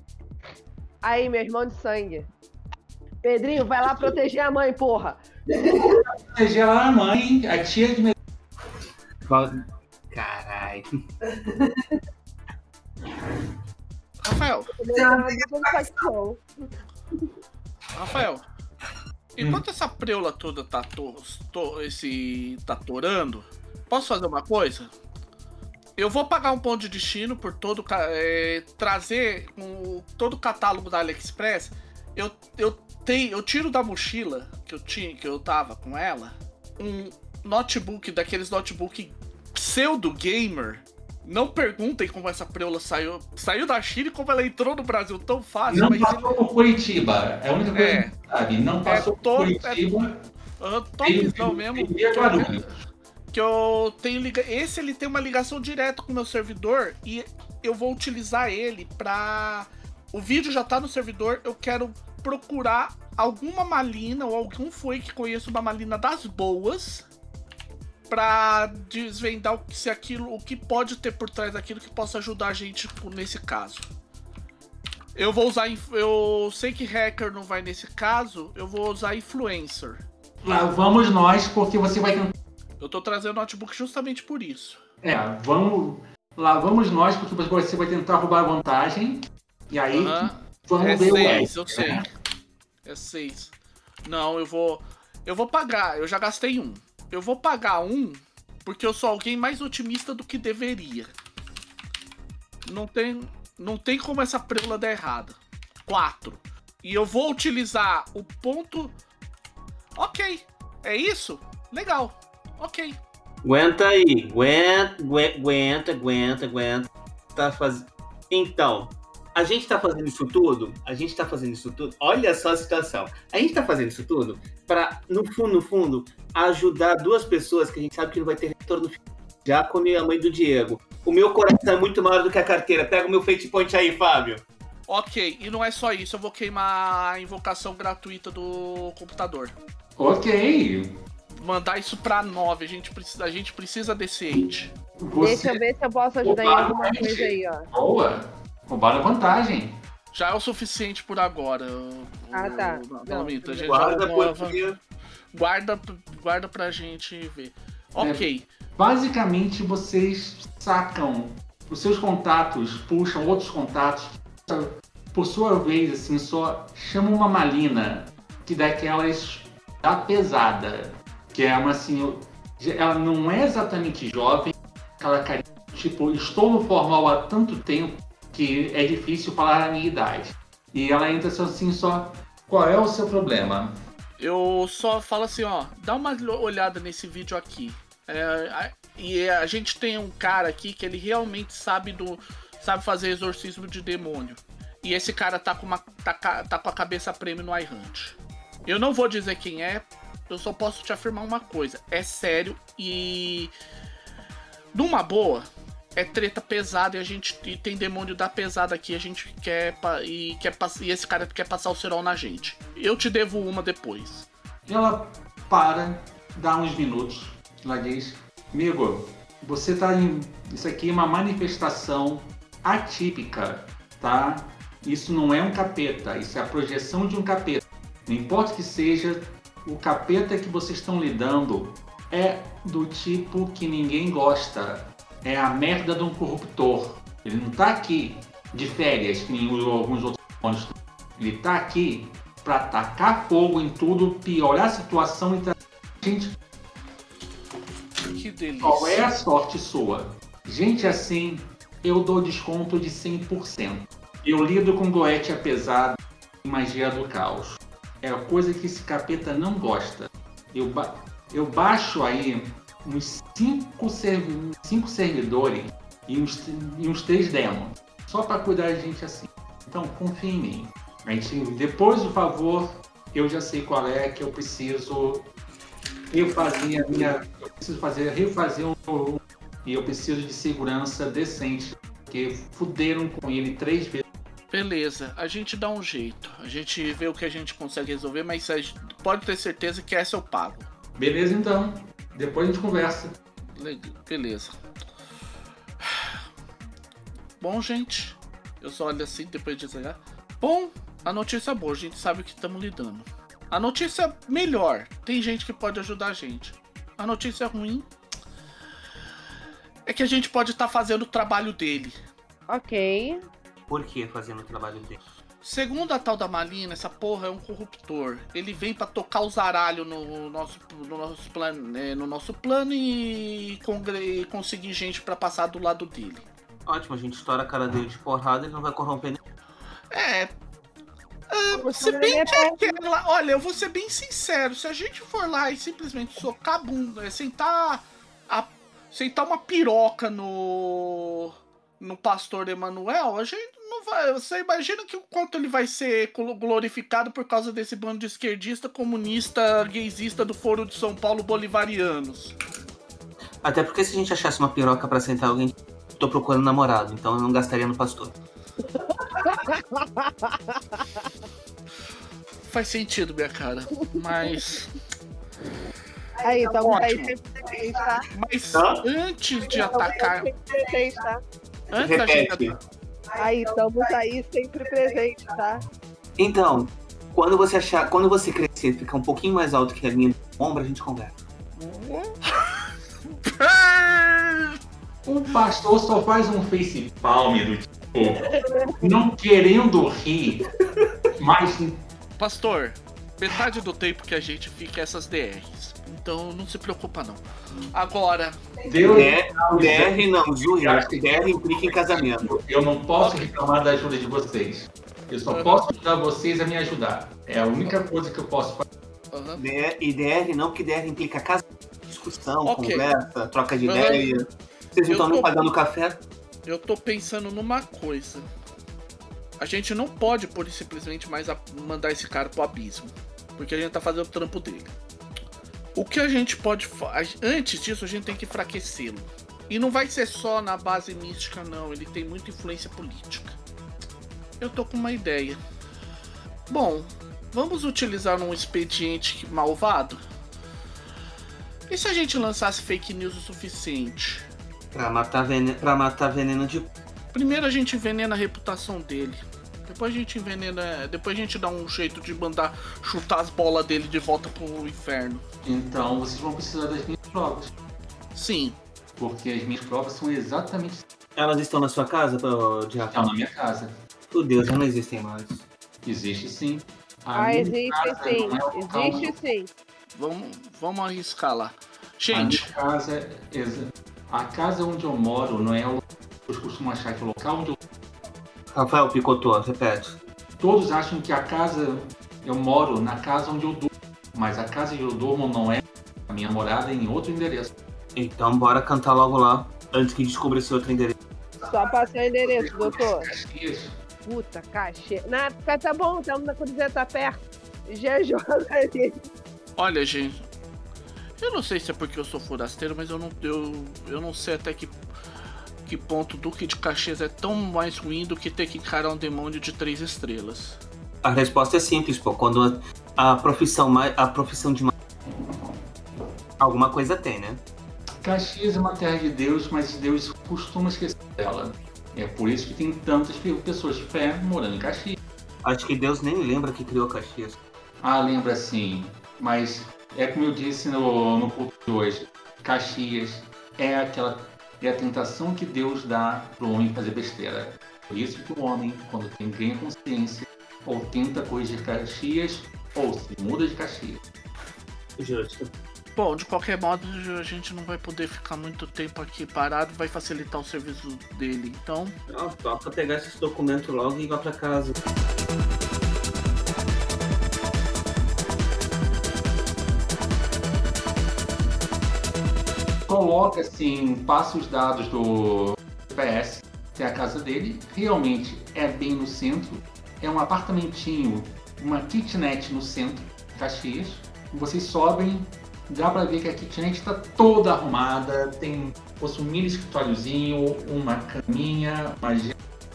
Aí, meu irmão de sangue. Pedrinho, vai lá proteger a mãe, porra. Proteger lá a mãe, a tia de... Caralho. Rafael, Rafael, enquanto hum. essa preula toda tá, to, to, esse, tá torando, posso fazer uma coisa? Eu vou pagar um ponto de destino por todo é, trazer um, todo o catálogo da AliExpress. Eu, eu tenho, eu tiro da mochila que eu tinha, que eu tava com ela, um notebook, daqueles notebook pseudo gamer. Não perguntem como essa preula saiu, saiu da China e como ela entrou no Brasil tão fácil. Não mas passou ele... por Curitiba, é a única coisa é, que sabe. Não passou é por Curitiba. É topzão mesmo. Que eu, que eu tenho liga... Esse ele tem uma ligação direta com o meu servidor e eu vou utilizar ele pra... O vídeo já tá no servidor, eu quero procurar alguma malina ou algum foi que conheça uma malina das boas... Pra desvendar o que, se aquilo, o que pode ter por trás daquilo que possa ajudar a gente nesse caso. Eu vou usar. Eu sei que hacker não vai nesse caso, eu vou usar influencer. Lá vamos nós, porque você vai tentar. Eu tô trazendo notebook justamente por isso. É, vamos. Lá vamos nós, porque você vai tentar roubar a vantagem. E aí. Uhum. Vamos é ver seis, o É seis, eu sei. É. é seis. Não, eu vou. Eu vou pagar, eu já gastei um. Eu vou pagar um, porque eu sou alguém mais otimista do que deveria. Não tem, não tem como essa preula dar errada. Quatro. E eu vou utilizar o ponto... Ok. É isso? Legal. Ok. Aguenta aí. Aguenta, aguenta, aguenta, aguenta. Tá faz... Então, a gente tá fazendo isso tudo? A gente tá fazendo isso tudo? Olha só a situação. A gente tá fazendo isso tudo pra, no fundo, no fundo... ajudar duas pessoas que a gente sabe que não vai ter retorno. Já com a mãe do Diego. O meu coração é muito maior do que a carteira. Pega o meu Fate Point aí, Fábio. Ok, e não é só isso. Eu vou queimar a invocação gratuita do computador. Ok. Mandar isso pra nove. A gente precisa, a gente precisa desse ente. Você... Deixa eu ver se eu posso ajudar em alguma coisa aí, ó. Boa. Roubaram vantagem. Já é o suficiente por agora. Ah, tá. Não, não, não, gente guarda por dia. Guarda, guarda pra gente ver. Ok. É, basicamente, vocês sacam os seus contatos, puxam outros contatos. Por sua vez, assim, só chama uma malina que daquelas da pesada. Que é uma, assim, ela não é exatamente jovem. Ela carinha, tipo, estou no formal há tanto tempo que é difícil falar a minha idade. E ela entra assim, só, qual é o seu problema? Eu só falo assim, ó, dá uma olhada nesse vídeo aqui. É, a, e a gente tem um cara aqui que ele realmente sabe do, sabe fazer exorcismo de demônio. E esse cara tá com, uma, tá, tá com a cabeça prêmio no iHunt. Eu não vou dizer quem é, eu só posso te afirmar uma coisa. É sério e... Numa boa, é treta pesada e a gente e tem demônio da pesada aqui. A gente quer e, quer e esse cara quer passar o cerol na gente. Eu te devo uma depois. Ela para, dá uns minutos, laguez. Amigo, você tá em... Isso aqui é uma manifestação atípica, tá? Isso não é um capeta, isso é a projeção de um capeta. Não importa que seja, o capeta que vocês estão lidando é do tipo que ninguém gosta. É a merda de um corruptor. Ele não tá aqui de férias, que nem alguns outros. Ele tá aqui pra tacar fogo em tudo, piorar a situação e trazer gente. Que delícia. Qual é a sorte sua? Gente assim, eu dou desconto de cem por cento. Eu lido com goétia pesada e magia do caos. É a coisa que esse capeta não gosta. Eu, ba- eu baixo aí... uns cinco, serv... cinco servidores e uns, e uns três demos, só para cuidar de gente assim. Então, confia em mim. A gente, depois do favor, eu já sei qual é que eu preciso refazer a minha... Eu preciso fazer, refazer um... E eu preciso de segurança decente, porque fuderam com ele três vezes. Beleza, a gente dá um jeito. A gente vê o que a gente consegue resolver, mas pode ter certeza que essa eu pago. Beleza, então. Depois a gente conversa. Beleza. Bom, gente. Eu só olho assim depois de desligar. Bom, a notícia é boa. A gente sabe o que estamos lidando. A notícia melhor. Tem gente que pode ajudar a gente. A notícia ruim é que a gente pode estar tá fazendo o trabalho dele. Ok. Por que fazendo o trabalho dele? Segundo a tal da malina, essa porra é um corruptor. Ele vem pra tocar o zaralho no nosso, no nosso, plan, no nosso plano e congre, conseguir gente pra passar do lado dele. Ótimo, a gente estoura a cara dele de porrada e não vai corromper ninguém. É, é... se bem que é aquela... Olha, eu vou ser bem sincero. Se a gente for lá e simplesmente socar a bunda, é sentar, a... sentar uma piroca no... no pastor Emanuel, a gente não vai... Você imagina que o quanto ele vai ser glorificado por causa desse bando de esquerdista, comunista, gaysista do Foro de São Paulo bolivarianos. Até porque se a gente achasse uma piroca pra sentar alguém... Tô procurando namorado, então eu não gastaria no pastor. Faz sentido, minha cara. Mas... Aí, então, ótimo. Aí, aí, tá? Mas ah? antes de atacar... Aí, tá? Antes da gente... Aí, estamos aí sempre presentes, tá? Então, quando você achar... Quando você crescer, ficar um pouquinho mais alto que a minha ombro, a gente conversa. Um pastor só faz um face palm do tipo, não querendo rir, mas... Pastor, metade do tempo que a gente fica é essas D Rs, então não se preocupa não. Agora... Deus, é, D R não, Júlia, D R implica em casamento. Eu não posso reclamar da ajuda de vocês, eu só uhum. posso ajudar vocês a me ajudar, é a única coisa que eu posso fazer. Uhum. D R, e D R não, porque D R implica casamento, discussão, okay. conversa, troca de uhum. ideias. Vocês estão me pagando café? Eu tô pensando numa coisa. A gente não pode pôr simplesmente mais a mandar esse cara pro abismo, porque a gente tá fazendo o trampo dele. O que a gente pode... Antes disso, a gente tem que enfraquecê-lo. E não vai ser só na base mística, não. Ele tem muita influência política. Eu tô com uma ideia. Bom, vamos utilizar um expediente malvado? E se a gente lançasse fake news o suficiente? Pra matar, veneno, pra matar veneno de... Primeiro a gente envenena a reputação dele. Depois a gente envenena... Depois a gente dá um jeito de mandar chutar as bolas dele de volta pro inferno. Então vocês vão precisar das minhas provas. Sim. Porque as minhas provas são exatamente... Elas estão na sua casa, Diaco? Estão na minha casa. Por Deus, não existem mais. Existe sim. A ah, existe sim. É existe sim. Vamos, vamos arriscar lá. Gente... A minha casa... É... A casa onde eu moro não é o... Eu costumo achar que é o local onde eu... Rafael picotou, repete. Todos acham que a casa... Eu moro na casa onde eu durmo. Mas a casa onde eu durmo não é a minha morada, é em outro endereço. Então bora cantar logo lá, antes que descubra esse outro endereço. Só passar o endereço, doutor. Caxias. Puta, Caxias. Na... Tá bom, estamos na Cruzeiro, tá perto. Jejum ali. Olha, gente... Eu não sei se é porque eu sou forasteiro, mas eu não, eu, eu não sei até que, que ponto o Duque de Caxias é tão mais ruim do que ter que encarar um demônio de três estrelas. A resposta é simples, pô. Quando a, a, profissão, a profissão de... Alguma coisa tem, né? Caxias é uma terra de Deus, mas Deus costuma esquecer dela. É por isso que tem tantas pessoas de fé morando em Caxias. Acho que Deus nem lembra que criou Caxias. Ah, lembra sim, mas... É como eu disse no, no culto de hoje, Caxias é aquela é a tentação que Deus dá pro homem fazer besteira. Por isso que o homem, quando tem ganha consciência, ou tenta corrigir Caxias, ou se muda de Caxias. Justo. Bom, de qualquer modo, a gente não vai poder ficar muito tempo aqui parado, vai facilitar o serviço dele, então... Não, toca pegar esses documentos logo e ir lá pra casa. Coloca assim, passa os dados do G P S até a casa dele, realmente é bem no centro, é um apartamentinho, uma kitnet no centro de Caxias, vocês sobem, dá pra ver que a kitnet tá toda arrumada, tem um mini escritóriozinho, uma caminha, uma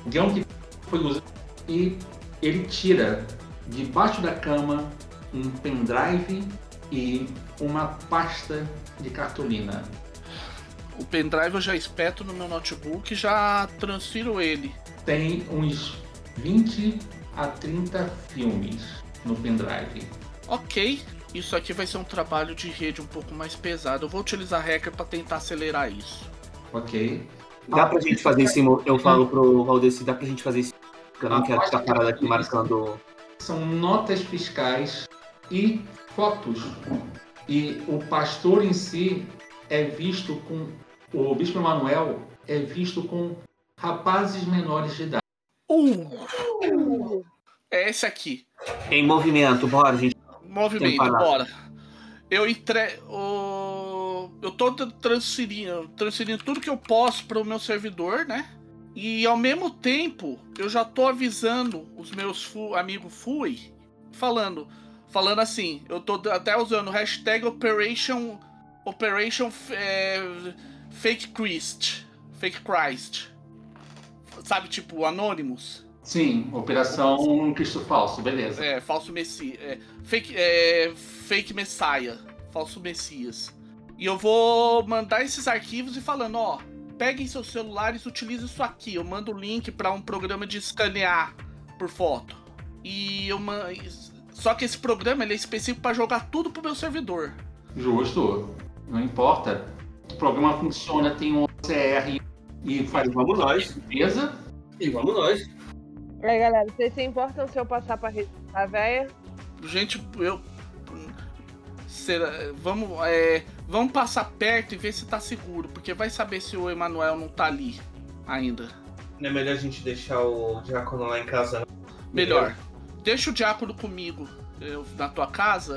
guião que foi usado, e ele tira debaixo da cama um pendrive e uma pasta de cartolina. O pendrive eu já espeto no meu notebook e já transfiro ele. Tem uns vinte a trinta filmes no pendrive. Ok, isso aqui vai ser um trabalho de rede um pouco mais pesado. Eu vou utilizar hacker para tentar acelerar isso. Ok. Dá pra gente fazer isso, eu falo pro Valdeci, dá pra gente fazer isso, porque eu não quero ficar parado aqui marcando... São notas fiscais e fotos. E o pastor em si é visto com... O bispo Emanuel é visto com rapazes menores de idade. Uh, É esse aqui. Em movimento, bora, gente. Movimento, bora. Eu entrego. Oh, eu tô transferindo, transferindo tudo que eu posso para o meu servidor, né? E ao mesmo tempo, eu já tô avisando os meus fu- amigos F U I, falando, falando assim, eu tô até usando hashtag Operation, Operation é, Fake Christ. Fake Christ. Sabe, tipo, Anonymous? Sim, Operação Cristo Falso, beleza. É, falso Messias. É, fake, é, fake Messiah. Falso Messias. E eu vou mandar esses arquivos e falando, ó, peguem seus celulares, utilizem isso aqui. Eu mando o link para um programa de escanear por foto. E eu man... Só que esse programa ele é específico para jogar tudo pro meu servidor. Justo. Não importa. O programa funciona, tem um C R e faz igual nós. Beleza? Igual nós. E aí, galera, vocês se importam se eu passar pra registrar, velha? Gente, eu... Será... Vamos, é... Vamos passar perto e ver se tá seguro, porque vai saber se o Emanuel não tá ali ainda. Não é melhor a gente deixar o Diácono lá em casa? Né? Melhor. Deixa o Diácono comigo, eu, na tua casa,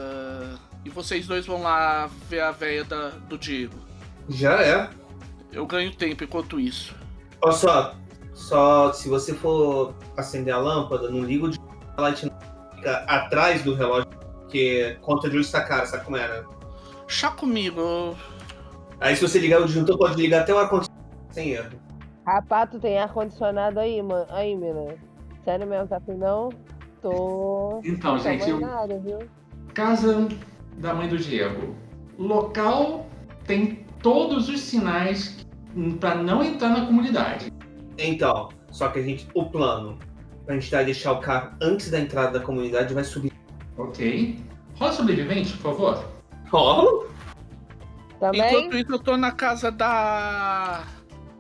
e vocês dois vão lá ver a véia da, do Diego. Já é. Eu ganho tempo enquanto isso. Olha só... Só se você for acender a lâmpada, não liga o de light fica atrás do relógio, porque conta de luz tá cara, sabe como era? Chá comigo. Aí se você ligar o disjuntor, pode ligar até o ar-condicionado sem erro. Rapato, tem ar-condicionado aí, mano. Aí, menina. Sério mesmo, tá assim, não? Tô... Então, não gente, eu... nada, viu? Casa da mãe do Diego. Local tem todos os sinais pra não entrar na comunidade. Então, só que a gente, o plano, a gente vai deixar o carro antes da entrada da comunidade vai subir. Ok. Rola sobrevivente, por favor. Rola. Também. Enquanto isso, eu tô na casa da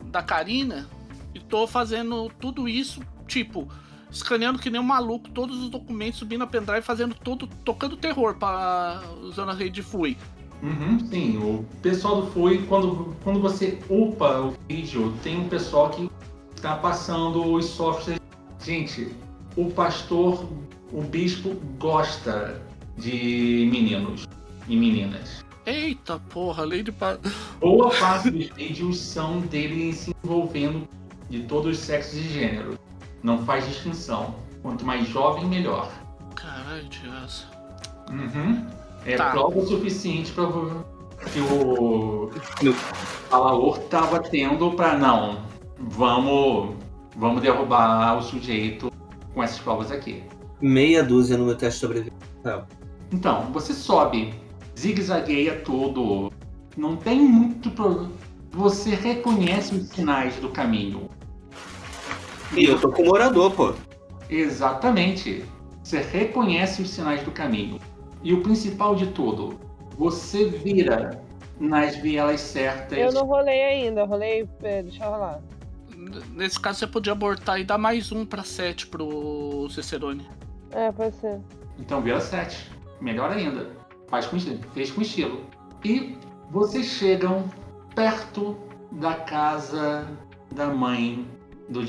da Karina e tô fazendo tudo isso, tipo, escaneando que nem um maluco todos os documentos, subindo a pendrive, fazendo tudo, tocando terror, pra, usando a rede F U I. Uhum, sim, o pessoal do F U I, quando, quando você upa o vídeo, tem um pessoal que tá passando os softwares. Gente, o pastor, o bispo gosta de meninos e meninas. Eita porra, lei de... Boa parte dos vídeos são dele se envolvendo de todos os sexos e gêneros. Não faz distinção. Quanto mais jovem, melhor. Caralho, Deus. Uhum. É tá. Prova o suficiente pra que o Alaor tava tendo pra não... Vamos, vamos derrubar o sujeito com essas provas aqui. Meia dúzia no meu teste de sobrevivência. Então, você sobe, zigue-zagueia tudo. Não tem muito problema. Você reconhece os sinais do caminho. E eu tô com o morador, pô. Exatamente. Você reconhece os sinais do caminho. E o principal de tudo, você vira nas vielas certas. Eu não rolei ainda, eu rolei... Deixa eu rolar. Nesse caso, você podia abortar e dar mais um pra sete pro Cicerone. É, pode ser. Então, vira sete. Melhor ainda. Faz com estilo. Fez com estilo. E vocês chegam perto da casa da mãe do,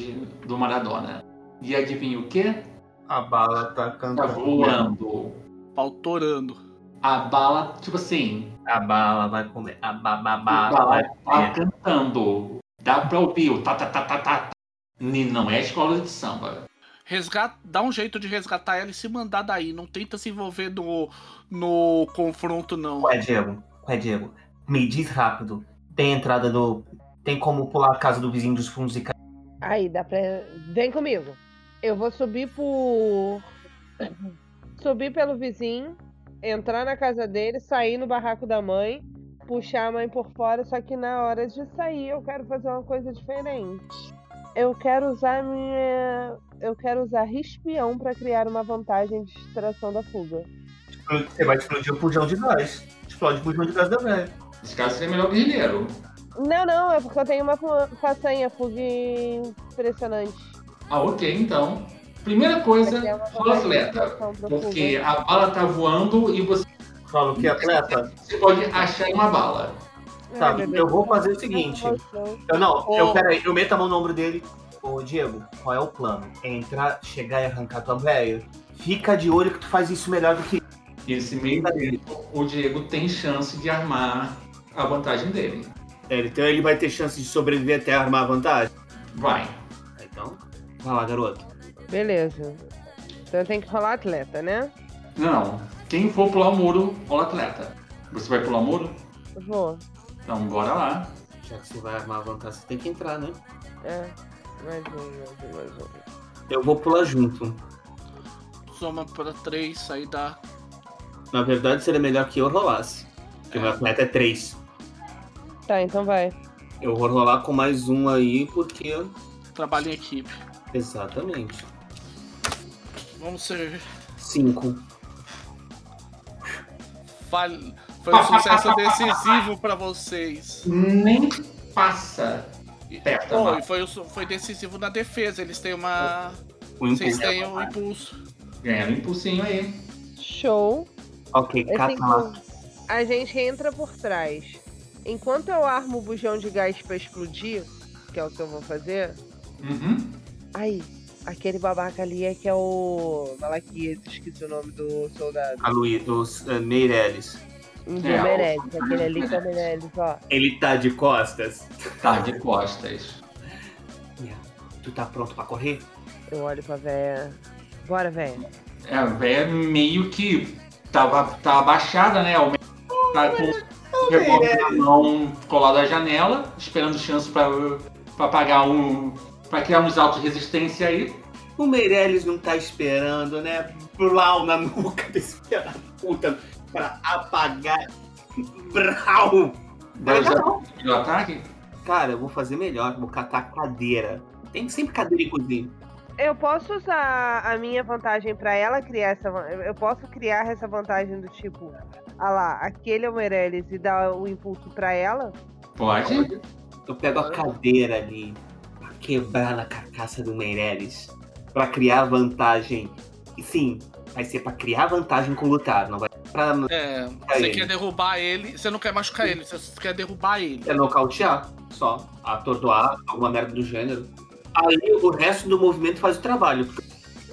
do Maradona. E adivinha o quê? A bala tá cantando. Tá voando. Pautorando. A bala, tipo assim... A bala vai comer. A bala vai tá cantando. Dá pra ouvir o tá, tá, tá, tá, tá. Não é escola de samba. Resgata, dá um jeito de resgatar ela e se mandar daí. Não tenta se envolver no, no confronto, não. Ué, Diego. Ué, Diego. Me diz rápido. Tem entrada do... Tem como pular a casa do vizinho dos fundos e... Aí, dá pra... Vem comigo. Eu vou subir por... Subir pelo vizinho. Entrar na casa dele, sair no barraco da mãe, puxar a mãe por fora, só que na hora de sair eu quero fazer uma coisa diferente. Eu quero usar minha... Eu quero usar rispião pra criar uma vantagem de distração da fuga. Você vai explodir o bujão de gás. Explode o bujão de gás da velha. Esse caso seria melhor guerreiro. Não, não, é porque eu tenho uma façanha fuga impressionante. Ah, ok, então... Primeira coisa, fala atleta, porque a bala tá voando e você... Fala o que, atleta? Você pode achar uma bala. Sabe, eu vou fazer o seguinte... Eu não, eu, peraí, eu meto a mão no ombro dele, Ô, Diego, qual é o plano? É entrar, chegar e arrancar tua velha? Fica de olho que tu faz isso melhor do que... Esse meio tempo, o Diego tem chance de armar a vantagem dele. É, então ele vai ter chance de sobreviver até armar a vantagem? Vai. Então, vai lá, garoto. Beleza. Então tem que rolar atleta, né? Não. Quem for pular o muro, rola atleta. Você vai pular o muro? Vou. Então, bora lá. Já que você vai armar a vantagem, você tem que entrar, né? É. Mais um, mais um, mais um. Eu vou pular junto. Soma pra três, sair da... Na verdade, seria melhor que eu rolasse. Porque é. Meu atleta é três. Tá, então vai. Eu vou rolar com mais um aí, porque... Trabalho em equipe. Exatamente. Vamos ser... Cinco. Vale... Foi um sucesso decisivo pra vocês. Nem passa. E, Perta, oh, foi, foi decisivo na defesa. Eles têm uma... Um vocês têm um impulso. Ganharam um impulsinho aí. Show. Ok, cata. A gente entra por trás. Enquanto eu armo o bujão de gás pra explodir, que é o que eu vou fazer... Uhum. Aí, aquele babaca ali é que é o... Malaquias, esqueci o nome do soldado. A Luiz, do uh, Meirelles. Do é, Meirelles, o... aquele ali que é o Meirelles, ó. Ele tá de costas? Tá de costas. Yeah. Tu tá pronto pra correr? Eu olho pra véia. Bora, véia. É, a véia meio que... Tava, tava abaixada, né? O oh, tá com o revólver na mão colado à janela, esperando chance pra, pra pagar um... Pra criar uns altos de resistência aí. O Meirelles não tá esperando, né? Blau na nuca desse filho da puta pra apagar. Brau! Vai usar o ataque? Cara, eu vou fazer melhor, vou catar a cadeira. Tem sempre cadeira em cozinha. Eu posso usar a minha vantagem pra ela criar essa... Eu posso criar essa vantagem do tipo... Ah lá, aquele é o Meirelles e dar o impulso pra ela? Pode. Eu pego a cadeira ali. Quebrar na carcaça do Meirelles pra criar vantagem. E sim, vai ser pra criar vantagem com lutar, não vai pra... É, você quer derrubar ele, você não quer machucar sim. Ele, você quer derrubar ele. É nocautear, só. Atordoar, alguma merda do gênero. Aí o resto do movimento faz o trabalho.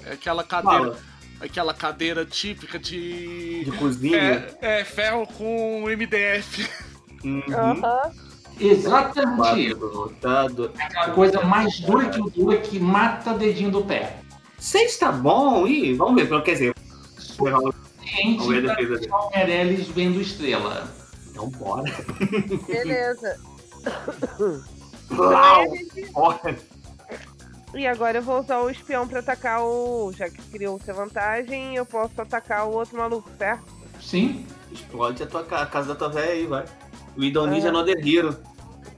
É aquela cadeira... Fala. Aquela cadeira típica de... De cozinha. É, é ferro com M D F. Uhum. Uhum. Exatamente. A coisa mais dura que o dura que mata dedinho do pé. Seis tá bom, e vamos ver, quer dizer. Gente, o Meirelles vendo estrela. Então bora. Beleza. Uau, bora. E agora eu vou usar o espião pra atacar o... Já que criou essa vantagem, eu posso atacar o outro maluco, certo? Sim. Explode a, tua, a casa da tua véia aí, vai. O Idonija não derriro.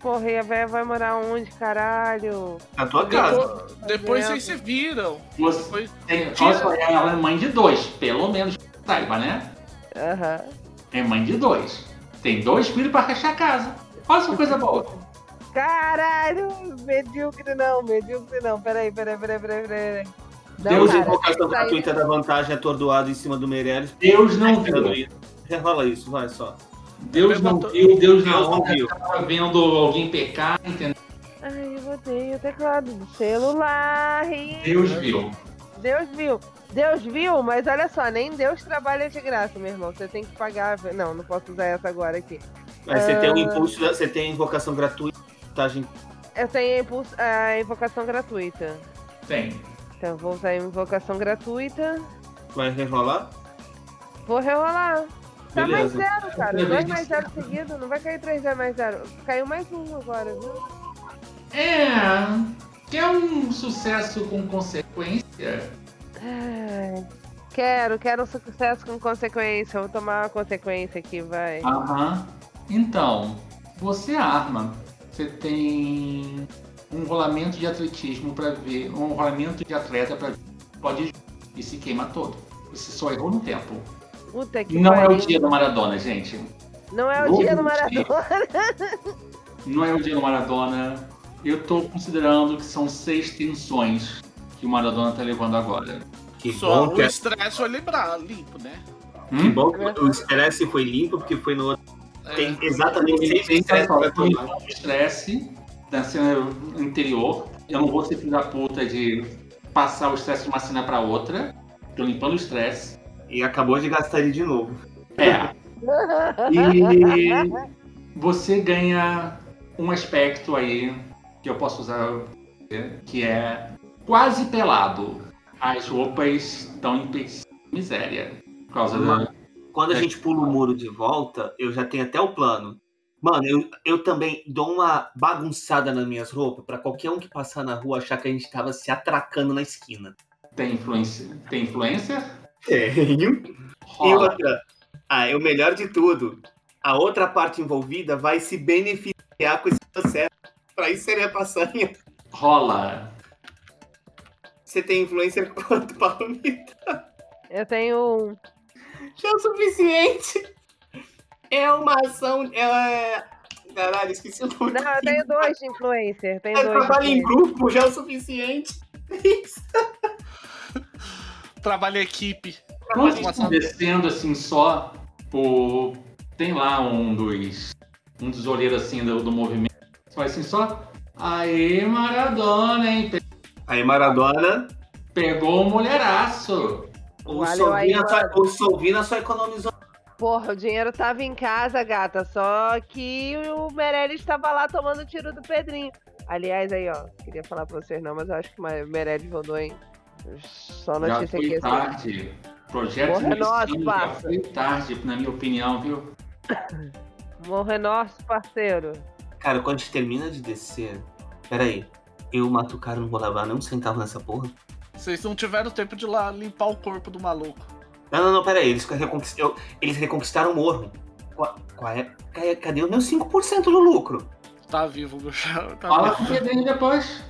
Porra, e a véia vai morar onde, caralho? Na tua casa. Depois, depois vocês se viram. Você depois... tem... Nossa, ela é mãe de dois, pelo menos saiba, né? Aham. Uhum. É mãe de dois. Tem dois filhos pra rachar a casa. Olha uma coisa boa. Caralho, medíocre não, medíocre não. Peraí, peraí, peraí, peraí, peraí. Não, Deus cara, invocação gratuita da vantagem atordoado em cima do Meirelles. Deus não viu. Rerola isso, vai só. Deus não viu, Deus não viu. Tava vendo alguém pecar, entendeu? Ai, eu botei o teclado do celular. Deus viu. Deus viu. Deus viu, mas olha só, nem Deus trabalha de graça, meu irmão. Você tem que pagar... Não, não posso usar essa agora aqui. Mas uh... você tem o impulso, você tem a invocação gratuita, tá, gente? Eu tenho a, impulso... a invocação gratuita. Tem. Então eu vou usar a invocação gratuita. Vai rerolar? Vou rerolar. Tá mais zero, cara. dois mais zero seguido. Não vai cair três mais zero. Caiu mais um agora, viu? É. Quer um sucesso com consequência? É, quero, quero um sucesso com consequência. Eu vou tomar uma consequência aqui, vai. Aham. Então, você arma. Você tem um rolamento de atletismo pra ver. Um rolamento de atleta pra ver. Pode e se queima todo. Você só errou no tempo. Puta que não pariu. É o dia do Maradona, gente. Não é o Logo dia do Maradona. Não é o dia do Maradona. Eu tô considerando que são seis tensões que o Maradona tá levando agora. Que Só bom que o estresse foi limpo, né? Hum? Que bom que é. O estresse foi limpo, porque foi no outro. É. Tem exatamente seis tensões. O estresse da cena anterior Eu não vou ser filho da puta de passar o estresse de uma cena pra outra. Tô limpando o estresse. E acabou de gastar ele de novo. É. E você ganha um aspecto aí que eu posso usar, que é quase pelado. As roupas estão em miséria. Por causa da... Quando a gente pula o muro de volta, eu já tenho até o plano. Mano, eu, eu também dou uma bagunçada nas minhas roupas pra qualquer um que passar na rua achar que a gente tava se atracando na esquina. Tem influência? Tem influência? Tenho. E outra. Ah, é o melhor de tudo. A outra parte envolvida vai se beneficiar com esse processo. Pra isso seria a passanha. Rola. Você tem influencer quanto, Palomita? Eu tenho um. Já é o suficiente. É uma ação... É... Caralho, esqueci o nome. Não, eu tenho dois de influencer. Tenho dois trabalho em grupo, já é o suficiente. Isso. Trabalho em equipe. Quando estão descendo assim só, por... tem lá um dos... Um dos olheiros assim do, do movimento. Só assim só... Aí, Maradona, hein? Aí, Maradona. Pegou o mulheraço. O Solvina, só, o Solvina só economizou. Porra, o dinheiro tava em casa, gata. Só que o Meirelles tava lá tomando tiro do Pedrinho. Aliás, aí, ó. Queria falar pra vocês não, mas eu acho que o Meirelles rodou, hein? Só notícia aqui. Já foi tarde. Projeto de nosso, foi tarde, na minha opinião, viu? Morre nosso, parceiro. Cara, quando a gente termina de descer... Peraí, eu mato o cara, não vou lavar nem um centavo nessa porra? Vocês não tiveram tempo de lá limpar o corpo do maluco. Não, não, não, peraí. Eles, reconquist... Eles reconquistaram o morro. Qual... Qual é... Cadê o meu cinco por cento do lucro? Tá vivo, meu chão. Tá fala vivo. Com o Pedrinho depois.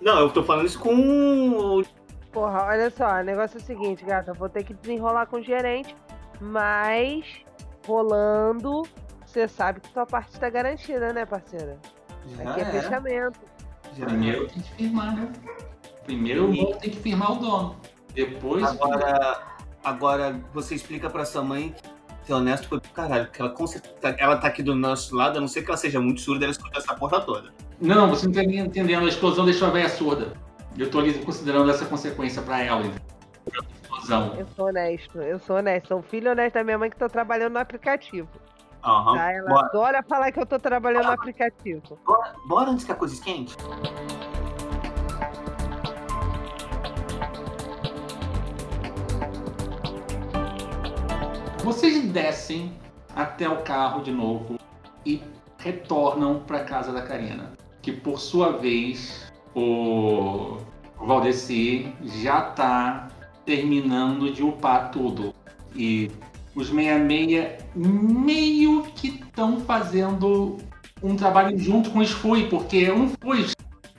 Não, eu tô falando isso com... Porra, olha só. O negócio é o seguinte, gata. Eu vou ter que desenrolar com o gerente, mas rolando, você sabe que tua parte tá garantida, né, parceira? Já aqui é, é fechamento. Já primeiro é. Tem que firmar, né? Primeiro e... tem que firmar o dono. Depois... Agora, agora você explica pra sua mãe que ser honesto foi do caralho, porque ela, ela tá aqui do nosso lado, a não ser que ela seja muito surda, ela escuta essa porra toda. Não, você não tá nem entendendo. A explosão deixou a velha surda. Eu tô ali considerando essa consequência pra ela. Explosão. Eu sou honesto, eu sou honesto. Sou um filho honesto da minha mãe que tô trabalhando no aplicativo. Uhum. Tá? Ela bora. Adora falar que eu tô trabalhando bora. No aplicativo. Bora, bora antes que a coisa esquente. Vocês descem até o carro de novo e retornam para casa da Karina, que por sua vez o Valdeci já tá terminando de upar tudo. E os meia-meia meio que estão fazendo um trabalho junto com os Fui, porque um Fui.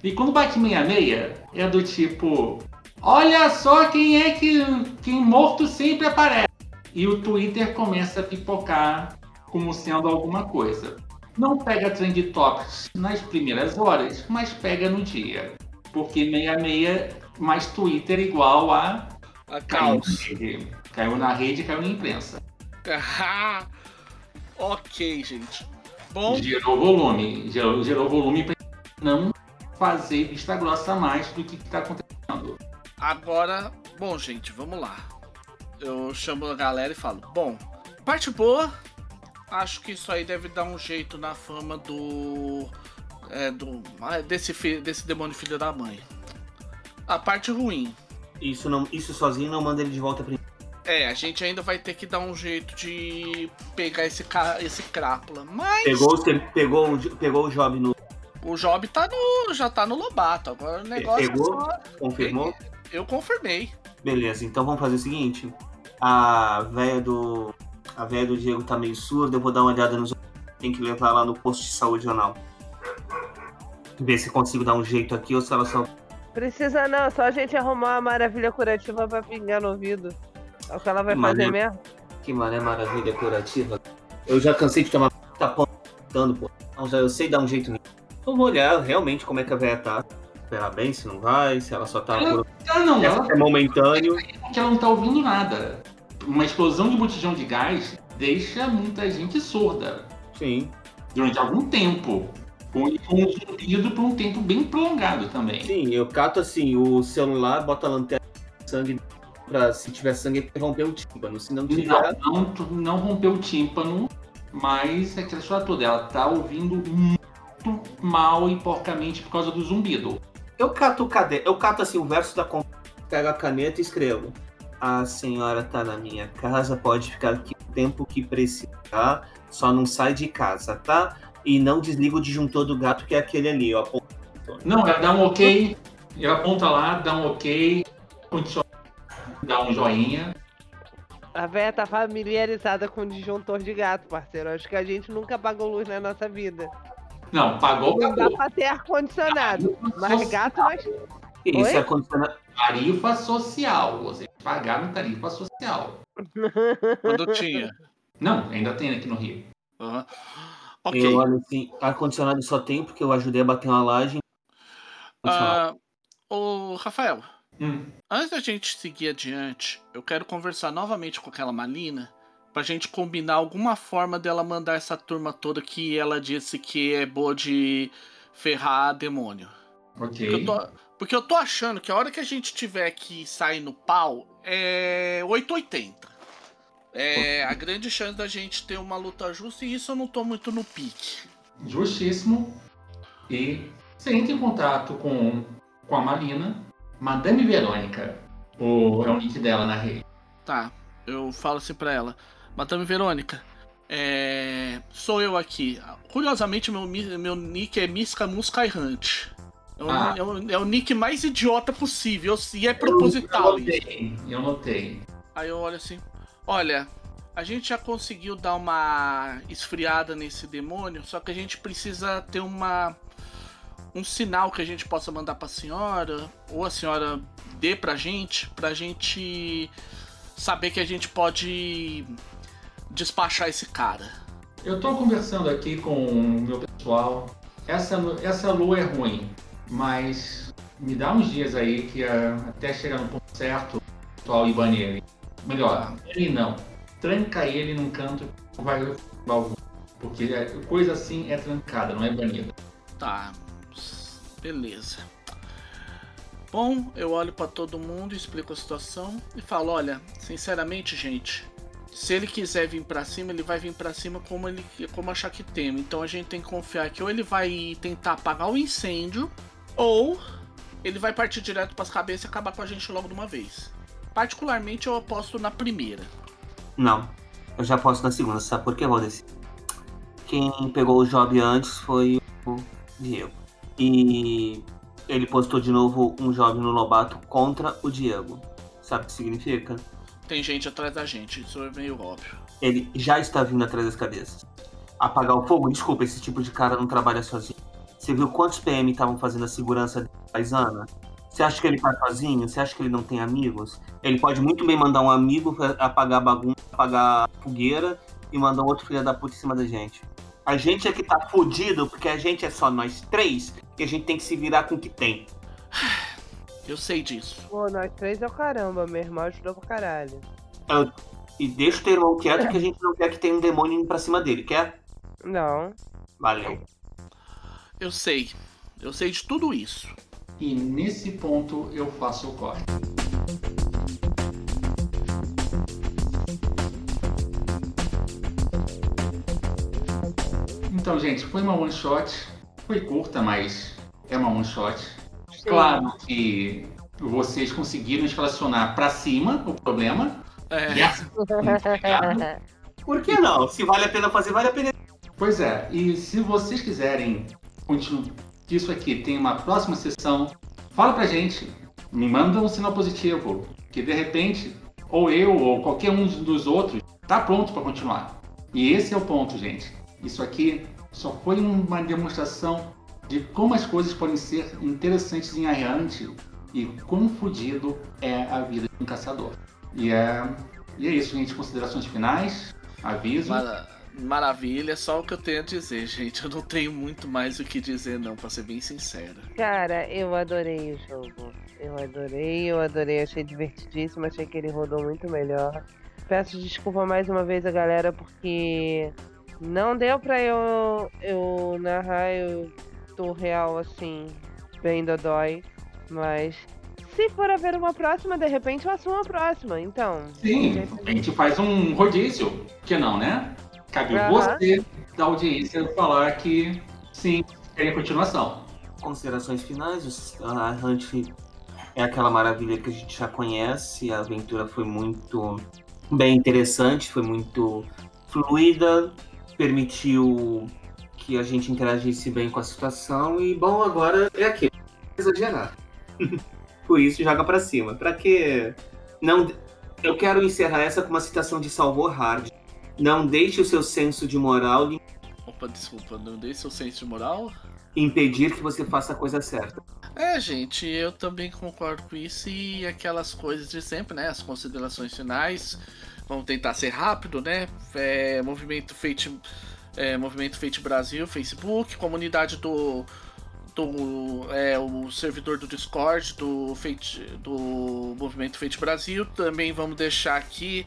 E quando bate meia-meia é do tipo, olha só quem é que quem morto sempre aparece. E o Twitter começa a pipocar como sendo alguma coisa. Não pega trend topics nas primeiras horas, mas pega no dia. Porque meia-meia mais Twitter igual a... a caos. Caiu, caiu na rede, caiu na imprensa. Ah, ok, gente. Bom... Gerou volume. Gerou, gerou volume para não fazer vista grossa mais do que está acontecendo. Agora, bom, gente, vamos lá. Eu chamo a galera e falo, bom, parte boa, acho que isso aí deve dar um jeito na fama do... É, do desse, filho, desse demônio filho da mãe. A parte ruim. Isso, não, isso sozinho não manda ele de volta pra mim. É, a gente ainda vai ter que dar um jeito de pegar esse, ca... esse crápula, mas... Pegou, pegou, pegou o Job no... O Job tá no, já tá no Lobato, agora o negócio... Pegou? É só... Confirmou? Eu, eu confirmei. Beleza, então vamos fazer o seguinte. A velha do a velha do Diego tá meio surda, eu vou dar uma olhada nos... Tem que levar lá no posto de saúde ou não. Ver se consigo dar um jeito aqui ou se ela só... Precisa não, só a gente arrumar uma maravilha curativa pra pingar no ouvido. É o que ela vai que fazer mané... mesmo. Que mané maravilha curativa. Eu já cansei de tomar... Tá apontando, pô. Eu sei dar um jeito nisso. Eu vou olhar realmente como é que a velha tá. Esperar bem, se não vai, se ela só tá... Ela, ela não, ela, é momentâneo. Porque ela não tá ouvindo nada. Uma explosão de botijão de gás deixa muita gente surda. Sim. Durante algum tempo. com consumido por um tempo bem prolongado também. Sim, eu cato assim, o celular, bota a lanterna de sangue, pra, se tiver sangue, romper o tímpano, se não tiver... Não, não, não rompeu o tímpano, mas é aquela história toda, ela tá ouvindo muito mal e porcamente por causa do zumbido. Eu cato o cadê? Eu cato assim, o verso da conta, pego a caneta e escrevo: a senhora tá na minha casa, pode ficar aqui o tempo que precisar, só não sai de casa, tá? E não desliga o disjuntor do gato, que é aquele ali, ó. Não, ela dá um ok, ela aponta lá, dá um ok, dá um joinha. A véia tá familiarizada com o disjuntor de gato, parceiro. Acho que a gente nunca apagou luz na nossa vida. Não, pagou, pagou. Não dá pra ter ar-condicionado, mas gato... Mas... Isso, é ar-condicionado. Tarifa social, vocês pagaram tarifa social. Quando tinha? Não, ainda tem aqui no Rio. Aham. Uhum. Okay. Eu olho assim, ar-condicionado só tem porque eu ajudei a bater uma laje. Ah, ô, Rafael, hum. antes da gente seguir adiante, eu quero conversar novamente com aquela Malina pra gente combinar alguma forma dela mandar essa turma toda que ela disse que é boa de ferrar demônio. Ok. Porque eu tô, porque eu tô achando que a hora que a gente tiver que sair no pau é oitocentos e oitenta. É a grande chance da gente ter uma luta justa, e isso eu não tô muito no pique. Justíssimo. E você entra em contato com, com a Marina, Madame Verônica, ou é o link dela na rede. Tá, eu falo assim pra ela: Madame Verônica, é... sou eu aqui. Curiosamente, meu, meu nick é Misca Musca Errante. É o, ah. é, o, é o nick mais idiota possível, e é proposital. Eu notei, eu notei. Aí eu olho assim... Olha, a gente já conseguiu dar uma esfriada nesse demônio, só que a gente precisa ter uma, um sinal que a gente possa mandar pra senhora, ou a senhora dê pra gente, pra gente saber que a gente pode despachar esse cara. Eu tô conversando aqui com o meu pessoal, essa, essa lua é ruim, mas me dá uns dias aí que até chegar no ponto certo, o pessoal Ibanez. Melhor, ele não. Tranca ele num canto e vai levar. Porque coisa assim é trancada, não é banida. Tá, beleza. Bom, eu olho pra todo mundo, explico a situação e falo: olha, sinceramente, gente, se ele quiser vir pra cima, ele vai vir pra cima como, ele, como achar que teme. Então a gente tem que confiar que ou ele vai tentar apagar o incêndio, ou ele vai partir direto pras cabeças e acabar com a gente logo de uma vez. Particularmente, eu aposto na primeira. Não, eu já aposto na segunda. Sabe por que, Valdeci? Quem pegou o job antes foi o Diego. E ele postou de novo um job no Lobato contra o Diego. Sabe o que significa? Tem gente atrás da gente, isso é meio óbvio. Ele já está vindo atrás das cabeças. Apagar o fogo? Desculpa, esse tipo de cara não trabalha sozinho. Você viu quantos P M estavam fazendo a segurança da paisana? Você acha que ele faz sozinho? Você acha que ele não tem amigos? Ele pode muito bem mandar um amigo apagar bagunça, apagar fogueira e mandar outro filho da puta em cima da gente. A gente é que tá fudido, porque a gente é só nós três e a gente tem que se virar com o que tem. Eu sei disso. Pô, nós três é o caramba, meu irmão ajudou pra caralho. Eu... E deixa o teu irmão quieto, que a gente não quer que tenha um demônio indo pra cima dele, quer? Não. Valeu. Eu sei. Eu sei de tudo isso. E nesse ponto eu faço o corte. Então, gente, foi uma one shot. Foi curta, mas é uma one shot. Claro que vocês conseguiram escalacionar pra cima o problema. É. Yes. Por que não? Se vale a pena fazer, vale a pena. Pois é, e se vocês quiserem continuar... Isso aqui tem uma próxima sessão. Fala pra gente, me manda um sinal positivo, que de repente, ou eu, ou qualquer um dos outros, tá pronto pra continuar. E esse é o ponto, gente. Isso aqui só foi uma demonstração de como as coisas podem ser interessantes em iHunt e quão fodido é a vida de um caçador. E é, e é isso, gente. Considerações finais, aviso. Para... Maravilha, só o que eu tenho a dizer, gente. Eu não tenho muito mais o que dizer, não, pra ser bem sincero. Cara, eu adorei o jogo. Eu adorei, eu adorei. Achei divertidíssimo, achei que ele rodou muito melhor. Peço desculpa mais uma vez a galera, porque Não deu pra eu, eu narrar eu tô real assim, bem dodói, mas se for haver uma próxima, de repente eu assumo a próxima, então... Sim, a gente faz um rodízio, que não, né? Cabe uhum. você, da audiência, falar que sim, queria continuação. Considerações finais, a Hunt é aquela maravilha que a gente já conhece, a aventura foi muito bem interessante, foi muito fluida, permitiu que a gente interagisse bem com a situação e, bom, agora é aquilo, exagerar. Por isso, joga pra cima. Pra que... Não... Eu quero encerrar essa com uma citação de Salvor Hard. Não deixe o seu senso de moral... Opa, desculpa. Não deixe o seu senso de moral... impedir que você faça a coisa certa. É, gente. Eu também concordo com isso. E aquelas coisas de sempre, né? As considerações finais. Vamos tentar ser rápido, né? É, Movimento Feit... É, Movimento Feit Brasil, Facebook, comunidade do... Do, é, o servidor do Discord do, Feit, do Movimento Feit Brasil. Também vamos deixar aqui,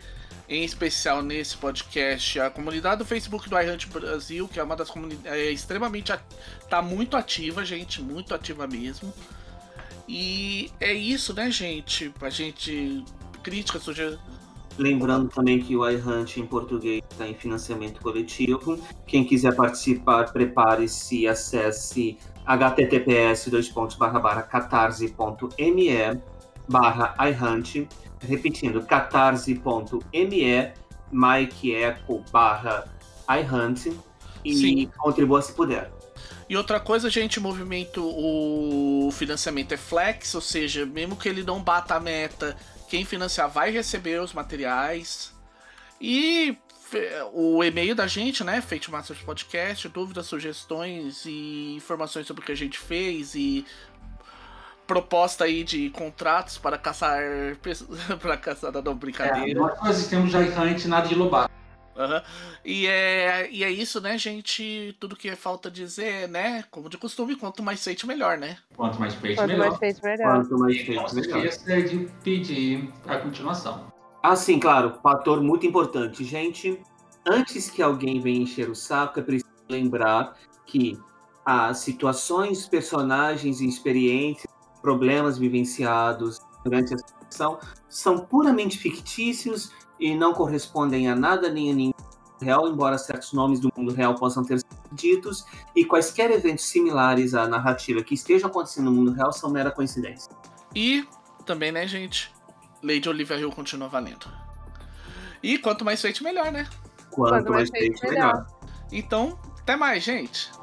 em especial nesse podcast, a comunidade do Facebook do iHunt Brasil, que é uma das comunidades é, extremamente tá muito ativa, gente, muito ativa mesmo. E é isso, né, gente? A gente crítica, sugestão. Lembrando também que o iHunt em português está em financiamento coletivo. Quem quiser participar, prepare-se e acesse https dois pontos barra barra catarse ponto me barra iHunt, repetindo, catarse ponto me mikeeco barra iHunt, e Sim. contribua se puder. E outra coisa, gente, o movimento, o financiamento é flex, ou seja, mesmo que ele não bata a meta, quem financiar vai receber os materiais. E o e-mail da gente, né, Fate Masters Podcast, dúvidas, sugestões e informações sobre o que a gente fez e proposta aí de contratos para caçar para caçar da brincadeira. É, nós temos já iHunt, nada de Lobato. Uhum. E, é, e é isso, né, gente? Tudo que falta dizer, né? Como de costume, quanto mais feito, melhor, né? Quanto mais feito, melhor. melhor. Quanto mais feito, melhor. Não se esqueça de pedir a continuação. Ah, sim, claro. Fator muito importante. Gente, antes que alguém venha encher o saco, é preciso lembrar que as situações, personagens, experiências, problemas vivenciados durante a situação são puramente fictícios e não correspondem a nada nem a ninguém real, embora certos nomes do mundo real possam ter sido ditos, e quaisquer eventos similares à narrativa que estejam acontecendo no mundo real são mera coincidência. E também, né, gente... Lady Olivia Hill continua valendo. E quanto mais feito, melhor, né? Quanto, quanto mais feito, melhor. melhor. Então, até mais, gente.